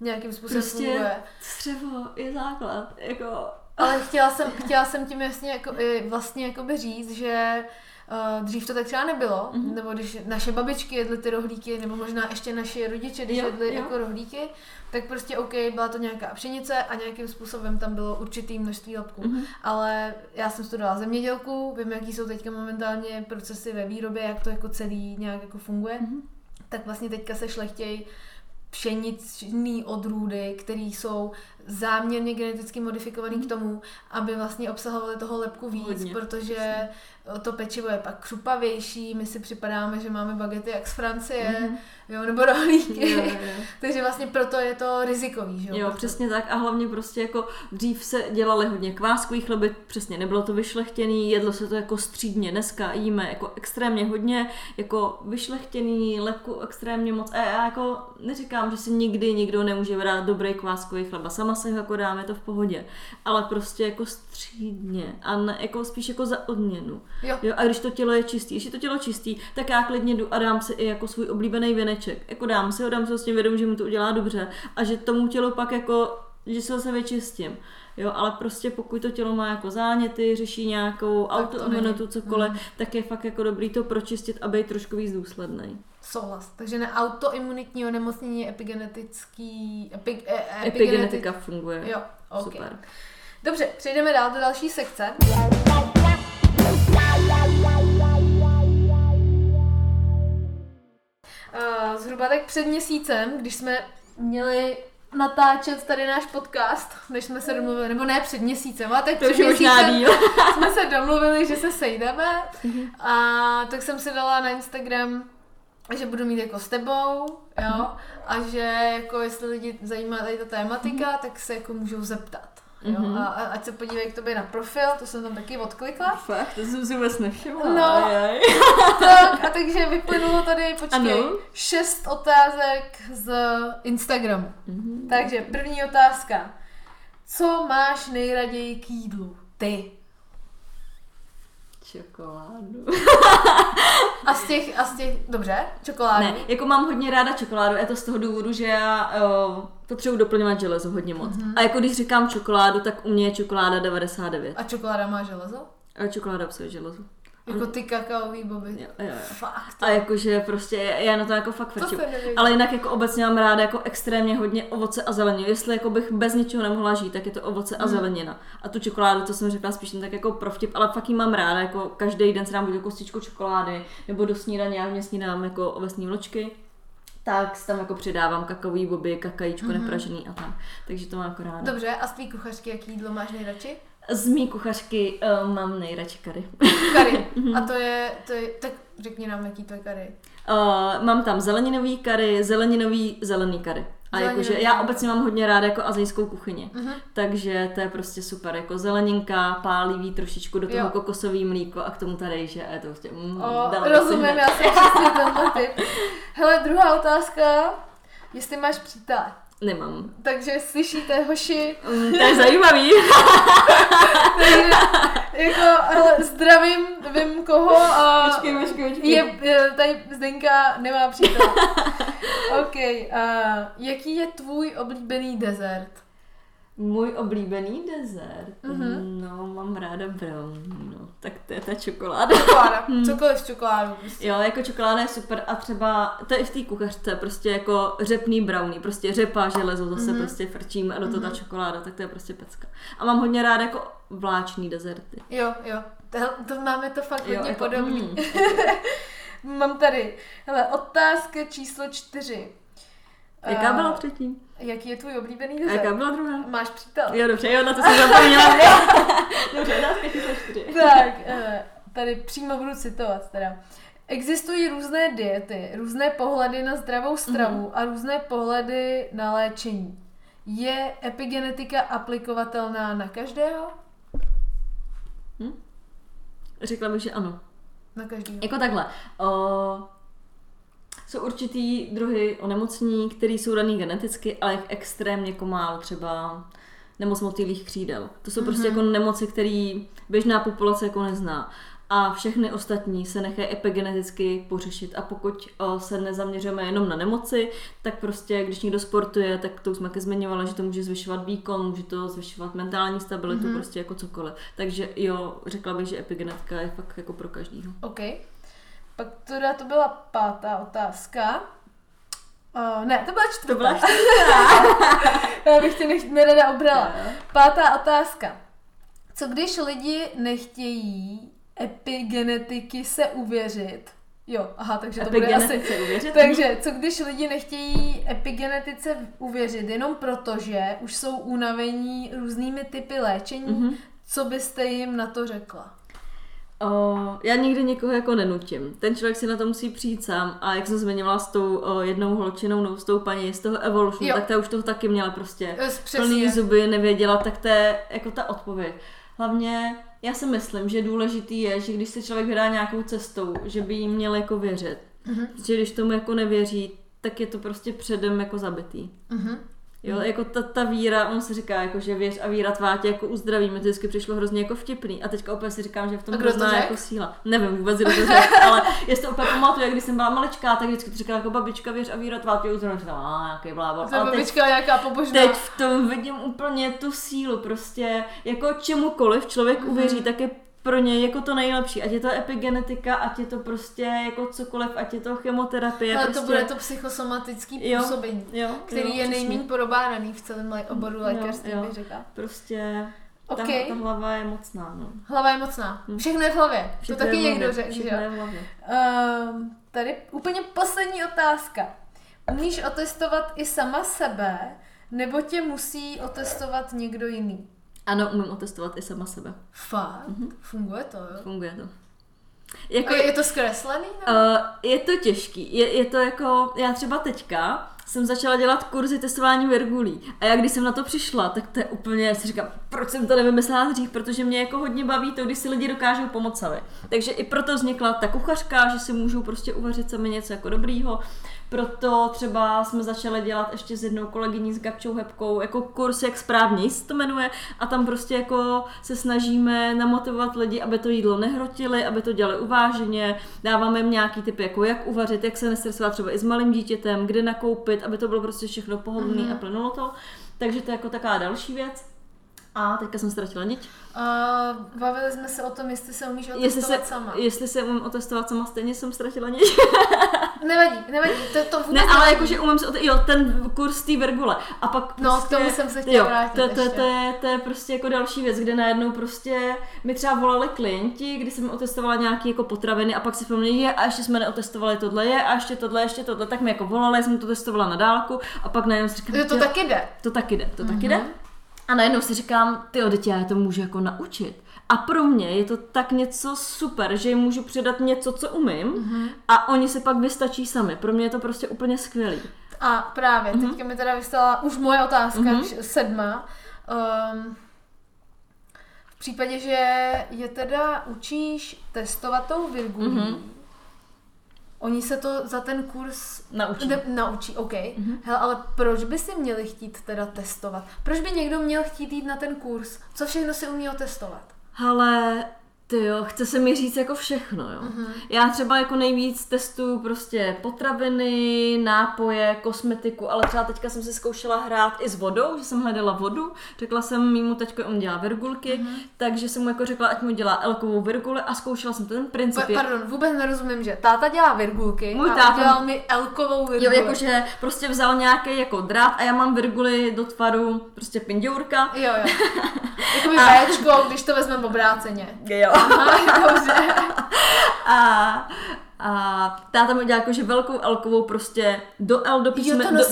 nějakým způsobem prostě funguje. Střevo je základ, jako... Ale chtěla jsem, chtěla jsem tím jasně jako, vlastně jakoby říct, že dřív to tak třeba nebylo, mm-hmm. nebo když naše babičky jedly ty rohlíky, nebo možná ještě naši rodiče, když jo, jedli jo. jako rohlíky, tak prostě OK, byla to nějaká pšenice a nějakým způsobem tam bylo určitý množství lepků. Mm-hmm. Ale já jsem studovala zemědělku, vím, jaký jsou teďka momentálně procesy ve výrobě, jak to jako celý nějak jako funguje, mm-hmm. tak vlastně teďka se šlechtějí pšeničný odrůdy, které jsou záměrně geneticky modifikovaný mm. k tomu, aby vlastně obsahovaly toho lepku víc, hodně, protože přesně. to pečivo je pak křupavější, my si připadáme, že máme bagety jak z Francie, mm. jo, nebo rohlíky, jo, jo. takže vlastně proto je to rizikový. Že jo, jo přesně tak a hlavně prostě jako dřív se dělali hodně kváskový chleby, přesně nebylo to vyšlechtěný, jedlo se to jako střídně, dneska jíme jako extrémně hodně, jako vyšlechtěný, lepku extrémně moc a já jako neříkám, že si nikdy nikdo nemůže brát dobrý kváskový chleba sama se jako dáme to v pohodě, ale prostě jako střídně a ne, jako spíš jako za odměnu. Jo. Jo, a když to tělo je čistý, když je to tělo čistý, tak já klidně jdu a dám si i jako svůj oblíbený věneček. Jako dám si ho, dám si ho s tím vědom, že mu to udělá dobře a že tomu tělu pak jako, že se ho se vyčistím. Jo, ale prostě pokud to tělo má jako záněty, řeší nějakou autoimunitu, cokoliv, hmm. tak je fakt jako dobrý to pročistit a být trošku víc důslednej. Souhlas. Takže na autoimunitní onemocnění je epigenetický... Epi, e, Epigenetika funguje. Jo, okay. Super. Dobře, přejdeme dál do další sekce. Zhruba tak před měsícem, když jsme měli natáčet tady náš podcast, než jsme se domluvili, nebo ne před měsícem, ale tak to před měsícem jsme se domluvili, že se sejdeme a tak jsem si dala na Instagram, že budu mít jako s tebou, jo, a že jako jestli lidi zajímá tady ta tématika, tak se jako můžou zeptat. Jo, a, a ať se podívej k tobě na profil, to jsem tam taky odklikla. Fakt, to jsem si vůbec nevšimla. No, tak, a takže vyplynulo tady, počkej, ano. šest otázek z Instagramu. Mm-hmm. Takže první otázka. Co máš nejraději k jídlu? Ty. Čokoládu. A z těch, a z těch, dobře, čokoládu. Ne, jako mám hodně ráda čokoládu, je to z toho důvodu, že já o, potřebuji doplňovat železo hodně moc. Mm-hmm. A jako když říkám čokoládu, tak u mě je čokoláda devadesát devět. A čokoláda má železo? A čokoláda obsahuje železo. Jako ty kakaový boby. Jo, jo, jo. Fakt. A jakože prostě, já na to jako fakt frču. Ale jinak jako obecně mám ráda jako extrémně hodně ovoce a zeleninu. Jestli jako bych bez ničeho nemohla žít, tak je to ovoce a zelenina. A tu čokoládu, to jsem řekla spíš tak jako pro vtip, ale fakt jí mám ráda. Jako každý den si dám buď kostičku čokolády, nebo do snídaně, já mě snídám jako ovesní vločky. tak tam jako přidávám kakaový boby, kakajíčko mm-hmm. nepražený a tam. Takže to mám jako ráda. Dobře, a z tvý kuchařky jaký jídlo máš nejradši? Z mý kuchařky uh, mám nejradši curry. Curry. A to je, to je, tak řekni nám, jaký to je curry. Uh, mám tam zeleninový curry, zeleninový, zelený curry. A jakože já obecně mám hodně ráda jako asijskou kuchyni. Uh-huh. Takže to je prostě super, jako zeleninka, pálivý trošičku, do toho jo. kokosový mlíko a k tomu tady, že je to prostě... Mm, o, rozumím, já jsem přesně tenhle typ. Hele, druhá otázka, jestli máš přítele. Nemám. Takže slyšíte, hoši. Mm, to je zajímavý. Takže jako, hele, zdravím, vím koho a počkej, počkej, počkej. Je, tady Zdenka nemá přítele. OK, uh, jaký je tvůj oblíbený dezert? Můj oblíbený dezert? Mm-hmm. No, mám ráda brownie, no, tak to je ta čokoláda. Čokoláda, cokoliv s čokoládou. Prostě. Jo, jako čokoláda je super a třeba, to je i v té kuchařce, prostě jako řepný brownie, prostě řepa, železo, zase mm-hmm. prostě frčím a do toho mm-hmm. ta čokoláda, tak to je prostě pecka. A mám hodně ráda jako vláční dezerty. Jo, jo, to, to máme to fakt jo, hodně jako, podobný. Mm, mám tady, hele, otázka číslo čtyři. Jaká byla třetí? Jaký je tvůj oblíbený dezert? Jaká byla druhá? Máš přítel. Jo, dobře, jo, na to jsem zapomněla. Dobře, otázka číslo čtyři. Tak, tady přímo budu citovat teda. Existují různé diety, různé pohledy na zdravou stravu mm-hmm. a různé pohledy na léčení. Je epigenetika aplikovatelná na každého? Hm? Řekla bych, že ano. Na každého. Jako takhle. O... Jsou určitý druhy onemocnění, které jsou daný geneticky, ale jak extrémně jako málo, třeba nemoc motýlých křídel. To jsou mm-hmm. prostě jako nemoci, které běžná populace jako nezná. A všechny ostatní se nechají epigeneticky pořešit. A pokud o, se nezaměřujeme jenom na nemoci, tak prostě, když někdo sportuje, tak to už jsme ke zmiňovala, že to může zvyšovat výkon, může to zvyšovat mentální stabilitu, mm-hmm. prostě jako cokoliv. Takže jo, řekla bych, že epigenetika je fakt jako pro každýho. Okay. Pak teda to byla pátá otázka. Uh, ne, to byla čtvrtá. To byla čtvrtá. Já bych tě nech, nerada obrala. Pátá otázka. Co když lidi nechtějí epigenetiky se uvěřit? Jo, aha, takže to bude asi... Uvěřit? Takže co když lidi nechtějí epigenetice uvěřit jenom proto, že už jsou unavení různými typy léčení? Mm-hmm. Co byste jim na to řekla? O, já nikdy někoho jako nenutím. Ten člověk si na to musí přijít sám a jak jsem zmiňovala s tou o, jednou holčinou, no, s tou paní, z toho Evolution, jo. tak ta už toho taky měla prostě přesně. plný zuby, nevěděla, tak to je jako ta odpověď. Hlavně já si myslím, že důležitý je, že když se člověk vydá nějakou cestou, že by jí měl jako věřit. Mhm. Protože když tomu jako nevěří, tak je to prostě předem jako zabitý. Mhm. Jo, jako ta, ta víra, on se říká, jako, že věř a víra tvá tě jako uzdraví, mi to vždycky přišlo hrozně jako vtipný a teďka opět si říkám, že v tom hrozná jako síla. Nevím vůbec, kdo to řekl, ale jestli to opět pamatuju, jak když jsem byla maličká, tak vždycky to říkala jako babička, věř a víra tvá tě uzdraví, říkám, a nějaký blábol. To je babička nějaká pobožná. Teď v tom vidím úplně tu sílu, prostě jako čemukoliv člověk mm-hmm. uvěří, tak je pro něj jako to nejlepší, ať je to epigenetika, ať je to prostě jako cokoliv, ať je to chemoterapie. Ale prostě... to bude to psychosomatický jo, působení, jo, který jo, je nejméně podobáraný v celém oboru lékařství, bych řekla. Prostě okay. ta, ta hlava je mocná. No. Hlava je mocná. Všechno je v hlavě. Všechno to taky hlavě. Někdo řekl, že jo. Uh, tady úplně poslední otázka. Umíš otestovat i sama sebe, nebo tě musí otestovat někdo jiný? Ano, umím otestovat i sama sebe. Fakt? Mm-hmm. Funguje to, jo? Funguje to. Jako, je to zkreslený? Uh, je to těžký. Je, je to jako, já třeba teďka jsem začala dělat kurzy testování virgulí. A já když jsem na to přišla, tak to je úplně, já si říkám, proč jsem to nevymyslela dřív, protože mě jako hodně baví to, když si lidi dokážou pomoct sami. Takže i proto vznikla ta kuchařka, že si můžou prostě uvařit sami něco jako dobrýho. Proto třeba jsme začali dělat ještě s jednou kolegyní s Gabčou Hebkou jako kurz, jak správně se to jmenuje a tam prostě jako se snažíme namotivovat lidi, aby to jídlo nehrotili, aby to dělali uváženě, dáváme jim nějaký typy, jako jak uvařit, jak se nestresovat třeba i s malým dítětem, kde nakoupit, aby to bylo prostě všechno pohodlné mm-hmm. a plynulo to. Takže to je jako taková další věc. A teďka jsem ztratila niť. Uh, bavili jsme se o tom, jestli se umíš otestovat jestli se, sama. Jestli se umím otestovat sama, stejně jsem ztratila niť. Nevadí, nevadí. To, to ne, ale jakože umím se otestovat, jo, ten kurz té virgule. A pak prostě, no, k tomu jsem se chtěla jo, vrátit to, to, to, to, je, to je prostě jako další věc, kde najednou prostě mi třeba volali klienti, kdy jsem otestovala nějaké jako potraviny a pak si vzpomněli, je a ještě jsme neotestovali tohle je a ještě tohle, ještě tohle, tak mi jako volala, jsem to testovala na dálku a pak najednou si říkám, to taky jde. To taky jde, to mm-hmm. taky jde. A najednou si říkám, tyjo, děti, já je to můžu jako naučit. A pro mě je to tak něco super, že jim můžu předat něco, co umím mm-hmm. a oni se pak vystačí sami. Pro mě je to prostě úplně skvělý. A právě, mm-hmm. teďka mi teda vystala už moje otázka, mm-hmm. sedma. Um, v případě, že je teda učíš testovat tou virgulí, mm-hmm. oni se to za ten kurz naučí. Ne, naučí, ok. Mm-hmm. Hele, ale proč by si měli chtít teda testovat? Proč by někdo měl chtít jít na ten kurz? Co všechno si umí otestovat? Hele, tyjo, chce se mi říct jako všechno, jo. Mm-hmm. Já třeba jako nejvíc testuju prostě potraviny, nápoje, kosmetiku, ale třeba teďka jsem si zkoušela hrát i s vodou, že jsem hledala vodu. Řekla jsem mýmu teďko, on dělá virgulky, mm-hmm. takže jsem mu jako řekla, ať mu dělá elkovou virguli a zkoušela jsem ten princip. Pa, pardon, vůbec nerozumím, že táta dělá virgulky Můj a táta dělal mi elkovou virguli. Jo, jakože prostě vzal nějaký jako drát a já mám virguli do tvaru prostě pinděurka. Jo, jo. Jakoby vajíčko, když to vezmeme obráceně. Jo. a, a táta mi dělá jakože velkou elkovou prostě do L, do písmene do,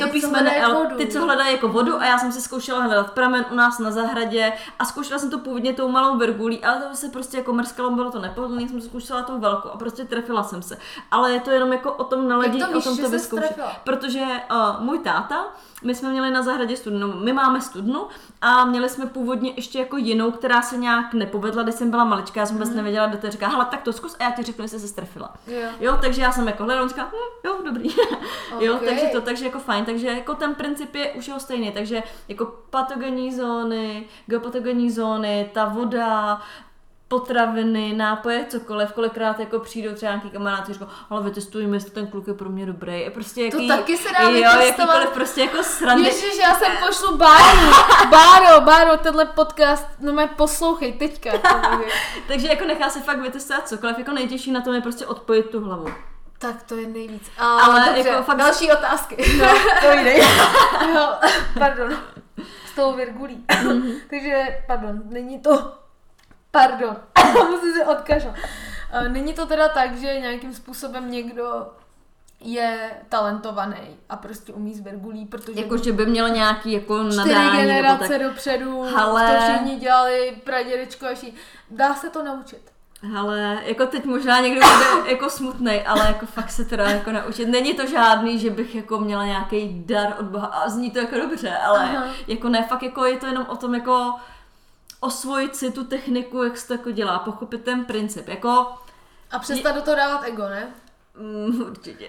do písmene L, ty co hledají jako vodu a já jsem si zkoušela hledat pramen u nás na zahradě a zkoušela jsem to původně tou malou virgulí, ale to se prostě jako mrskalo, bylo to nepohodlný, jsem zkoušela tou velkou a prostě trefila jsem se, ale je to jenom jako o tom naladit, to o tom to vyzkoušet, protože uh, můj táta, my jsme měli na zahradě studnu, my máme studnu a měli jsme původně ještě jako jinou, která se nějak nepovedla, když jsem byla malička, já jsem vůbec mm. nevěděla, kdo to říká, hele, tak to zkus a já ti řeknu, jestli se strefila. Jo. jo, takže já jsem jako hledala, říkala, hm, jo, dobrý. Okay. Jo, takže to, takže jako fajn, takže jako ten princip je už jeho stejný, takže jako patogenní zóny, geopatogenní zóny, ta voda, potraviny, nápoje, cokoliv, kolikrát jako přijdou třeba nějaký kamarád, říkou, ale vytestujme, jestli ten kluk je pro mě dobrý. Je prostě jaký, to taky se dá vytestovat. Prostě jako srandy. Ježiš, já jsem pošlu Báru. Báro, Báro, tenhle podcast, no mě poslouchej teďka. Takže jako nechá se fakt vytestovat cokoliv, jako nejtěžší na tom je prostě odpojit tu hlavu. Tak to je nejvíc. A, ale dobře, jako fakt... další otázky. No, to jde. No, pardon. S tou virgulí. Mm-hmm. Takže, pardon, není to... Pardon, musím se odkašlat. Není to teda tak, že nějakým způsobem někdo je talentovaný a prostě umí z virgulí, protože... Jakože by měl nějaký jako nadání. Čtyři generace tak... dopředu, Hele... to všichni dělali, pradědečko až jí. Dá se to naučit. Hele, jako teď možná někdo bude jako smutnej, ale jako fakt se teda jako naučit. Není to žádný, že bych jako měla nějaký dar od Boha a zní to jako dobře, ale Aha. jako ne, fakt jako je to jenom o tom jako... osvojit si tu techniku, jak se to jako dělá, pochopit ten princip, jako... A přestat je... do toho dávat ego, ne? Mm, určitě.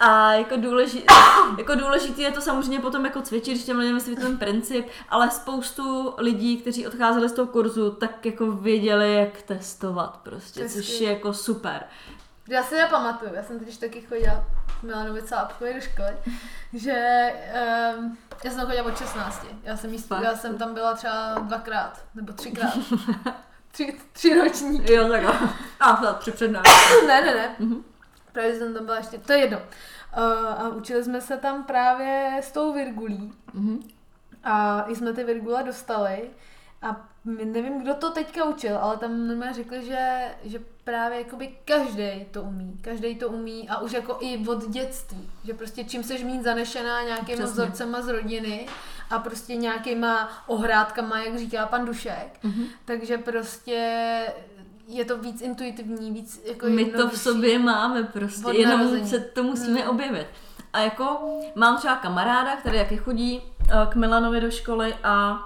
A jako důležitý, jako důležitý je to samozřejmě potom jako cvičit, když těm lidem vysvětlit ten princip, ale spoustu lidí, kteří odcházeli z toho kurzu, tak jako věděli, jak testovat prostě, Přesný. Což je jako super. Já si nepamatuju, já jsem totiž taky chodila v Milanovi celá obchodě do školy, že um, já jsem chodila od šestnácti, já jsem, místu, já jsem tam byla třeba dvakrát, nebo třikrát, tři, tři ročníky. Jo, tak a tři před námi. Ne, ne, ne, mm-hmm. právě jsem tam byla ještě, to je jedno. Uh, a učili jsme se tam právě s tou virgulí mm-hmm. a jsme ty virgula dostali. A nevím, kdo to teďka učil, ale tam normálně řekli, že, že právě jakoby každej to umí. Každej to umí a už jako i od dětství. Že prostě čím seš mít zanešená nějakýma vzorcema z rodiny a prostě nějakýma ohrádkama, jak říká pan Dušek. Mm-hmm. Takže prostě je to víc intuitivní, víc jako My to v sobě máme prostě, jenom se to musíme mm. objevit. A jako mám třeba kamaráda, který taky chodí k Milanovi do školy a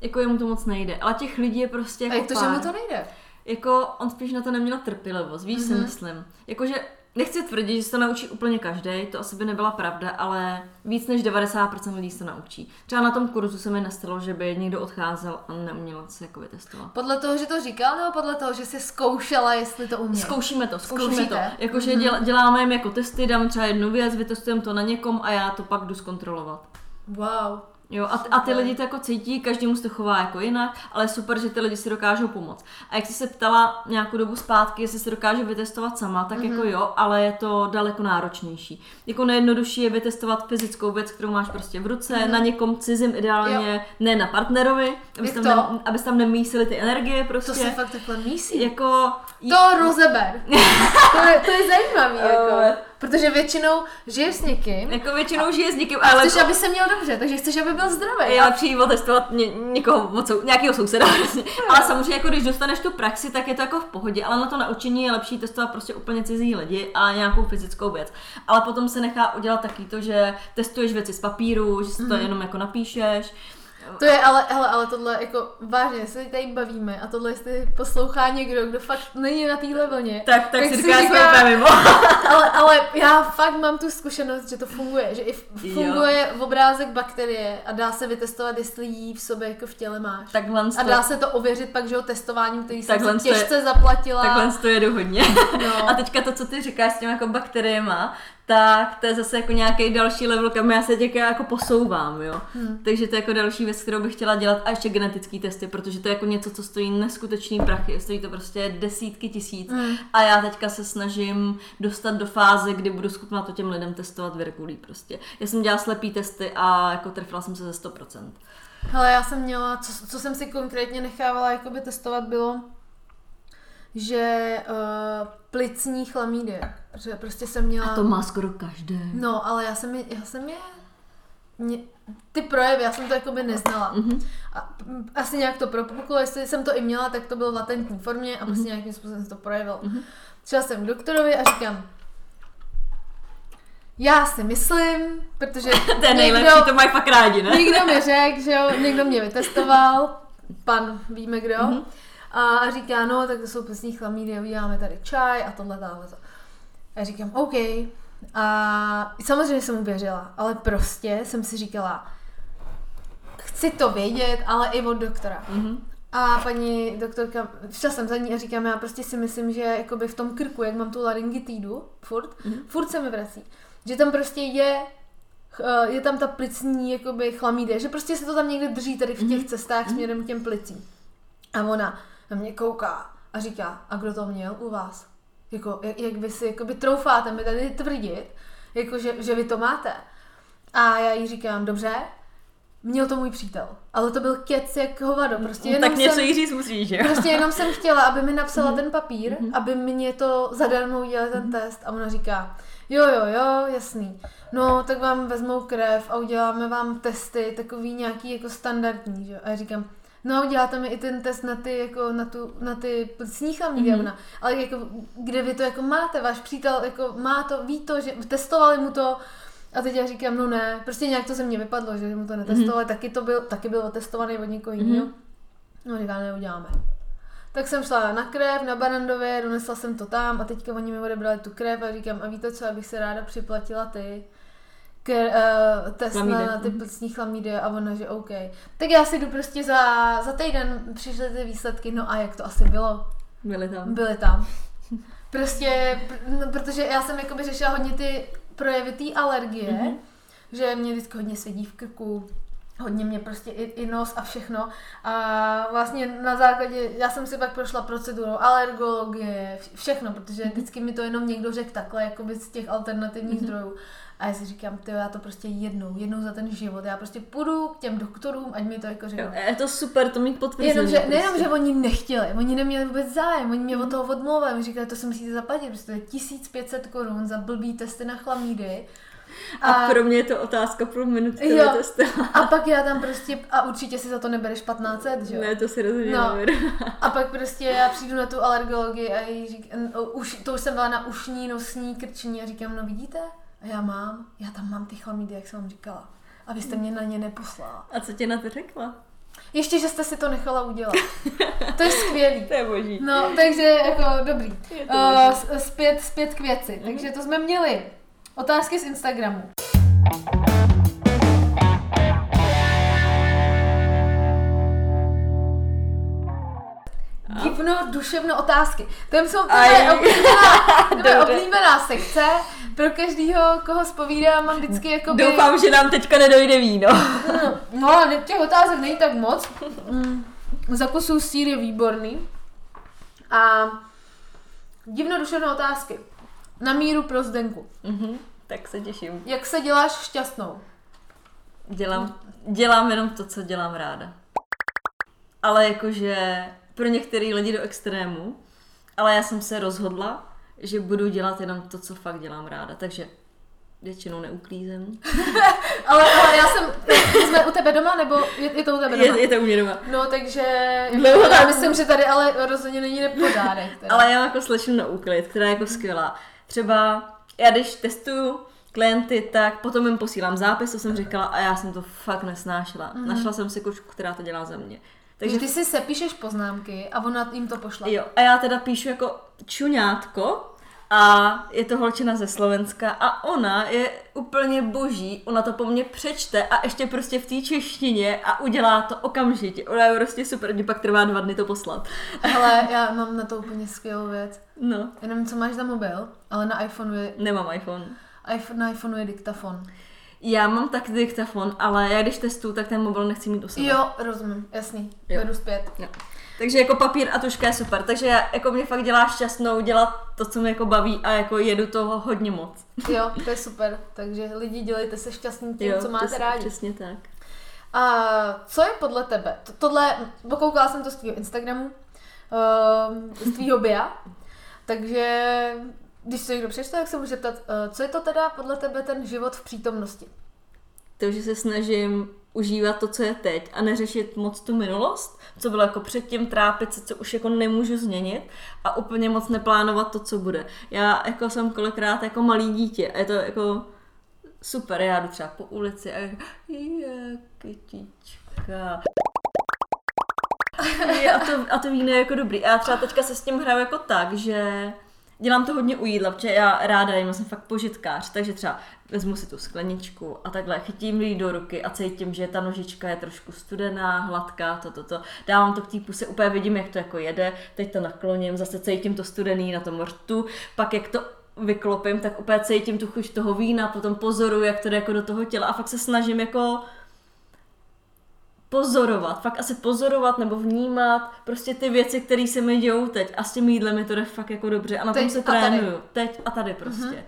jako jemu to moc nejde, ale těch lidí je prostě jako A jak to, pár. Že mu to nejde? Jako on spíš na to neměl trpělivost, víš, mm-hmm. si myslím. Jakože nechci tvrdit, že se to naučí úplně každej, to asi by nebyla pravda, ale víc než devadesát procent lidí se naučí. Třeba na tom kurzu se mi nestalo, že by někdo odcházel a neuměl se jako vytestovat. Podle toho, že to říkal, nebo podle toho, že jsi zkoušela, jestli to umí? Zkoušíme to, zkoušíme Zkoušíte? To. Jakože mm-hmm. děláme jim jako testy, dám třeba jednu věc, vytestujeme to na někom a já to pak jdu zkontrolovat. Wow. Jo, a, a ty lidi to jako cítí, každému se to chová jako jinak, ale super, že ty lidi si dokážou pomoct. A jak jsi se ptala nějakou dobu zpátky, jestli se dokáže vytestovat sama, tak mm-hmm. jako jo, ale je to daleko náročnější. Jako nejjednodušší je vytestovat fyzickou věc, kterou máš prostě v ruce, mm-hmm. na někom cizím ideálně, jo. ne na partnerovi, abys tam, ne, abys tam nemísili ty energie prostě. To se fakt takhle mísí. Jako... To rozeber. to, je, to je zajímavý, jako... Protože většinou žiješ s někým. Jako většinou a, žiješ s někým, ale... Chceš, jako, aby se měl dobře, takže chceš, aby byl zdravý. Já přijím otestovat ně, někoho, sou, nějakého souseda. No. Ale samozřejmě, jako když dostaneš tu praxi, tak je to jako v pohodě, ale na to naučení je lepší testovat prostě úplně cizí lidi a nějakou fyzickou věc. Ale potom se nechá udělat taky to, že testuješ věci z papíru, že si to mm-hmm. jenom jako napíšeš. To je, ale, hele, ale tohle, jako vážně, se tady bavíme a tohle, jestli poslouchá někdo, kdo fakt není na téhle vlně. Tak, tak si říká, říká mimo. ale, ale já fakt mám tu zkušenost, že to funguje, že i funguje jo. obrázek bakterie a dá se vytestovat, jestli jí v sobě jako v těle máš. Takhle a dá se to ověřit pak, že jo, testováním, který jsem si těžce je, zaplatila. Takhle to jedu hodně. No. A teďka to, co ty říkáš s těma jako bakteriema, tak to je zase jako nějaký další level, kam já se těka jako posouvám, jo. Hmm. Takže to je jako další věc, kterou bych chtěla dělat, a ještě genetický testy, protože to je jako něco, co stojí neskutečný prachy, stojí to prostě desítky tisíc hmm. a já teďka se snažím dostat do fáze, kdy budu schopná to těm lidem testovat virkulí prostě. Já jsem dělala slepý testy a jako trefila jsem se ze sto procent. Hele, já jsem měla, co, co jsem si konkrétně nechávala jakoby testovat, bylo, že uh, plicní chlamydie, že prostě jsem měla... A to má skoro každé. No, ale já jsem je... Já jsem je mě, ty projevy, já jsem to jakoby neznala. Mm-hmm. A, asi nějak to propuklo, jestli jsem to i měla, tak to bylo v latentní formě a prostě mm-hmm. nějakým způsobem se to projevilo. Mm-hmm. Šla jsem k doktorovi a říkám, já si myslím, protože... to je nejlepší, někdo, to mají fakt rádi, ne? Někdo mi řekl, že jo, někdo mě vytestoval, pan víme kdo, mm-hmm. a říká, no, tak to jsou plicní chlamydie, uděláme tady čaj a tohle, tohle, tohle. Já říkám, OK. A samozřejmě jsem mu věřila, ale prostě jsem si říkala, chci to vědět, ale i od doktora. Mm-hmm. A paní doktorka, šla jsem za ní a říkám, já prostě si myslím, že jakoby v tom krku, jak mám tu laryngitidu, furt, mm-hmm. furt se mi vrací, že tam prostě je... je tam ta plicní jakoby chlamydie, že prostě se to tam někde drží tady v těch mm-hmm. cestách směrem k těm plicím. A ona na mě kouká a říká, a kdo to měl u vás? Jako, jak, jak vy si jakoby troufáte mi tady tvrdit, jako, že, že vy to máte. A já jí říkám, dobře, měl to můj přítel, ale to byl kec jak hovado. Prostě jenom tak něco jsem, jí říct musíš, jo? Prostě jenom jsem chtěla, aby mi napsala mm-hmm. ten papír, mm-hmm. aby mě to zadarmo udělala ten mm-hmm. test. A ona říká, jo, jo, jo, jasný. No, tak vám vezmou krev a uděláme vám testy, takový nějaký jako standardní, že? A já říkám, no, děláte mi i ten test na ty, jako, na tu, na ty sníchlamí děvna, mm-hmm. ale jako, kde vy to jako máte, váš přítel jako má to, ví to, že testovali mu to a teď já říkám, no ne, prostě nějak to ze mě vypadlo, že mu to netestovali, mm-hmm. taky to byl, taky byl otestovaný od někoho jiného, mm-hmm. no říká, neuděláme. Tak jsem šla na krev, na Barrandově, donesla jsem to tam a teďka oni mi odebrali tu krev a říkám, a víte co, abych se ráda připlatila ty. K, uh, test chlamíde. Na ty plicní chlamydie a ona, že OK. Tak já si jdu prostě za, za týden, přišly ty výsledky, no a jak to asi bylo? Byly tam. Byly tam. Prostě, pr- no, protože já jsem jakoby řešila hodně ty projevy té alergie, mm-hmm. že mě vždycky hodně svědí v krku, hodně mě prostě i, i nos a všechno. A vlastně na základě, já jsem si pak prošla procedurou alergologie, všechno, protože vždycky mi to jenom někdo řekl takhle, jakoby z těch alternativních mm-hmm. zdrojů. A já si říkám, tyjo, já to prostě jednou, jednou za ten život, já prostě půjdu k těm doktorům, ať mi to jako řeknou. Je to super, to mít potvrzení. Jenom, že, prostě. Nejenom, že oni nechtěli, oni neměli vůbec zájem, oni mě mm. od toho odmluvali, říkali, to si musíte zaplatit, prostě tisíc pět set korun za blbý testy na chlamydy. A, a pro mě je to otázka pro minutky testy. A pak já tam prostě, a určitě si za to nebereš patnáct set, že jo? Ne, to si rozhodně no. neberu. A pak prostě já přijdu na tu alergologii a jí říkám, už, to už jsem byla na ušní, nosní, krční a říkám, no vidíte? A já mám, já tam mám ty chlamydy, jak jsem vám říkala. A vy jste mě na ně neposlala. A co tě na to řekla? Ještě, že jste si to nechala udělat. To je skvělý. To je boží. No, takže jako dobrý. Uh, zpět, zpět k věci. Mm-hmm. Takže to jsme měli. Otázky z Instagramu. Divno, duševno otázky. To je oblíbená, oblíbená sekce pro každého, koho zpovídám, mám vždycky jako by... Doufám, že nám teďka nedojde víno. No, těch otázek není tak moc. Zakusů sýr je výborný. A divnodušené otázky. Na míru pro Zdenku. Mm-hmm, tak se těším. Jak se děláš šťastnou? Dělám, dělám jenom to, co dělám ráda. Ale jakože pro některý lidi do extrému, ale já jsem se rozhodla, že budu dělat jenom to, co fakt dělám ráda. Takže většinou neuklízem. ale, ale já jsem... Jsme u tebe doma, nebo je, je to u tebe doma? Je, je to u mě doma. No, takže... Dlouho já myslím, že tady ale rozhodně není nepořádek. Ale já mám jako slečnu na úklid, která je jako skvělá. Třeba já když testuju klienty, tak potom jim posílám zápis, co jsem říkala, a já jsem to fakt nesnášela. Mm. Našla jsem si kočku, která to dělá za mě. Takže ty si sepíšeš poznámky a ona jim to pošla. Jo, a já teda píšu jako čuňátko a je to holčina ze Slovenska a ona je úplně boží, ona to po mně přečte a ještě prostě v té češtině a udělá to okamžitě. Ona je prostě super, mě pak trvá dva dny to poslat. Ale já mám na to úplně skvělou věc. No. Jenom co máš za mobil, ale na iPhoneu je... Nemám iPhone. iPhone, na iPhoneu je diktafon. Já mám taky diktafon, ale já když testuju, tak ten mobil nechci mít u sebe. Jo, rozumím, jasný, beru zpět. Jo. Takže jako papír a tuška je super, takže já, jako mě fakt dělá šťastnou dělat to, co mě jako baví a jako jedu toho hodně moc. Jo, to je super, takže lidi, dělejte se šťastný tím, jo, co máte přes, rádi. Přesně tak. A co je podle tebe? Tohle, pokoukala jsem to z tvýho Instagramu, z tvýho bia, takže... Když se někdo přečte, tak se může ptat, co je to teda podle tebe ten život v přítomnosti? To, že se snažím užívat to, co je teď a neřešit moc tu minulost, co bylo jako předtím, trápit se, co už jako nemůžu změnit a úplně moc neplánovat to, co bude. Já jako jsem kolikrát jako malý dítě a je to jako super, já jdu třeba po ulici a jako kytička. A to, a to víno je jako dobrý. A já třeba teďka se s tím hraju jako tak, že... Dělám to hodně u jídla, protože já ráda jim, jsem fakt požitkář, takže třeba vezmu si tu skleničku a takhle chytím ji do ruky a cítím, že ta nožička je trošku studená, hladká, toto, to, to. Dávám to k té puse, úplně vidím, jak to jako jede, teď to nakloním, zase cítím to studený na tom rtu, pak jak to vyklopím, tak úplně cítím tu chuť toho vína, potom pozoruju, jak to jde jako do toho těla a fakt se snažím jako... pozorovat, fakt asi pozorovat nebo vnímat prostě ty věci, které se mi dějou teď a s tím jídlem je to jde fakt jako dobře a na tom se trénuju. Teď a tady prostě. Uh-huh.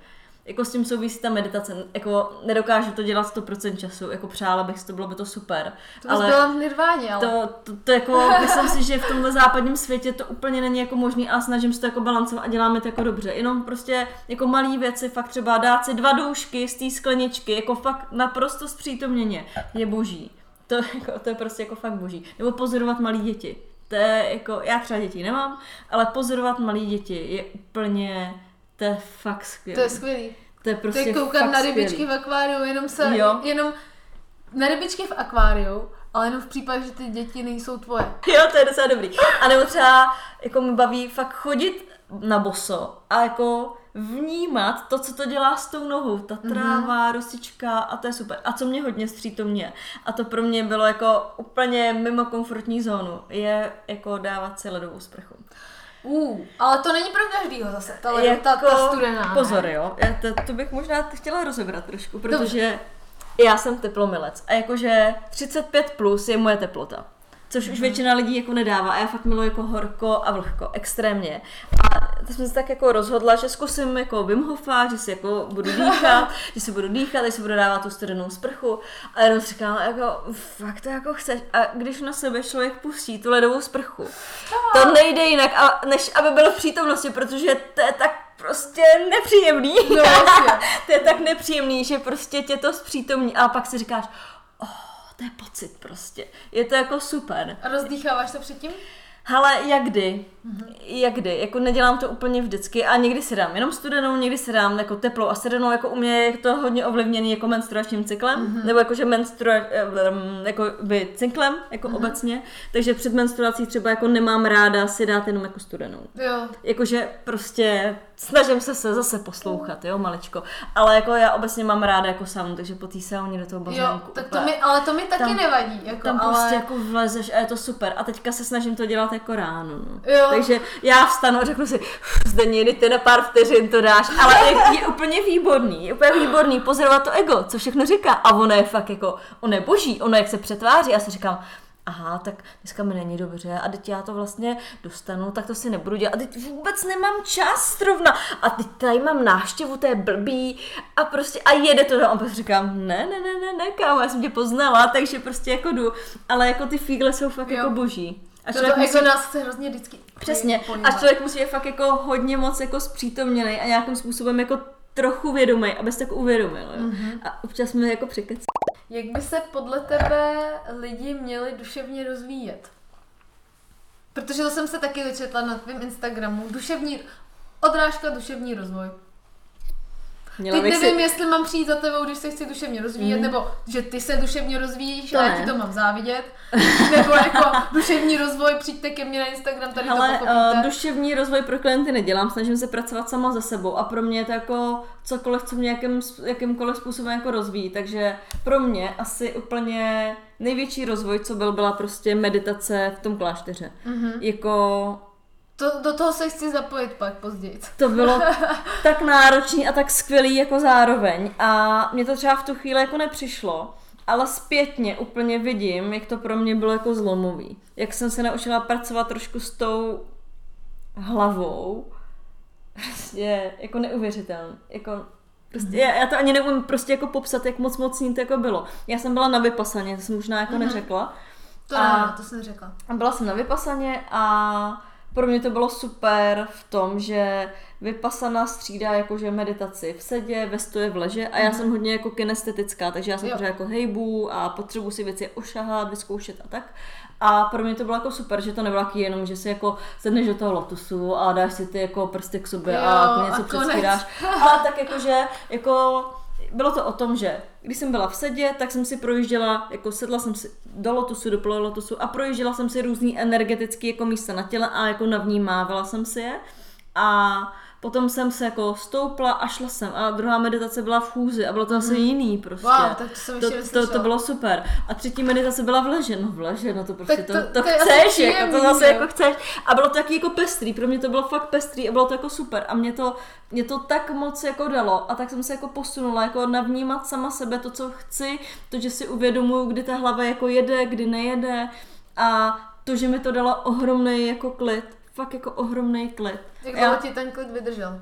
Jako s tím souvisí ta meditace, jako nedokážu to dělat sto procent času, jako přála bych si, to bylo by to super. To ale byla v nirváně, ale... To, to, to jako, myslím si, že v tomhle západním světě to úplně není jako možný a snažím se to jako balancovat a děláme to jako dobře. Jenom prostě jako malý věci, fakt třeba dát si dva doušky z té skleničky, jako fakt naprosto zpřítomněně je boží. To, jako, to je prostě jako fakt boží. Nebo pozorovat malé děti. To je jako, já třeba děti nemám, ale pozorovat malé děti je úplně, to je fakt skvělý. To je skvělý. To je prostě fakt koukat na rybičky skvělý. V akváriu, jenom se, jo. jenom na rybičky v akváriu, ale jenom v případě, že ty děti nejsou tvoje. Jo, to je docela dobrý. A nebo třeba, jako mi baví fakt chodit na boso a jako vnímat to, co to dělá s tou nohou, ta tráva, mm. rosička a to je super. A co mě hodně střítomně a to pro mě bylo jako úplně mimo komfortní zónu, je jako dávat si ledovou sprchu. Uh, ale to není pro každýho zase, ta ledová, jako, ta, ta studená. Pozor, jo, já to, to bych možná chtěla rozebrat trošku, protože já jsem teplomilec a jakože třicet pět plus je moje teplota. Což už většina lidí jako nedává a já fakt miluji jako horko a vlhko, extrémně. A tak jsem se tak jako rozhodla, že zkusím jako Wim Hofa, že si jako budu dýchat, že si budu dýchat, že si budu dávat tu studenou sprchu. A jenom říkala, jako fakt to jako chceš. A když na sebe člověk pustí tu ledovou sprchu, to nejde jinak, a, než aby bylo v přítomnosti, protože to je tak prostě nepříjemný. No, to je tak nepříjemný, že prostě tě to zpřítomní a pak si říkáš, oh, to je pocit prostě. Je to jako super. A rozdýcháváš to předtím? Hele, jakdy. Mm-hmm. Jakdy. Jako nedělám to úplně vždycky a někdy si dám jenom studenou, někdy si dám jako teplou a studenou, jako u mě je to hodně ovlivněný jako menstruačním cyklem, mm-hmm. nebo jakože menstrua, jako by cyklem, jako mm-hmm. obecně. Takže před menstruací třeba jako nemám ráda si dát jenom jako studenou. Jo. Jakože prostě snažím se se zase poslouchat, jo, maličko. Ale jako já obecně mám ráda jako saunu, takže po té sauně do toho bazénku. Jo, tak to mi, ale to mi taky tam nevadí. Jako, tam ale... prostě jako vlezeš a je to super. A teďka se snažím to dělat jako ráno. No. Jo, takže já vstanu a řeknu si, zde někdy ty na pár vteřin to dáš, ale je, je úplně výborný, je úplně výborný pozorovat to ego, co všechno říká a ono je fakt jako, ono je boží, ono jak se přetváří, já si říkám, aha, tak dneska mi není dobře a teď já to vlastně dostanu, tak to si nebudu dělat a teď vůbec nemám čas zrovna a teď tady mám návštěvu, to je blbý a prostě a jede to a pak říkám, ne, ne, ne, ne, ne, kámo, já jsem tě poznala, takže prostě jako jdu, ale jako ty fígle jsou fakt jo. jako boží. A člověk to musí... ego nás se hrozně vždycky přesně a člověk musí je fakt jako hodně moc jako zpřítomněnej a nějakým způsobem jako trochu vědomej, aby se tak uvědomil mm-hmm. a občas mi jako přikecí. Jak by se podle tebe lidi měli duševně rozvíjet? Protože to jsem se taky vyčetla na tvém Instagramu. Duševní, odrážka duševní rozvoj. Měla Teď nevím, si... jestli mám přijít za tebou, když se chci duševně rozvíjet, mm. nebo že ty se duševně rozvíjíš to a já ti to mám závidět. Nebo jako duševní rozvoj, přijďte ke mně na Instagram, tady hele, to pochopíte. Ale uh, duševní rozvoj pro klienty nedělám, snažím se pracovat sama za sebou a pro mě je to jako cokoliv, co mě jakým, jakýmkoliv způsobem jako rozvíjí. Takže pro mě asi úplně největší rozvoj, co byl, byla prostě meditace v tom klášteře. Mm-hmm. Jako... To, do toho se chci zapojit pak později. To bylo tak náročný a tak skvělý jako zároveň a mě to třeba v tu chvíli jako nepřišlo, ale zpětně úplně vidím, jak to pro mě bylo jako zlomový. Jak jsem se naučila pracovat trošku s tou hlavou, prostě jako neuvěřitelný. Jako, prostě, já, já to ani neumím prostě jako popsat, jak moc mocný to jako bylo. Já jsem byla na Vipassaně, to jsem možná jako mm-hmm. neřekla. To a, ne, to jsem neřekla. Byla jsem na Vipassaně a pro mě to bylo super v tom, že Vipassana střídá jakože meditaci v sedě, ve stoje, v leže a já jsem hodně jako kinestetická, takže já jsem pořád jako hejbu a potřebuji si věci ošahat, vyzkoušet a tak. A pro mě to bylo jako super, že to nebylo jenom, že si jako sedneš do toho lotusu a dáš si ty jako prsty k sobě jo, a něco přestíráš. Ale tak jakože jako... Bylo to o tom, že když jsem byla v sedě, tak jsem si projížděla, jako sedla jsem si do lotusu, do pololotusu a projížděla jsem si různý energetický jako místa na těle a jako navnímávala jsem si je. A potom jsem se jako stoupla a šla jsem a druhá meditace byla v chůzi a bylo to zase hmm. jiný prostě. Wow, tak to jsem ještě neslyšela. To, to bylo super. A třetí meditace byla v leže, no v leže, no to prostě to, to, to, to chceš, jako to zase jako chceš. A bylo to taky jako pestrý, pro mě to bylo fakt pestrý a bylo to jako super a mě to, mě to tak moc jako dalo a tak jsem se jako posunula, jako navnímat sama sebe to, co chci, to, že si uvědomuju, kdy ta hlava jako jede, kdy nejede a to, že mi to dalo ohromný jako klid. Fakt jako ohromný klid. Jak dlouho ti ten klid vydržel?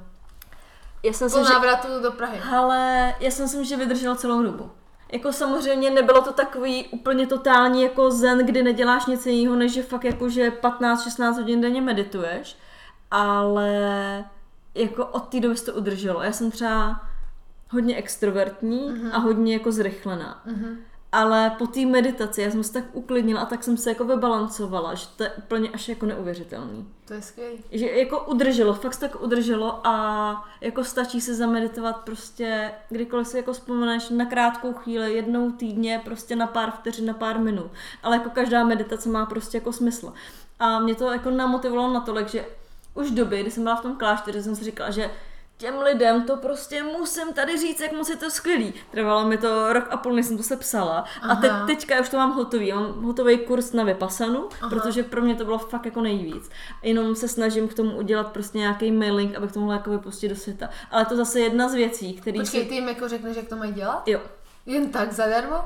Já jsem po jsem, návratu že... do Prahy. Ale já jsem si že vydržela celou dobu. Jako samozřejmě nebylo to takový úplně totální jako zen, kdy neděláš nic jiného, než že fakt jako že patnáct šestnáct hodin denně medituješ, ale jako od té doby se to udrželo. Já jsem třeba hodně extrovertní uh-huh. a hodně jako zrychlená. Uh-huh. Ale po té meditaci já jsem se tak uklidnila a tak jsem se jako vybalancovala, že to je úplně až jako neuvěřitelný. To je skvělý. Že jako udrželo, fakt se tak udrželo a jako stačí se zameditovat prostě, kdykoliv si jako vzpomeneš na krátkou chvíli, jednou týdně, prostě na pár vteřin, na pár minut. Ale jako každá meditace má prostě jako smysl. A mě to jako namotivovalo natolik, že už v době, kdy jsem byla v tom klášteře, jsem si říkala, že těm lidem to prostě musím tady říct, jak moc je to skvělý. Trvalo mi to rok a půl, než jsem to sepsala. Aha. A teď, teďka už to mám hotový. Mám hotový kurz na Vipassanu, aha, protože pro mě to bylo fakt jako nejvíc. Jenom se snažím k tomu udělat prostě nějaký mailing, abych to mohla jako vypustit do světa. Ale to zase jedna z věcí, který... Počkej, si... ty jim jako řekneš, jak to mají dělat? Jo. Jen tak zadarmo?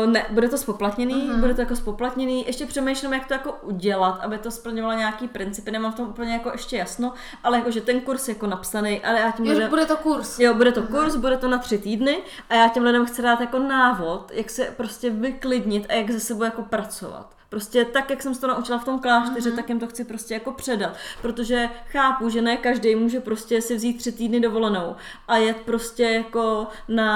Uh, ne, bude to spoplatněný, uh-huh. bude to jako spoplatněný, ještě přemýšlím, jak to jako udělat, aby to splňovalo nějaký principy, nemám v tom úplně jako ještě jasno, ale jakože ten kurz je jako napsaný, ale já tím jo, lidem... bude to kurz. Jo, bude to uh-huh. kurz, bude to na tři týdny a já těm lidem chci dát jako návod, jak se prostě vyklidnit a jak ze sebou jako pracovat. Prostě tak, jak jsem se to naučila v tom klášteře, mm-hmm. tak jim to chci prostě jako předat. Protože chápu, že ne každý může prostě si vzít tři týdny dovolenou a jet prostě jako na,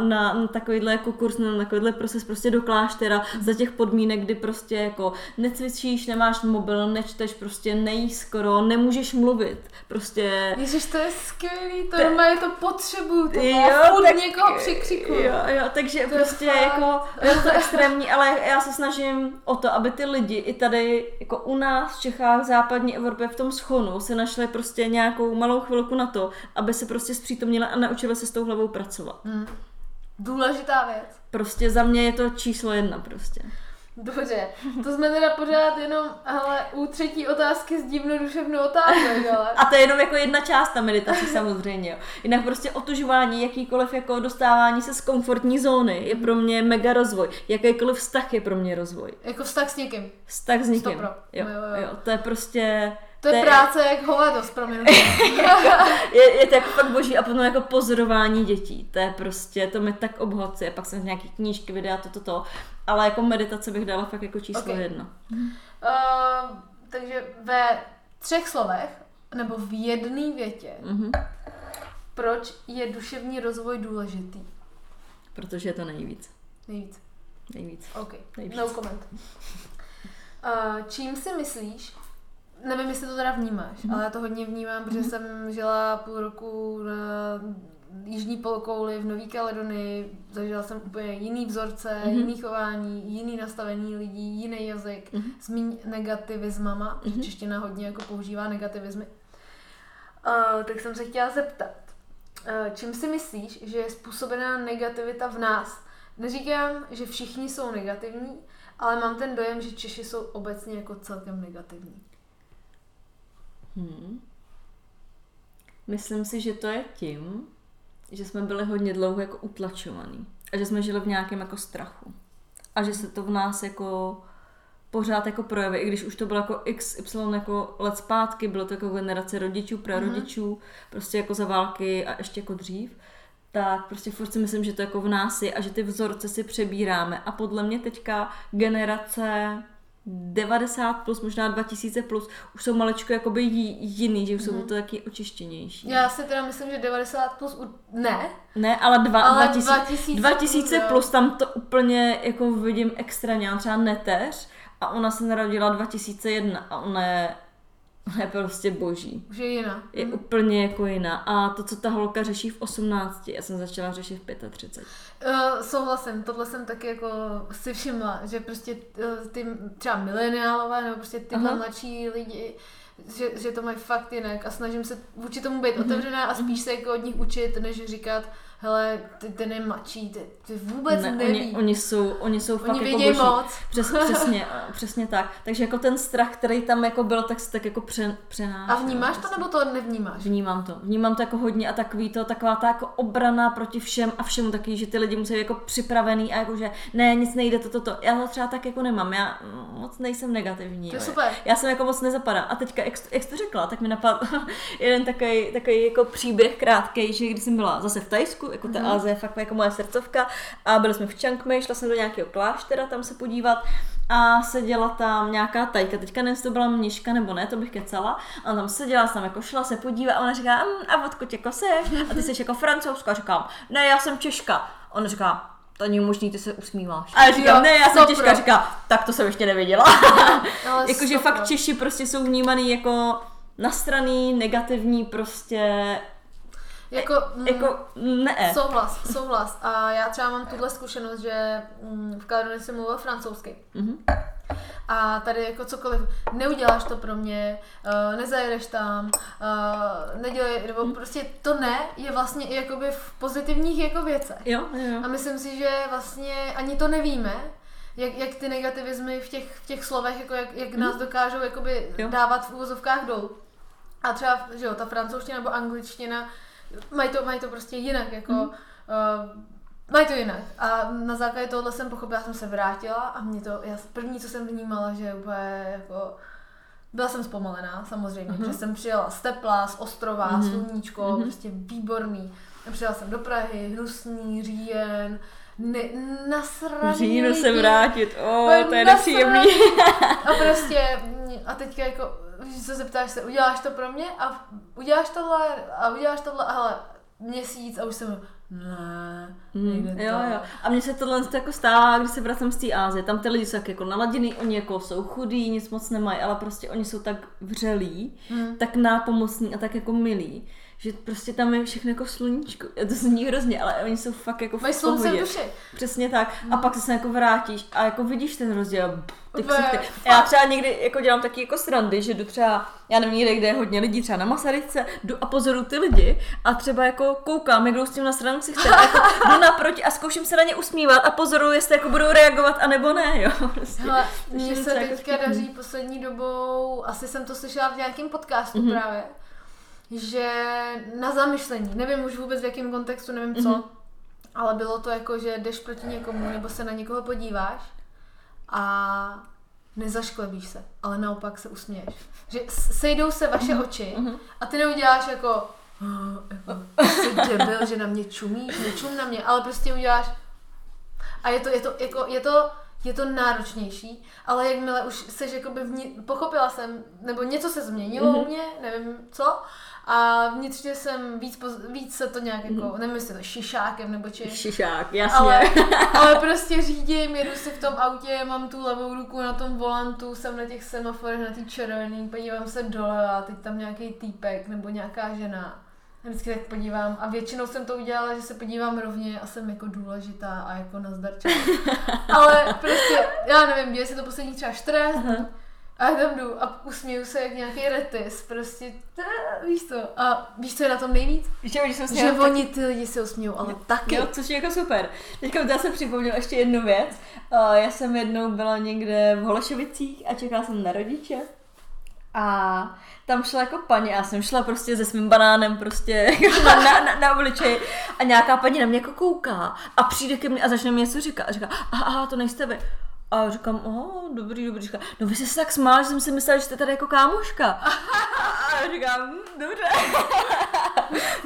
na, na takovýhle jako kurz, na takovýhle proces prostě do kláštera mm-hmm. za těch podmínek, kdy prostě jako necvičíš, nemáš mobil, nečteš, prostě nejíš skoro, nemůžeš mluvit. Prostě... Ježiš, to je skvělý, to normálně to potřebuju, to furt někoho přikřiku. Jo, jo, takže to prostě jako, je to extrémní, ale já se snažím o to, aby ty lidi i tady jako u nás v Čechách, v západní Evropě v tom schonu se našli prostě nějakou malou chvilku na to, aby se prostě zpřítomnila a naučila se s tou hlavou pracovat. Hmm. Důležitá věc. Prostě za mě je to číslo jedna prostě. Dobře, to jsme teda pořád jenom ale u třetí otázky s divnou duševnou otázkou, ale... A to je jenom jako jedna část ta meditace samozřejmě, jo. Jinak prostě otužování, jakýkoliv jako dostávání se z komfortní zóny je pro mě mega rozvoj. Jakýkoliv vztah je pro mě rozvoj. Jako vztah s někým. Vztah s někým, jo, jo, jo. To je prostě... To je, to je práce jak holedost, promiň. je, je to jako fakt boží a potom jako pozorování dětí. To je prostě, to mě tak obohacuje. Pak jsem nějaký knížky, videa, toto, to. Ale jako meditace bych dala fakt jako číslo okay. jedno. Uh, takže ve třech slovech, nebo v jedné větě, uh-huh. proč je duševní rozvoj důležitý? Protože je to nejvíc. Nejvíc. Nejvíc. Ok, nejvíc. No comment. Uh, čím si myslíš, nevím, jestli to teda vnímáš, mm. ale já to hodně vnímám, protože mm. jsem žila půl roku na jižní polokouli v Nový Kaledonii, zažila jsem úplně jiný vzorce, mm. jiný chování, jiný nastavení lidí, jiný jazyk, mm. zmíň negativizmama, mm. že čeština hodně jako používá negativizmy. Uh, tak jsem se chtěla zeptat, uh, čím si myslíš, že je způsobená negativita v nás? Neříkám, že všichni jsou negativní, ale mám ten dojem, že Češi jsou obecně jako celkem negativní. Hmm. Myslím si, že to je tím, že jsme byli hodně dlouho jako utlačovaní a že jsme žili v nějakém jako strachu a že se to v nás jako pořád jako projeví, i když už to bylo jako iks ypsilon jako let zpátky, bylo to jako generace rodičů, prarodičů, mm-hmm. prostě jako za války a ještě jako dřív, tak prostě furt si myslím, že to jako v nás je a že ty vzorce si přebíráme a podle mě teďka generace devadesát plus, možná dva tisíce plus, už jsou maličko jakoby jiný, že už jsou mm. to taky očištěnější. Já si teda myslím, že devadesát plus, ne. Ne, ale, dva, ale dva tisíce plus, tam to úplně jako vidím extrémně, já třeba neteř a ona se narodila dva tisíce jedna a ona je, ona je prostě boží. Už je jiná. Je mm. úplně jako jiná a to, co ta holka řeší v osmnácti, já jsem začala řešit v třicet pět. Uh, souhlasím, tohle jsem taky jako si všimla, že prostě ty třeba mileniálové nebo prostě tyhle Aha. mladší lidi, že, že to mají fakt jinak a snažím se vůči tomu být mm-hmm. otevřená a spíš se jako od nich učit, než říkat hele, ty, ty nejmladší, ty, ty vůbec ne, neví. Oni, oni jsou, oni jsou oni fakt jako boží. Moc. Přes, přesně, přesně tak. Takže jako ten strach, který tam jako byl, tak se tak jako pře, přenáší. A vnímáš to nebo to nevnímáš? Vnímám to. Vnímám to jako hodně a takový to, taková ta jako obrana proti všem a všemu taky, že ty lidi musí jako připravený a jako, že ne, nic nejde, toto, to, to. Já to třeba tak jako nemám, já moc nejsem negativní. To je super. Já jsem jako moc nezapadá. A teďka, jak, jak jste řekla, tak mi napadl jeden takový, takový jako příběh krátkej, že když jsem byla zase v Tajsku, jako ta Ázie je fakt jako moje srdcovka a byli jsme v Chiang Mai, šla jsem do nějakého kláštera tam se podívat a seděla tam nějaká tajka, teďka nevím, to byla mniška nebo ne, to bych kecala, a tam seděla, jsem jako šla se podívat a ona říká, a odkud jako seš? A ty jsi jako Francouzka, říkám, ne, já jsem Češka. Ona říká, to není možný, ty se usmíváš. A já říkám, ne, já jsem Těžka, pro. Říká, tak to jsem ještě nevěděla. Jakože fakt Češi prostě jsou vnímaný jako nastraný, negativní prostě... Jako, m- jako ne. Souhlas, souhlas. A já třeba mám tuhle zkušenost, že v Kaledonii jsem mluvila francouzsky. Mm-hmm. A tady jako cokoliv, neuděláš to pro mě, nezajedeš tam, nedělej, nebo prostě to ne je vlastně i jakoby v pozitivních jako věcech. Jo, jo. A myslím si, že vlastně ani to nevíme, jak, jak ty negativizmy v těch, v těch slovech, jako jak, jak mm-hmm. nás dokážou jakoby dávat v uvozovkách dolů. A třeba, že jo, ta francouzština nebo angličtina, mají to, mají to prostě jinak, jako, mm. uh, mají to jinak. A na základě tohohle jsem pochopila, jsem se vrátila a mě to, já první, co jsem vnímala, že úplně jako, byla jsem zpomalená samozřejmě, mm-hmm. že jsem přijela z tepla, z ostrova, mm-hmm. sluníčko, mm-hmm. prostě výborný. Přijela jsem do Prahy, hnusný, říjen, ne, nasraný. Říjnu se vrátit, o, oh, to je nepříjemný. A prostě, a teďka jako, když se zeptáš se, uděláš to pro mě a uděláš tohle a uděláš tohle a hele, měsíc a už jsem ne, nejde to. Jo, jo. A mně se tohle jako stává, když se vracím z té Ázie, tam ty lidi jsou tak jako naladěný, oni jako jsou chudí, nic moc nemají, ale prostě oni jsou tak vřelí, hmm. tak nápomocní a tak jako milí, Že prostě tam je všechno jako v sluníčku. To zní hrozně, ale oni jsou fakt jako v pohodě. Mají slunce v duši. Přesně tak. A pak se jako vrátíš a jako vidíš ten rozdíl. Ty ksichty. Já třeba někdy jako dělám taky jako srandy, že jdu třeba, já nevím někde, kde je hodně lidí, třeba na Masaryce, jdu a pozoruju ty lidi a třeba jako koukám, jak jdou s tím na srandu si chce, jako jdu naproti a zkouším se na ně usmívat a pozoruju, jestli jako budou reagovat a nebo ne, jo. Prostě. Hele, mně se teďka jako daří poslední dobou, asi jsem to slyšela v nějakém podcastu mm-hmm. právě, že na zamyšlení, nevím už vůbec v jakém kontextu, nevím co, mm-hmm. ale bylo to jako, že jdeš proti někomu nebo se na někoho podíváš a nezašklebíš se, ale naopak se usměješ. Že sejdou se vaše mm-hmm. oči a ty neuděláš jako jsi debil, že na mě čumíš, nečum na mě, ale prostě uděláš a je to, je to, jako, je to je to náročnější, ale jakmile už seš jakoby vnitř, pochopila jsem, nebo něco se změnilo mm-hmm. u mě, nevím co, a vnitřně jsem víc, poz, víc se to nějak jako, mm-hmm. nevím jestli to šišákem nebo či... Šišák, jasně. Ale, ale prostě řídím, jedu si v tom autě, mám tu levou ruku na tom volantu, jsem na těch semaforech, na tý červený, podívám se dole a teď tam nějaký týpek nebo nějaká žena. Já vždycky tak podívám a většinou jsem to udělala, že se podívám rovně a jsem jako důležitá a jako nazdarčka. Ale prostě, já nevím, děje se to poslední třeba čtrnáct uh-huh. a já tam jdu a usměju se jak nějaký retis, prostě, tá, víš co, a víš co je na tom nejvíc? Víš, že že oni ty lidi se usmějou, ale jo, taky. Jo, což je jako super. Teďka já jsem připomněla ještě jednu věc, já jsem jednou byla někde v Holešovicích a čekala jsem na rodiče. A tam šla jako paní, já jsem šla prostě se svým banánem prostě na, na, na obličeji a nějaká paní na mě jako kouká a přijde ke mně a začne mi něco říkat a říká, aha, aha, to nejste vy. A říkám, oh, dobrý, dobrý, říká, no vy jste se tak smála, že jsem si myslela, že jste tady jako kámoška. A říkám, dobře.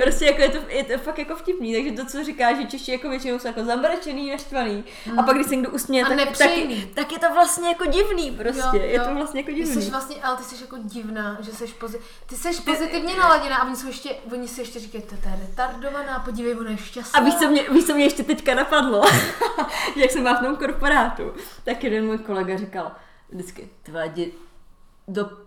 Prostě jako je to, je to fakt jako vtipný, takže to, co říká, že Češi jako většinou jsou jako zamračený, naštvaný mm. a pak když se někdo usměje, tak, tak, tak je to vlastně jako divný prostě, jo, jo. Je to vlastně jako divný. Ty jsi vlastně, ale ty jsi jako divná, že jsi pozi- ty jsi pozitivně ty... naladěná a oni jsou ještě, oni si ještě říkají, to je retardovaná, podívej, ona je šťastná. A víš, co mě, víš, co mě ještě teďka napadlo, jak jsem byla v tom korporátu, tak jeden můj kolega říkal vždycky, tvádě do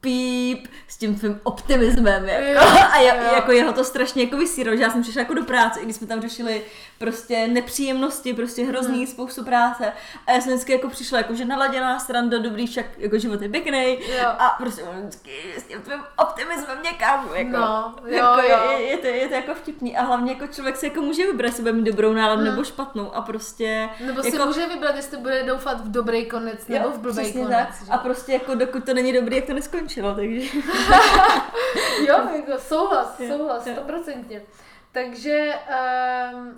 píp s tím tvým optimismem jako. A já, jako jeho to strašně jako vysíralo, že já jsem přišla jako do práce, i když jsme tam řešili prostě nepříjemnosti, prostě hrozný hmm. spoustu práce a já jsem vždycky jako přišla jako že naladěná sranda, dobrý, však jako život je pěkný a prostě vždycky s tím tvým optimismem někam jako, no, jo, jako jo. Je, je, to, je to jako vtipný a hlavně jako člověk se jako může vybrat, si bude mít dobrou náladu hmm. nebo špatnou a prostě nebo si jako, může vybrat, jestli bude doufat v dobrý konec nebo jo, v blbý konec a prostě jako dokud to není dobrý, jak to neskončí. Čilo, takže. Jo, jako souhlas, souhlas, stoprocentně. Takže um,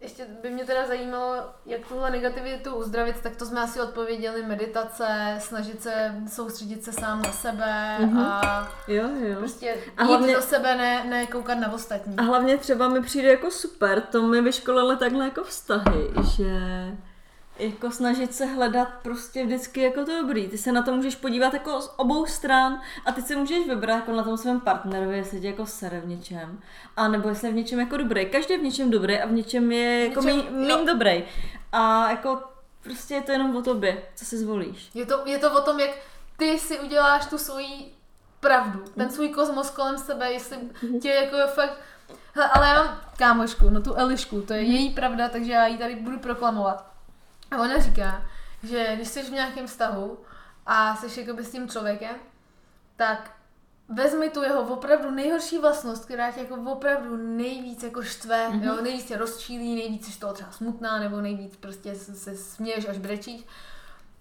ještě by mě teda zajímalo, jak tuhle negativitu uzdravit, tak to jsme asi odpověděli, meditace, snažit se soustředit se sám na sebe mm-hmm. a jo, jo. prostě a hlavně, jít do sebe, ne, ne koukat na ostatní. A hlavně třeba mi přijde jako super, to mi vyškolilo takhle jako vztahy, že... jako snažit se hledat prostě vždycky jako to dobrý. Ty se na to můžeš podívat jako z obou stran a ty se můžeš vybrat jako na tom svém partnerovi, jestli tě jako sere v něčem. A nebo jestli je v něčem jako dobrý. Každý je v něčem dobrý a v něčem je jako méně dobrý. A jako prostě je to jenom o tobě, co si zvolíš. Je to, je to o tom, jak ty si uděláš tu svoji pravdu. Ten svůj kosmos kolem sebe, jestli tě jako fakt... Hele, ale já mám kámošku, no tu Elišku, to je její pravda, takže já ji tady budu proklamovat. A ona říká, že když jsi v nějakém vztahu a jsi jakoby s tím člověkem, tak vezmi tu jeho opravdu nejhorší vlastnost, která tě jako opravdu nejvíc jako štve, mm-hmm. jo, nejvíc tě rozčílí, nejvíc jsi toho třeba smutná, nebo nejvíc prostě se směješ až brečíš.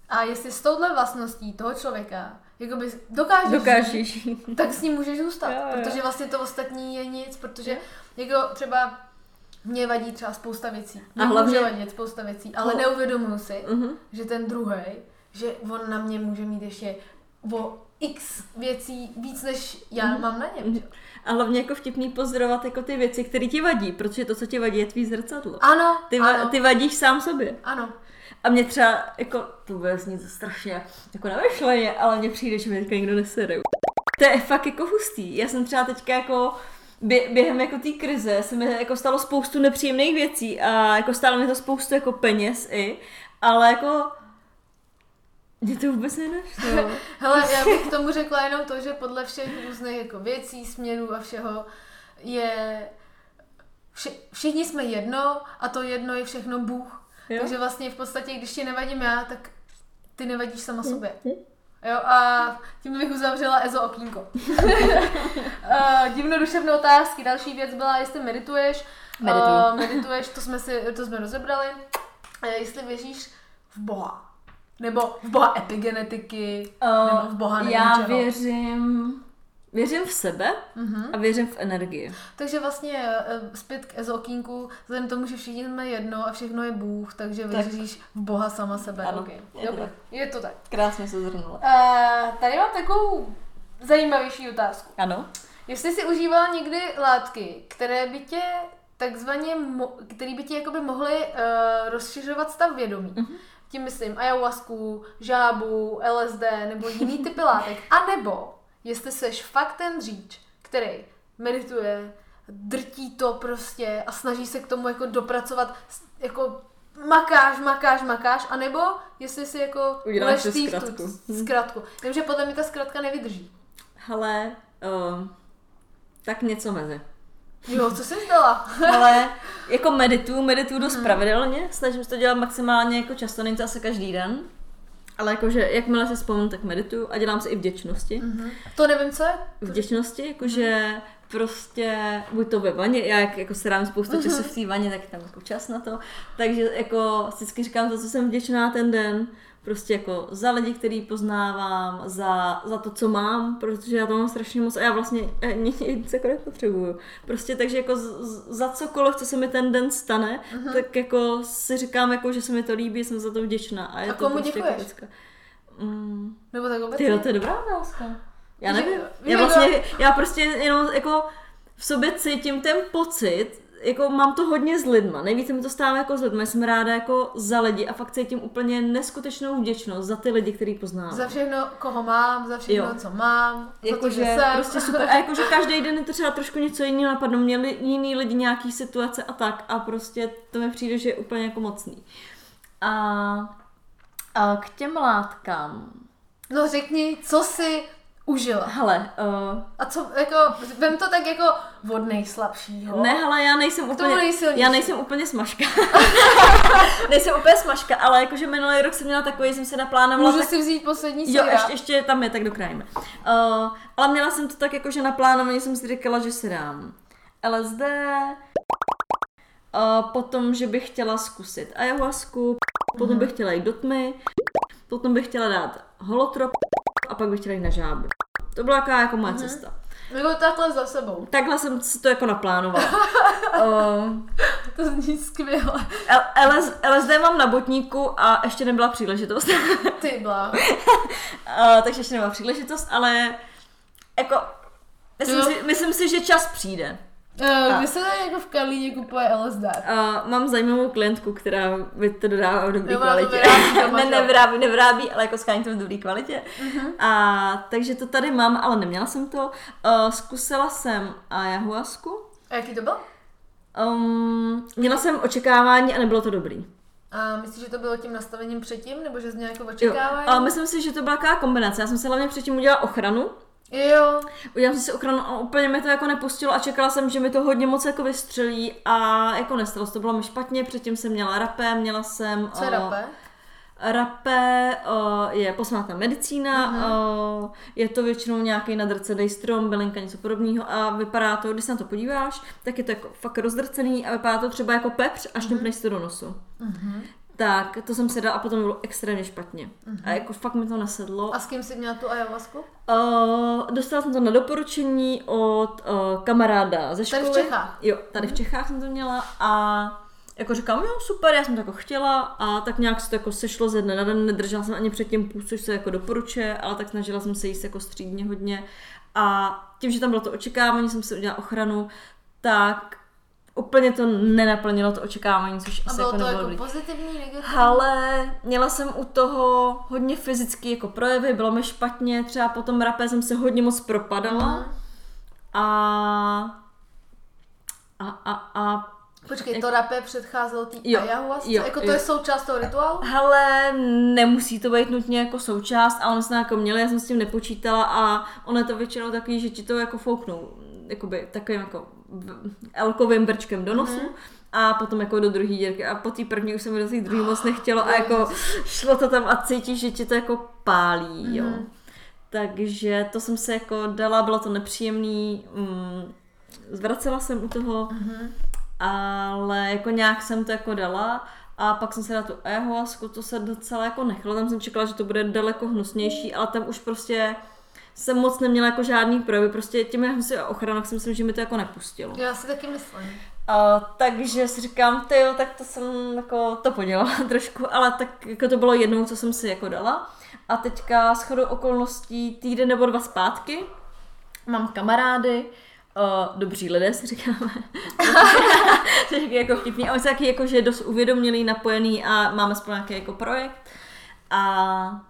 A jestli s touhle vlastností toho člověka jakoby dokážeš, dokážeš. Žít, tak s ním můžeš zůstat, jo, jo. protože vlastně to ostatní je nic, protože jako třeba mě vadí třeba spousta věcí. Mě a hlavně může vadit spousta věcí, ale oh. neuvědomuji si, uh-huh. že ten druhej, že on na mě může mít ještě o x věcí víc, než já uh-huh. mám na něm. Uh-huh. A hlavně jako vtipný pozdravovat jako ty věci, které ti vadí, protože to, co ti vadí, je tvý zrcadlo. Ano, ty, va- ano. ty vadíš sám sobě. Ano. A mě třeba, jako, to bude znít strašně jako navyšleně, ale mně přijde, že mě teďka někdo nesere. To je fakt jako hustý. Já jsem třeba teďka jako... Bě- během jako té krize se mi jako stalo spoustu nepříjemných věcí a jako stálo mi to spoustu jako peněz i, ale jako mě to vůbec nenašlo. Hele, já bych k tomu řekla jenom to, že podle všech různých jako věcí, směrů a všeho je... Vši, všichni jsme jedno a to jedno je všechno Bůh. Jo? Takže vlastně v podstatě, když ti nevadím já, tak ty nevadíš sama sobě. Jo, a tím bych uzavřela Ezo okýnko. Divnoduševné otázky. Další věc byla, jestli medituješ. Medituji. Medituješ, to jsme, si, to jsme rozebrali. Jestli věříš v Boha. Nebo v Boha epigenetiky, uh, nebo v Boha nevím já čeho. Věřím, věřím v sebe uh-huh. a věřím v energii. Takže vlastně zpět k ezokínku, vzhledem tomu, že všichni jsme jedno a všechno je Bůh, takže tak. věříš v Boha sama sebe. Ano, okay. je, Dobrý. Tak. je to tak. Krásně se zhrnula. Uh, tady mám takovou zajímavější otázku. Ano. Jestli jsi užívala někdy látky, které by tě takzvaně, mo- které by ti jakoby mohly uh, rozšiřovat stav vědomí, uh-huh. tím myslím ayahuasku, žábu, el es dé nebo jiný typy látek. A nebo, jestli seš fakt ten dříč, který medituje, drtí to prostě a snaží se k tomu jako dopracovat, jako makáš, makáš, makáš, a nebo jestli si jako uděláš zkratku. zkratku. Vím, že podle mě ta zkratka nevydrží. Hele, uh, tak něco mezi. Jo, co jsi zdala? Ale jako medituju, medituju dost pravidelně, snažím se to dělat maximálně jako často, není to asi každý den, ale jakože jakmile si vzpomínám, tak medituju a dělám si i vděčnosti. Mm-hmm. To nevím, co je? Vděčnosti, jakože mm. prostě, buď to ve vaně, já jak, jako se dám spoustu mm-hmm. času v té vaně, tak tam jako čas na to, takže jako vždycky říkám, za co jsem vděčná ten den, prostě jako za lidi, který poznávám, za, za to, co mám, protože já to mám strašně moc a já vlastně nic jako nepotřebuju. Prostě takže jako z, za cokoliv, co se mi ten den stane, uh-huh. tak jako si říkám, jako, že se mi to líbí, jsem za to vděčná. A, je a komu to prostě děkuješ? Jako mm. Nebo tak obecně? Tyjo, to je dobrá otázka. Já nevím. Já, vlastně, já prostě jenom jako v sobě cítím ten pocit, jako mám to hodně s lidma, nejvíce mi to stává jako s lidma, jsem ráda jako za lidi a fakt cítím úplně neskutečnou vděčnost za ty lidi, který poznám. Za všechno, koho mám, za všechno, jo. co mám, jakože prostě super. A jakože každý den je to třeba trošku něco jiného, napadlo mě li, jiný lidi, nějaký situace a tak a prostě to mi přijde, že je úplně jako mocný. A, a k těm látkám. No řekni, co si užila. Hele, uh... a co, jako, vem to tak jako od nejslabšího. Ne, hele, já nejsem úplně, já nejsem úplně smažka. nejsem úplně smažka, ale jakože minulý rok jsem měla takový, jsem se naplánovala. Můžu tak... si vzít poslední svěra. Jo, ještě, ještě tam je, tak dokrajíme. Uh, ale měla jsem to tak jakože naplánovaně, jsem si říkala, že si dám el es dé, uh, potom, že bych chtěla zkusit ayahuasku, potom hmm. bych chtěla jít do tmy, potom bych chtěla dát holotrop, a pak bych chtěla jít na žábu. To byla taková jako moje mm-hmm. cesta. Nebo takhle za sebou. Takhle jsem si to jako naplánovala. uh, to zní skvěle. el es, el es dé mám na botníku a ještě nebyla příležitost. Ty byla. uh, takže ještě nebyla příležitost, ale jako myslím, si, myslím si, že čas přijde. Vy se tady jako v Karlíně kupuje el es dé? Uh, mám zajímavou klientku, která mi to dodává v dobré kvalitě. ne, nevrábí, nevrábí, ale jako skání to v dobré kvalitě. Uh-huh. A, takže to tady mám, ale neměla jsem to. Uh, zkusila jsem ayahuasku. A jaký to byl? Um, měla jsem očekávání a nebylo to dobrý. A myslíš, že to bylo tím nastavením předtím? Nebo že z nějakého očekávání? Jo, ale myslím si, že to byla taková kombinace. Já jsem si hlavně předtím udělala ochranu. Jo. Udělám si ochranu a úplně mi to jako nepustilo a čekala jsem, že mi to hodně moc jako vystřelí a jako nestalo se, to bylo mi špatně, předtím jsem měla rapé, měla jsem... Co je rapé? Rapé je posvátná medicína, uh-huh. o, je to většinou nějaký nadrcený strom, bylinka, něco podobného a vypadá to, když se na to podíváš, tak je to jako fakt rozdrcený a vypadá to třeba jako pepř a šňupneš uh-huh. to do nosu. Uh-huh. Tak, to jsem si dala a potom bylo extrémně špatně. Uh-huh. A jako fakt mi to nesedlo. A s kým jsi měla tu ayahuasku? Uh, dostala jsem to na doporučení od uh, kamaráda ze školy. Tady v Čechách? Jo, tady v Čechách jsem to měla a jako říkám, jo super, já jsem to jako chtěla a tak nějak se to jako sešlo ze dne na den, nedržela jsem ani předtím půl, což se jako doporučuje, ale tak snažila jsem se jíst jako střídně hodně a tím, že tam bylo to očekávání, jsem si udělala ochranu, tak úplně to nenaplnilo to očekávání, což asi jako nebylo. A bylo to jako pozitivní, negativní? Ale měla jsem u toho hodně fyzický jako projevy, bylo mi špatně, třeba po tom rapé jsem se hodně moc propadala. A... a, a, a Počkej, jak... to rapé předcházelo tý ayahuasce? Jako to jo. je součást toho rituálu? Hele, nemusí to být nutně jako součást, ale ono se jako měli, já jsem s tím nepočítala a ono je to většinou takový, že ti to jako fouknou. Jakoby takovým jako elkovým brčkem do nosu. Mm. A potom jako do druhé dírky. A po té první už se mi do té druhé moc nechtělo a jako šlo to tam a cítíš, že tě to jako pálí, jo. Mm. Takže to jsem se jako dala, bylo to nepříjemný, zvracela jsem u toho, mm. ale jako nějak jsem to jako dala. A pak jsem se dala tu ayahuasku, to se docela jako nechlo, tam jsem čekala, že to bude daleko hnusnější, ale tam už prostě jsem moc neměla jako žádný projevy, prostě těmi hnusy a ochranách si myslím, že mi to jako nepustilo. Já si taky myslím. A, takže si říkám, tyjo, tak to jsem jako to podělala trošku, ale tak jako to bylo jednou, co jsem si jako dala. A teďka shodou okolností týden nebo dva zpátky mám kamarády, Uh, dobří lidé, si říkáme. To je jako vtipný. A oni se taky jako, že dost uvědomělý, napojený a máme spolu nějaký jako projekt. A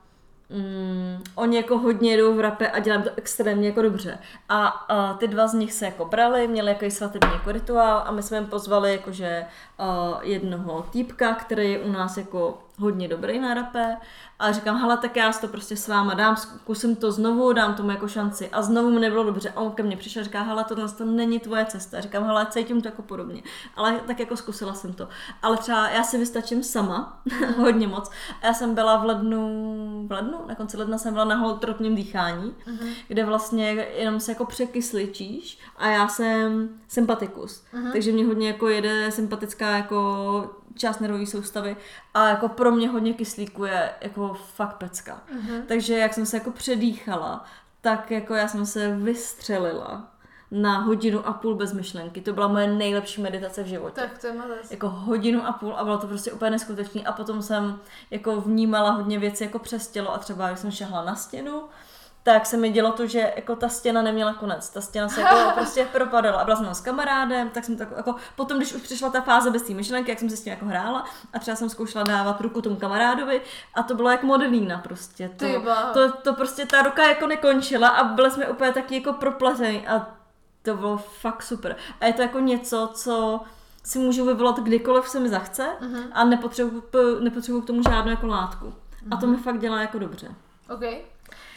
um, oni jako hodně jdou v rape a dělám to extrémně jako dobře. A uh, ty dva z nich se jako brali, měli jako svatební jako rituál a my jsme jim pozvali jakože uh, jednoho týpka, který je u nás jako hodně dobrý na rape. A říkám, hele, tak já si to prostě s váma dám, zkusím to znovu, dám tomu jako šanci. A znovu mi nebylo dobře. A on ke mně přišel a říká, hele, tohle to není tvoje cesta. A říkám, hele, cítím to jako podobně. Ale tak jako zkusila jsem to. Ale třeba já si vystačím sama, hodně moc. A já jsem byla v lednu, v lednu, na konci ledna jsem byla na holotropním dýchání, uh-huh. kde vlastně jenom se jako překysličíš a já jsem sympatikus. Uh-huh. Takže mě hodně jako jede sympatická jako část nervové soustavy a jako pro mě hodně kyslíku je jako fakt pecka. Uh-huh. Takže jak jsem se jako předýchala, tak jako já jsem se vystřelila na hodinu a půl bez myšlenky. To byla moje nejlepší meditace v životě. Tak to je malec. Jako hodinu a půl a bylo to prostě úplně neskutečný a potom jsem jako vnímala hodně věci jako přes tělo a třeba když jsem šahla na stěnu, tak se mi dělo to, že jako ta stěna neměla konec. Ta stěna se jako prostě propadala. A byla jsem s kamarádem, tak jsem tak jako potom, když už přišla ta fáze bez té myšlenky, jak jsem se s tím jako hrála a třeba jsem zkoušela dávat ruku tomu kamarádovi a to bylo jak modelína prostě. To, to, to prostě ta ruka jako nekončila a byli jsme úplně taky jako propletený a to bylo fakt super. A je to jako něco, co si můžu vyvolat kdykoliv se mi zachce uh-huh. a nepotřebuji, nepotřebuji k tomu žádnou jako látku. Uh-huh. A to mi fakt dělá jako dobře. Okay.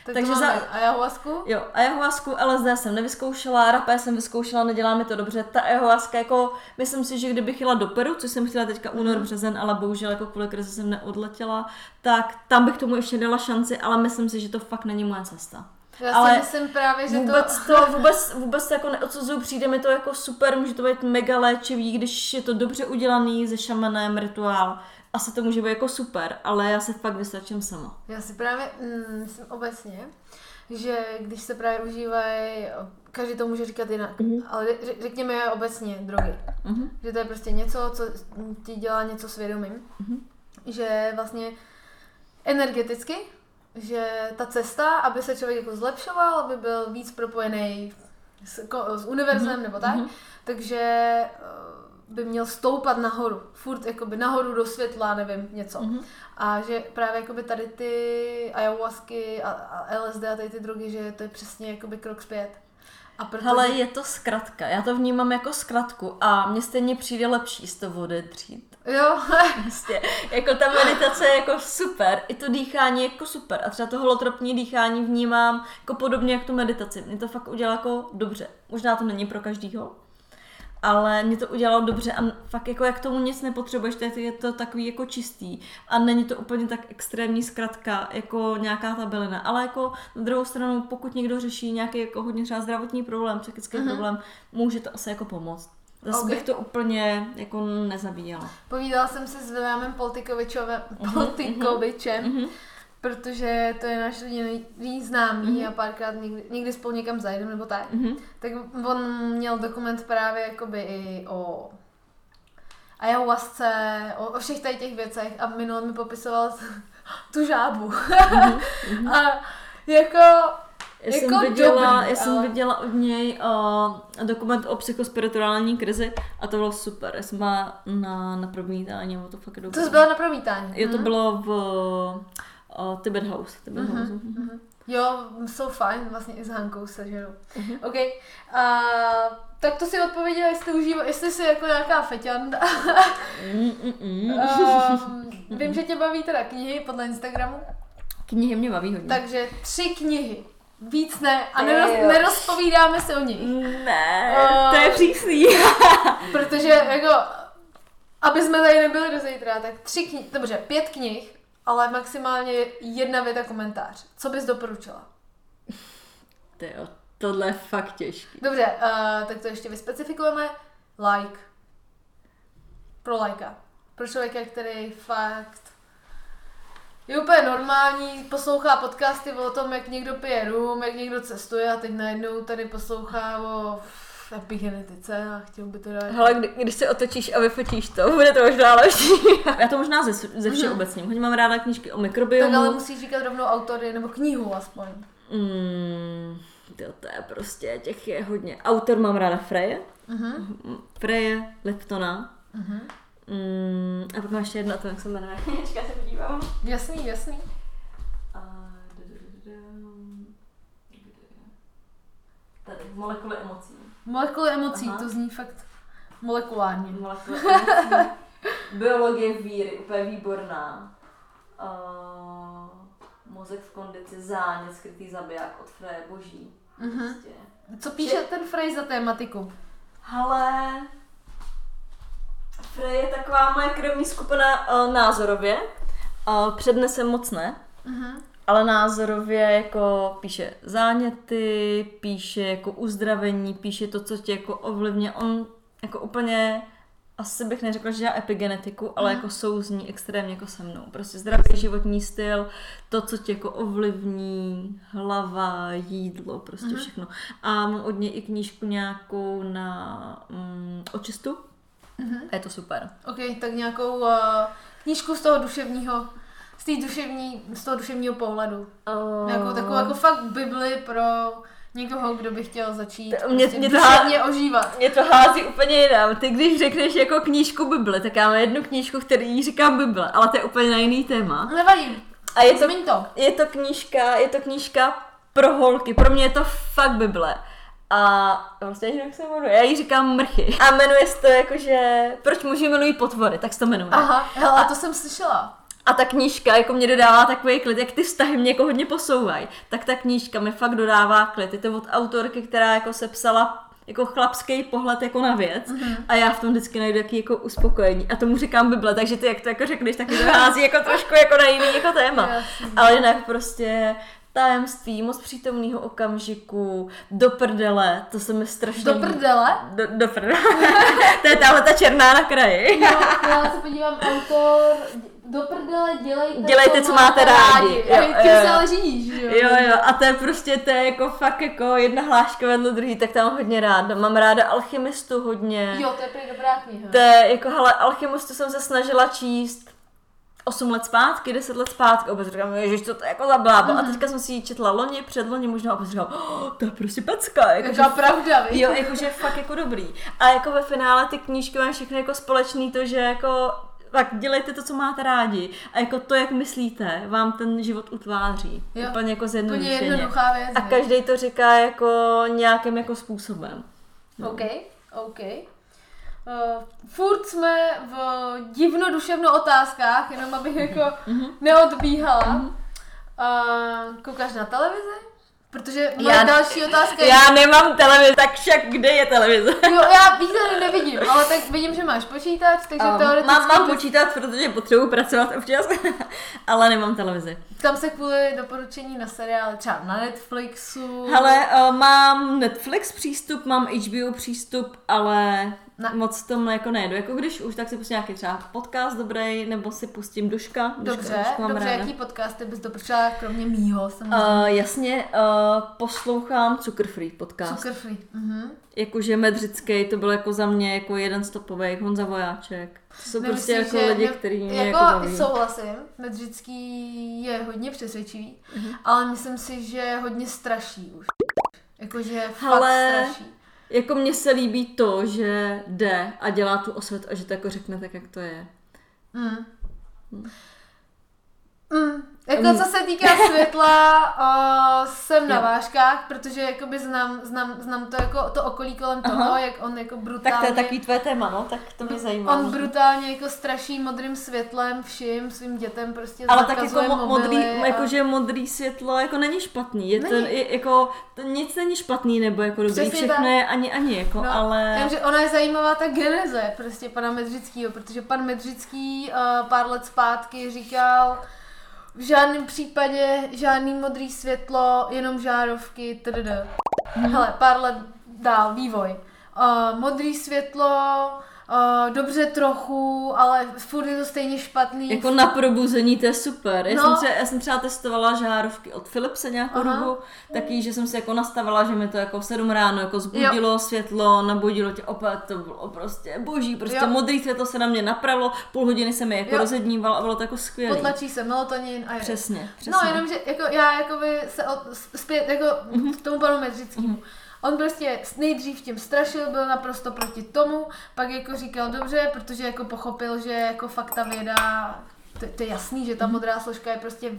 Tak takže za ayahuasku? Jo, ayahuasku, L S D jsem nevyzkoušela, rapé jsem vyzkoušela, nedělá mi to dobře. Ta ayahuaska, jako, myslím si, že kdybych jela do Peru, což jsem chtěla teďka únor, březen, ale bohužel jako kvůli krizi jsem neodletěla, tak tam bych tomu ještě dala šanci, ale myslím si, že to fakt není moje cesta. Já ale si myslím právě, že vůbec to... to vůbec, vůbec to jako neodsuzuju, přijde mi to jako super, může to být mega léčivý, když je to dobře udělaný, se šamanem, rituál. Asi to může být jako super, ale já se fakt vystačím sama. Já si právě mm, myslím obecně, že když se právě užívají, každý to může říkat jinak, uh-huh. ale řekněme obecně drogy. Uh-huh. Že to je prostě něco, co ti dělá něco svědomím. Uh-huh. Že vlastně energeticky, že ta cesta, aby se člověk jako zlepšoval, aby byl víc propojený s, s univerzem uh-huh. nebo tak, uh-huh. takže by měl stoupat nahoru, furt jakoby nahoru do světla, nevím, něco. Mm-hmm. A že právě jakoby tady ty ayahuasky a, a L S D a tady ty drogy, že to je přesně jakoby krok zpět. A proto... Hele, je to zkratka, já to vnímám jako zkratku a mně stejně přijde lepší z toho odetřít. Jo. Vlastně, jako ta meditace je jako super, i to dýchání je jako super a třeba to holotropní dýchání vnímám jako podobně jak tu meditaci. Mně to fakt udělá jako dobře, možná to není pro každýho. Ale mě to udělalo dobře a fakt jako jak tomu nic nepotřebuješ, tak je to takový jako čistý a není to úplně tak extrémní zkratka jako nějaká ta bylina, ale jako na druhou stranu, pokud někdo řeší nějaký jako hodně třeba zdravotní problém, psychický mm-hmm. problém, může to asi jako pomoct. Zase okay. bych to úplně jako nezabíjela. Povídala jsem se s Wimem Poltykovičovem, Poltykovičem, mm-hmm. protože to je náš jediný známý mm-hmm. a párkrát někdy, někdy spolu někam zajdem nebo tak. Mm-hmm. Tak on měl dokument právě jakoby i o ayahuasce, o, o všech tady těch věcech a minule mi popisoval tu žábu. Mm-hmm. a jako... Já jsem, jako viděla, dobrý, já jsem ale... viděla od něj uh, dokument o psychospirituální krizi a to bylo super. Já jsem byla na, na promítání, to fakt dobré. To jsi byla na promítání? Jo, to mm-hmm. bylo v... Uh, Tiberhouse. Tiberhouse. Uh-huh, uh-huh. Jo, jsou fajn, vlastně i s Hankou se ženou. Uh-huh. OK, uh, tak to si odpověděla, jestli užívá, jestli jsi jako nějaká feťanda. uh, vím, že tě baví teda knihy podle Instagramu. Knihy mě baví hodně. Takže tři knihy. Víc ne. A neroz, nerozpovídáme se o nich. Ne, uh, to je přísný. Protože jako, aby jsme tady nebyli do zítra, tak tři knihy, dobře, pět knih, ale maximálně jedna věta komentář. Co bys doporučila? Tyjo, tohle je fakt těžký. Dobře, uh, tak to ještě vyspecifikujeme. Like. Pro lajka. Pro člověka, který fakt je úplně normální, poslouchá podcasty o tom, jak někdo pije rum, jak někdo cestuje a teď najednou tady poslouchá o epigenetice a chtěl by to dát. Hele, kdy, když se otočíš a vyfotíš to, bude to možná lepší. Já to možná ze, ze všeobecním. Hodně mám ráda knížky o mikrobiomu. Tak ale musíš říkat rovnou autory nebo knihu aspoň. Mm, to, to je prostě, těch je hodně. Autor mám ráda Freje. Uh-huh. Freje Leptona. Uh-huh. Mm, a pak máš ještě jedno, to jak se jmenuje. Čeká, se podívám. Jasný, jasný. Tady, molekuly emocí. Molekuly emocí, aha. To zní fakt molekulárně. Molekuly emocí. Biologie víry, úplně výborná. Uh, mozek v kondici, zánět, skrytý zabiják od Freje boží. Uh-huh. Prostě. Co píše Či... ten Frej za tématiku? Hele... Frej je taková moje krevní skupina uh, názorově, uh, přednese moc ne, uh-huh. ale názorově jako píše záněty, píše jako uzdravení, píše to, co tě jako ovlivně. On jako úplně, asi bych neřekla, že dělá epigenetiku, ale uh-huh. jako souzní extrémně jako se mnou. Prostě zdravý životní styl, to, co tě jako ovlivní, hlava, jídlo, prostě uh-huh. všechno. A mám od něj i knížku nějakou na um, očistu. Uhum. Je to super. Ok, tak nějakou uh, knížku z toho duševního, z, tý duševní, z toho duševního pohledu. Uh... Nějakou takovou jako fakt bibli pro někoho, kdo by chtěl začít to, mě, prostě mě duševně to há... ožívat. Mě to hází úplně jinam. Ty když řekneš jako knížku Bible, tak já mám jednu knížku, který říkám Bible, ale to je úplně na jiný téma. Nevadí, a je to, to. Je to knížka, je to knížka pro holky, pro mě je to fakt Bible. A vlastně, jak se jmenuje, já jí říkám mrchy. A jmenuje se to jakože, proč muži milují potvory, tak se to jmenuje. Aha, hele, a to jsem slyšela. A ta knížka jako mě dodává takový klid, jak ty vztahy mě jako hodně posouvají, tak ta knížka mi fakt dodává klid. Je to od autorky, která jako se psala jako chlapský pohled jako na věc mm-hmm. a já v tom vždycky najdu jaký jako uspokojení. A tomu říkám Bible, takže ty jak to jako řekneš, tak mi to hází jako trošku jako na jiný jako téma. Ale jinak prostě... Tajemství, moc přítomného okamžiku, do prdele, to se mi strašně... Do prdele? Do, do prdele, to je tahle ta černá na kraji. No, já se podívám, autor, do prdele dělejte, dělejte to, co máte rádi. rádi. Tím se ale řídíš, že jo? Jo, jo, a to je prostě, to je jako fakt jako jedna hláška vedle druhý, tak tam hodně ráda. Mám ráda Alchemistu hodně. Jo, to je prý dobrá kniha. To je jako, hele, Alchemistu jsem se snažila číst osm let zpátky, deset let zpátky, oba říkám, ježiš, co to je jako za blába. A teďka jsem si ji četla loni, předloni, možná oba říkám, oh, to je prostě pecka. Jako, že, pravda, víš? Jo, jakože fakt jako dobrý. A jako ve finále ty knížky mají všechno jako společný to, že jako tak dělejte to, co máte rádi. A jako to, jak myslíte, vám ten život utváří. Jo, úplně jako zjednodušeně. A každý to říká jako nějakým jako způsobem. No. OK, OK. Uh, furt jsme v divno-duševno otázkách, jenom abych jako neodbíhala. Uh, koukáš na televizi? Protože moje já, další otázka je... Já nemám televizi, tak však kde je televize? Jo, já výhledu nevidím, ale tak vidím, že máš počítač, takže um, teoreticky... Mám, mám počítač, protože potřebuji pracovat občas, ale nemám televizi. Tam se kvůli doporučení na seriály, třeba na Netflixu... Hele, uh, mám Netflix přístup, mám H B O přístup, ale... Ne. Moc tomhle jako nejedu, jako když už, tak si pustím nějaký třeba podcast dobrý, nebo si pustím Duška. Duška dobře, Duška dobře, ráda. Jaký podcasty bys doporučila, kromě mýho samozřejmě? Uh, jasně, uh, poslouchám Sugarfree podcast. Sugarfree, mhm. Jakože Medřický, to byl jako za mě jako jeden stopovej, Honza Vojáček. To jsou Nemyslím, prostě jako lidi, ne, který mě jako, jako baví. Souhlasím, Medřický je hodně přesvědčivý, uh-huh. ale myslím si, že hodně straší už. Jakože fakt Hele... straší. Jako mně se líbí to, že jde a dělá tu osvětu a že to jako řekne tak, jak to je. Mm. Mm. Jako co se týká světla, uh, jsem na vážkách, protože jakoby znám, znám, znám to jako to okolí kolem toho, aha, jak on jako brutálně... Tak to je takový tvé téma, no, tak to mě zajímá. On brutálně jako straší modrým světlem všim svým dětem, prostě ale tak jako mo- modrý, a... jakože modrý světlo jako není špatný, je není. To, je, jako to nic není špatný nebo jako dobrý, přesně všechno ta... je ani ani, jako, no, ale... Takže ona je zajímavá ta geneze prostě pana Medřickýho, protože pan Medřický uh, pár let zpátky říkal... V žádném případě žádný modrý světlo, jenom žárovky, tdd. Hele, pár let dál, vývoj. Uh, modrý světlo, uh, dobře trochu, ale furt je to stejně špatný. Jako na probuzení to je super. Já, no. jsem, třeba, já jsem třeba testovala žárovky od Philipse nějakou dobu, taky, že jsem si jako nastavila, že mi to jako v sedm ráno jako zbudilo, jo, světlo, nabudilo tě, opět to bylo prostě boží, prostě, jo, modrý světlo se na mě napravilo, půl hodiny se mi jako rozedníval a bylo to jako skvělé. Potlačí se melatonin a je. Přesně, přesně. No jenom, že jako já jakoby se od, zpět jako mm-hmm. k tomu panu Medřickému. Mm-hmm. On prostě nejdřív tím strašil, byl naprosto proti tomu, pak jako říkal dobře, protože jako pochopil, že jako fakt ta věda, to, to je jasný, že ta modrá složka je prostě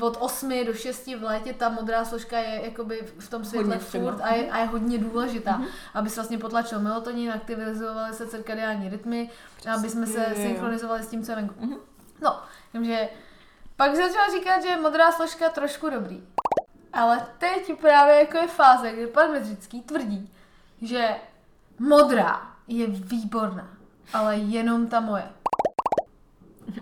od osmi do šesti v létě, ta modrá složka je jakoby v tom světle furt a je, a je hodně důležitá, mm-hmm. aby se vlastně potlačil melatonin, aktivizovaly se cirkadiální rytmy, přesný, aby jsme se je, synchronizovali jo. s tím, co venku. Mm-hmm. No, takže pak začal říkat, že modrá složka trošku dobrý. Ale teď právě jako je fáze, kdy pan Medřický tvrdí, že modrá je výborná, ale jenom ta moje.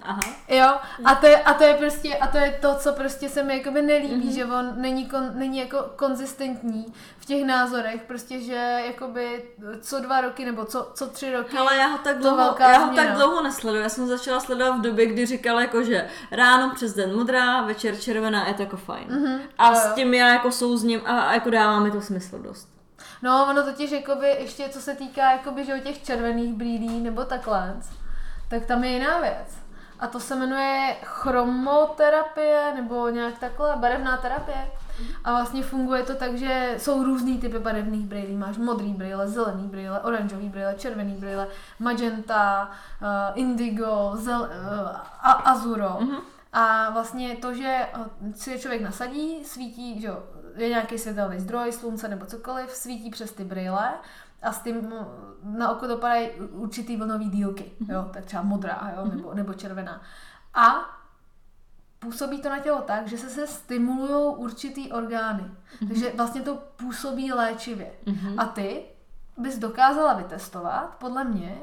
Aha. Jo, a to je, a to je prostě, a to je to, co prostě se mi jakoby nelíbí, mm-hmm. že on není, kon, není jako konzistentní v těch názorech, prostě, že jakoby co dva roky nebo co, co tři roky. Ale já ho tak dlouho, já ho tak dlouho nesleduju, já jsem začala sledovat v době, kdy říkala jako, že ráno přes den modrá, večer červená, je to jako fajn. Mm-hmm. A jo. s tím já jako souzním a, a jako dává mi to smysl dost. No, ono totiž jakoby ještě co se týká jakoby, že o těch červených brýlí nebo takhle, tak tam je jiná věc. A to se jmenuje chromoterapie, nebo nějak takhle, barevná terapie. A vlastně funguje to tak, že jsou různý typy barevných brýlí. Máš modrý brýle, zelený brýle, oranžový brýle, červený brýle, magenta, uh, indigo, zel, uh, a, azuro. Mm-hmm. A vlastně to, že si člověk nasadí, svítí, že je nějaký světelný zdroj, slunce nebo cokoliv, svítí přes ty brýle. A s tím na oko dopadají určitý vlnový dílky, jo, tak třeba modrá, jo, nebo, nebo červená. A působí to na tělo tak, že se, se stimulují určitý orgány. Mm-hmm. Takže vlastně to působí léčivě. Mm-hmm. A ty bys dokázala vytestovat, podle mě,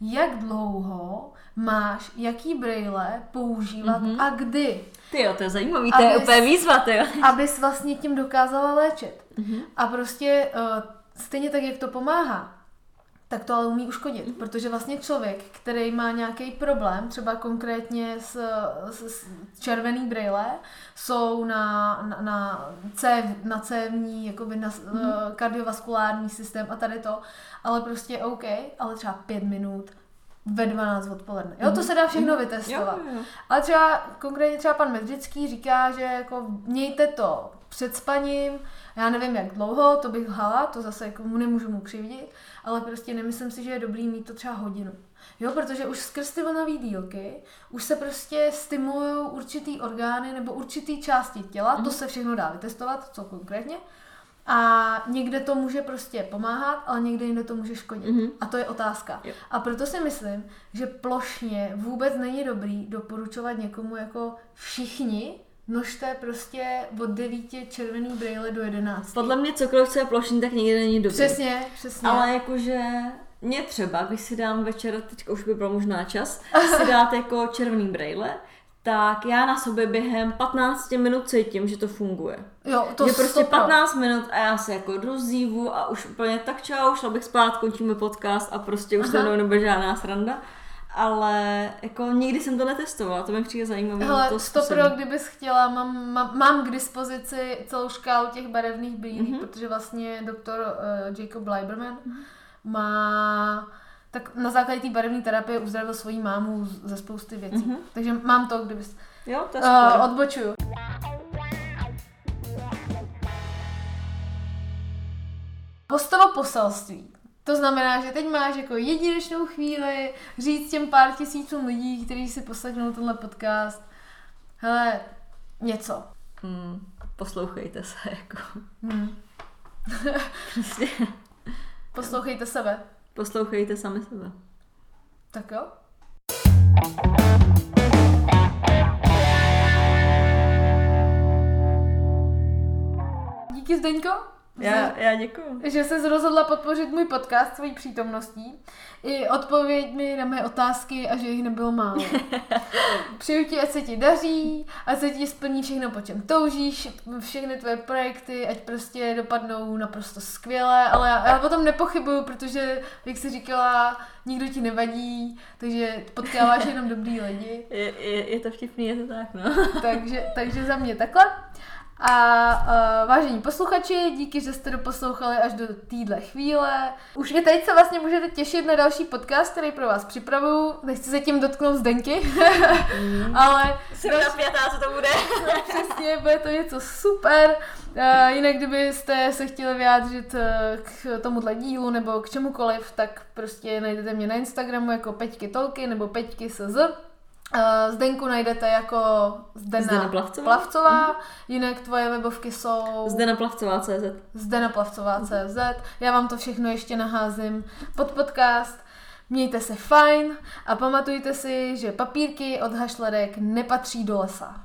jak dlouho máš, jaký brejle používat mm-hmm. a kdy. Tyjo, to je zajímavý, to je úplně výzva, tyjo. Abys vlastně tím dokázala léčit. Mm-hmm. A prostě... Uh, stejně tak, jak to pomáhá, tak to ale umí uškodit, protože vlastně člověk, který má nějaký problém, třeba konkrétně s, s, s červený brýle, jsou na, na, na, cév, na cévní, jakoby na mm-hmm. kardiovaskulární systém a tady to, ale prostě OK, ale třeba pět minut ve dvanáct odpoledne. Jo, to se dá všechno vytestovat. Jo, jo. Ale třeba, konkrétně třeba pan Medřický říká, že jako mějte to před spaním, já nevím jak dlouho, to bych lhala, to zase jako nemůžu mu křivdit, ale prostě nemyslím si, že je dobrý mít to třeba hodinu. Jo, protože už skrz ty vlnové dílky už se prostě stimulují určitý orgány nebo určitý části těla, mm-hmm. to se všechno dá vytestovat, co konkrétně. A někde to může prostě pomáhat, ale někde jinde to může škodit. Mm-hmm. A to je otázka. Jo. A proto si myslím, že plošně vůbec není dobrý doporučovat někomu jako všichni, nožte prostě od devíti červený brýle do jedenácti. Podle mě cokoliv, co je plošný, tak někde není dobrý. Přesně, přesně. Ale jakože... Mě třeba, když si dám večer, teďka už by byl možná čas, si dát jako červený brejle, tak já na sobě během patnáct minut cítím, že to funguje. Jo, to je prostě stopra. patnáct minut a já se jako rozívu a už úplně tak čau, šla bych spát, končíme podcast a prostě už se mnou nebude žádná sranda. Ale jako nikdy jsem to netestovala, to mi přijde zajímavé. Hele, to stopro, kdybys chtěla, mám, mám, mám k dispozici celou škálu těch barevných brýlí, mm-hmm. protože vlastně doktor uh, Jacob Leiberman mm-hmm. má... Tak na základě té barevné terapie uzdravil svoji mámu ze spousty věcí. Mm-hmm. Takže mám to, kdybys... Jo, to je super. Uh, odbočuju. Hostovo poselství. To znamená, že teď máš jako jedinečnou chvíli říct těm pár tisícům lidí, kteří si poslechnou tenhle podcast. Hele, něco. Hmm, poslouchejte se, jako. Hmm. Prostě. Poslouchejte sebe. Poslouchejte sami sebe. Tak jo. Díky, Zdeňko. Já, já děkuju. Že jsi rozhodla podpořit můj podcast svojí přítomností i odpověďmi na mé otázky a že jich nebylo málo. Přeju ti, ať se ti daří, ať se ti splní všechno, po čem toužíš, všechny tvoje projekty, ať prostě dopadnou naprosto skvěle, ale já, já o tom nepochybuju, protože, jak jsi říkala, nikdo ti nevadí, takže potkáváš jenom dobrý lidi. Je, je, je to vtipný, je to tak, no. takže, takže za mě takhle. A uh, vážení posluchači, díky, že jste doposlouchali až do téhle chvíle. Už i teď se vlastně můžete těšit na další podcast, který pro vás připravuju. Nechci se tím dotknout Zdenky, mm. ale... Jsem další... napjatá, co to bude. Přesně, bude to něco super. Uh, jinak, kdybyste se chtěli vyjádřit k tomuhle dílu nebo k čemukoliv, tak prostě najdete mě na Instagramu jako Peťky Talky nebo Peťky es zet. Zdenku najdete jako Zdena, Zdena Plavcová, Plavcová. Mm-hmm. Jinak tvoje webovky jsou zdenaplavcová tečka cé zet zdenaplavcová tečka cé zet mm-hmm. Já vám to všechno ještě naházím pod podcast. Mějte se fajn a pamatujte si, že papírky od hašledek nepatří do lesa.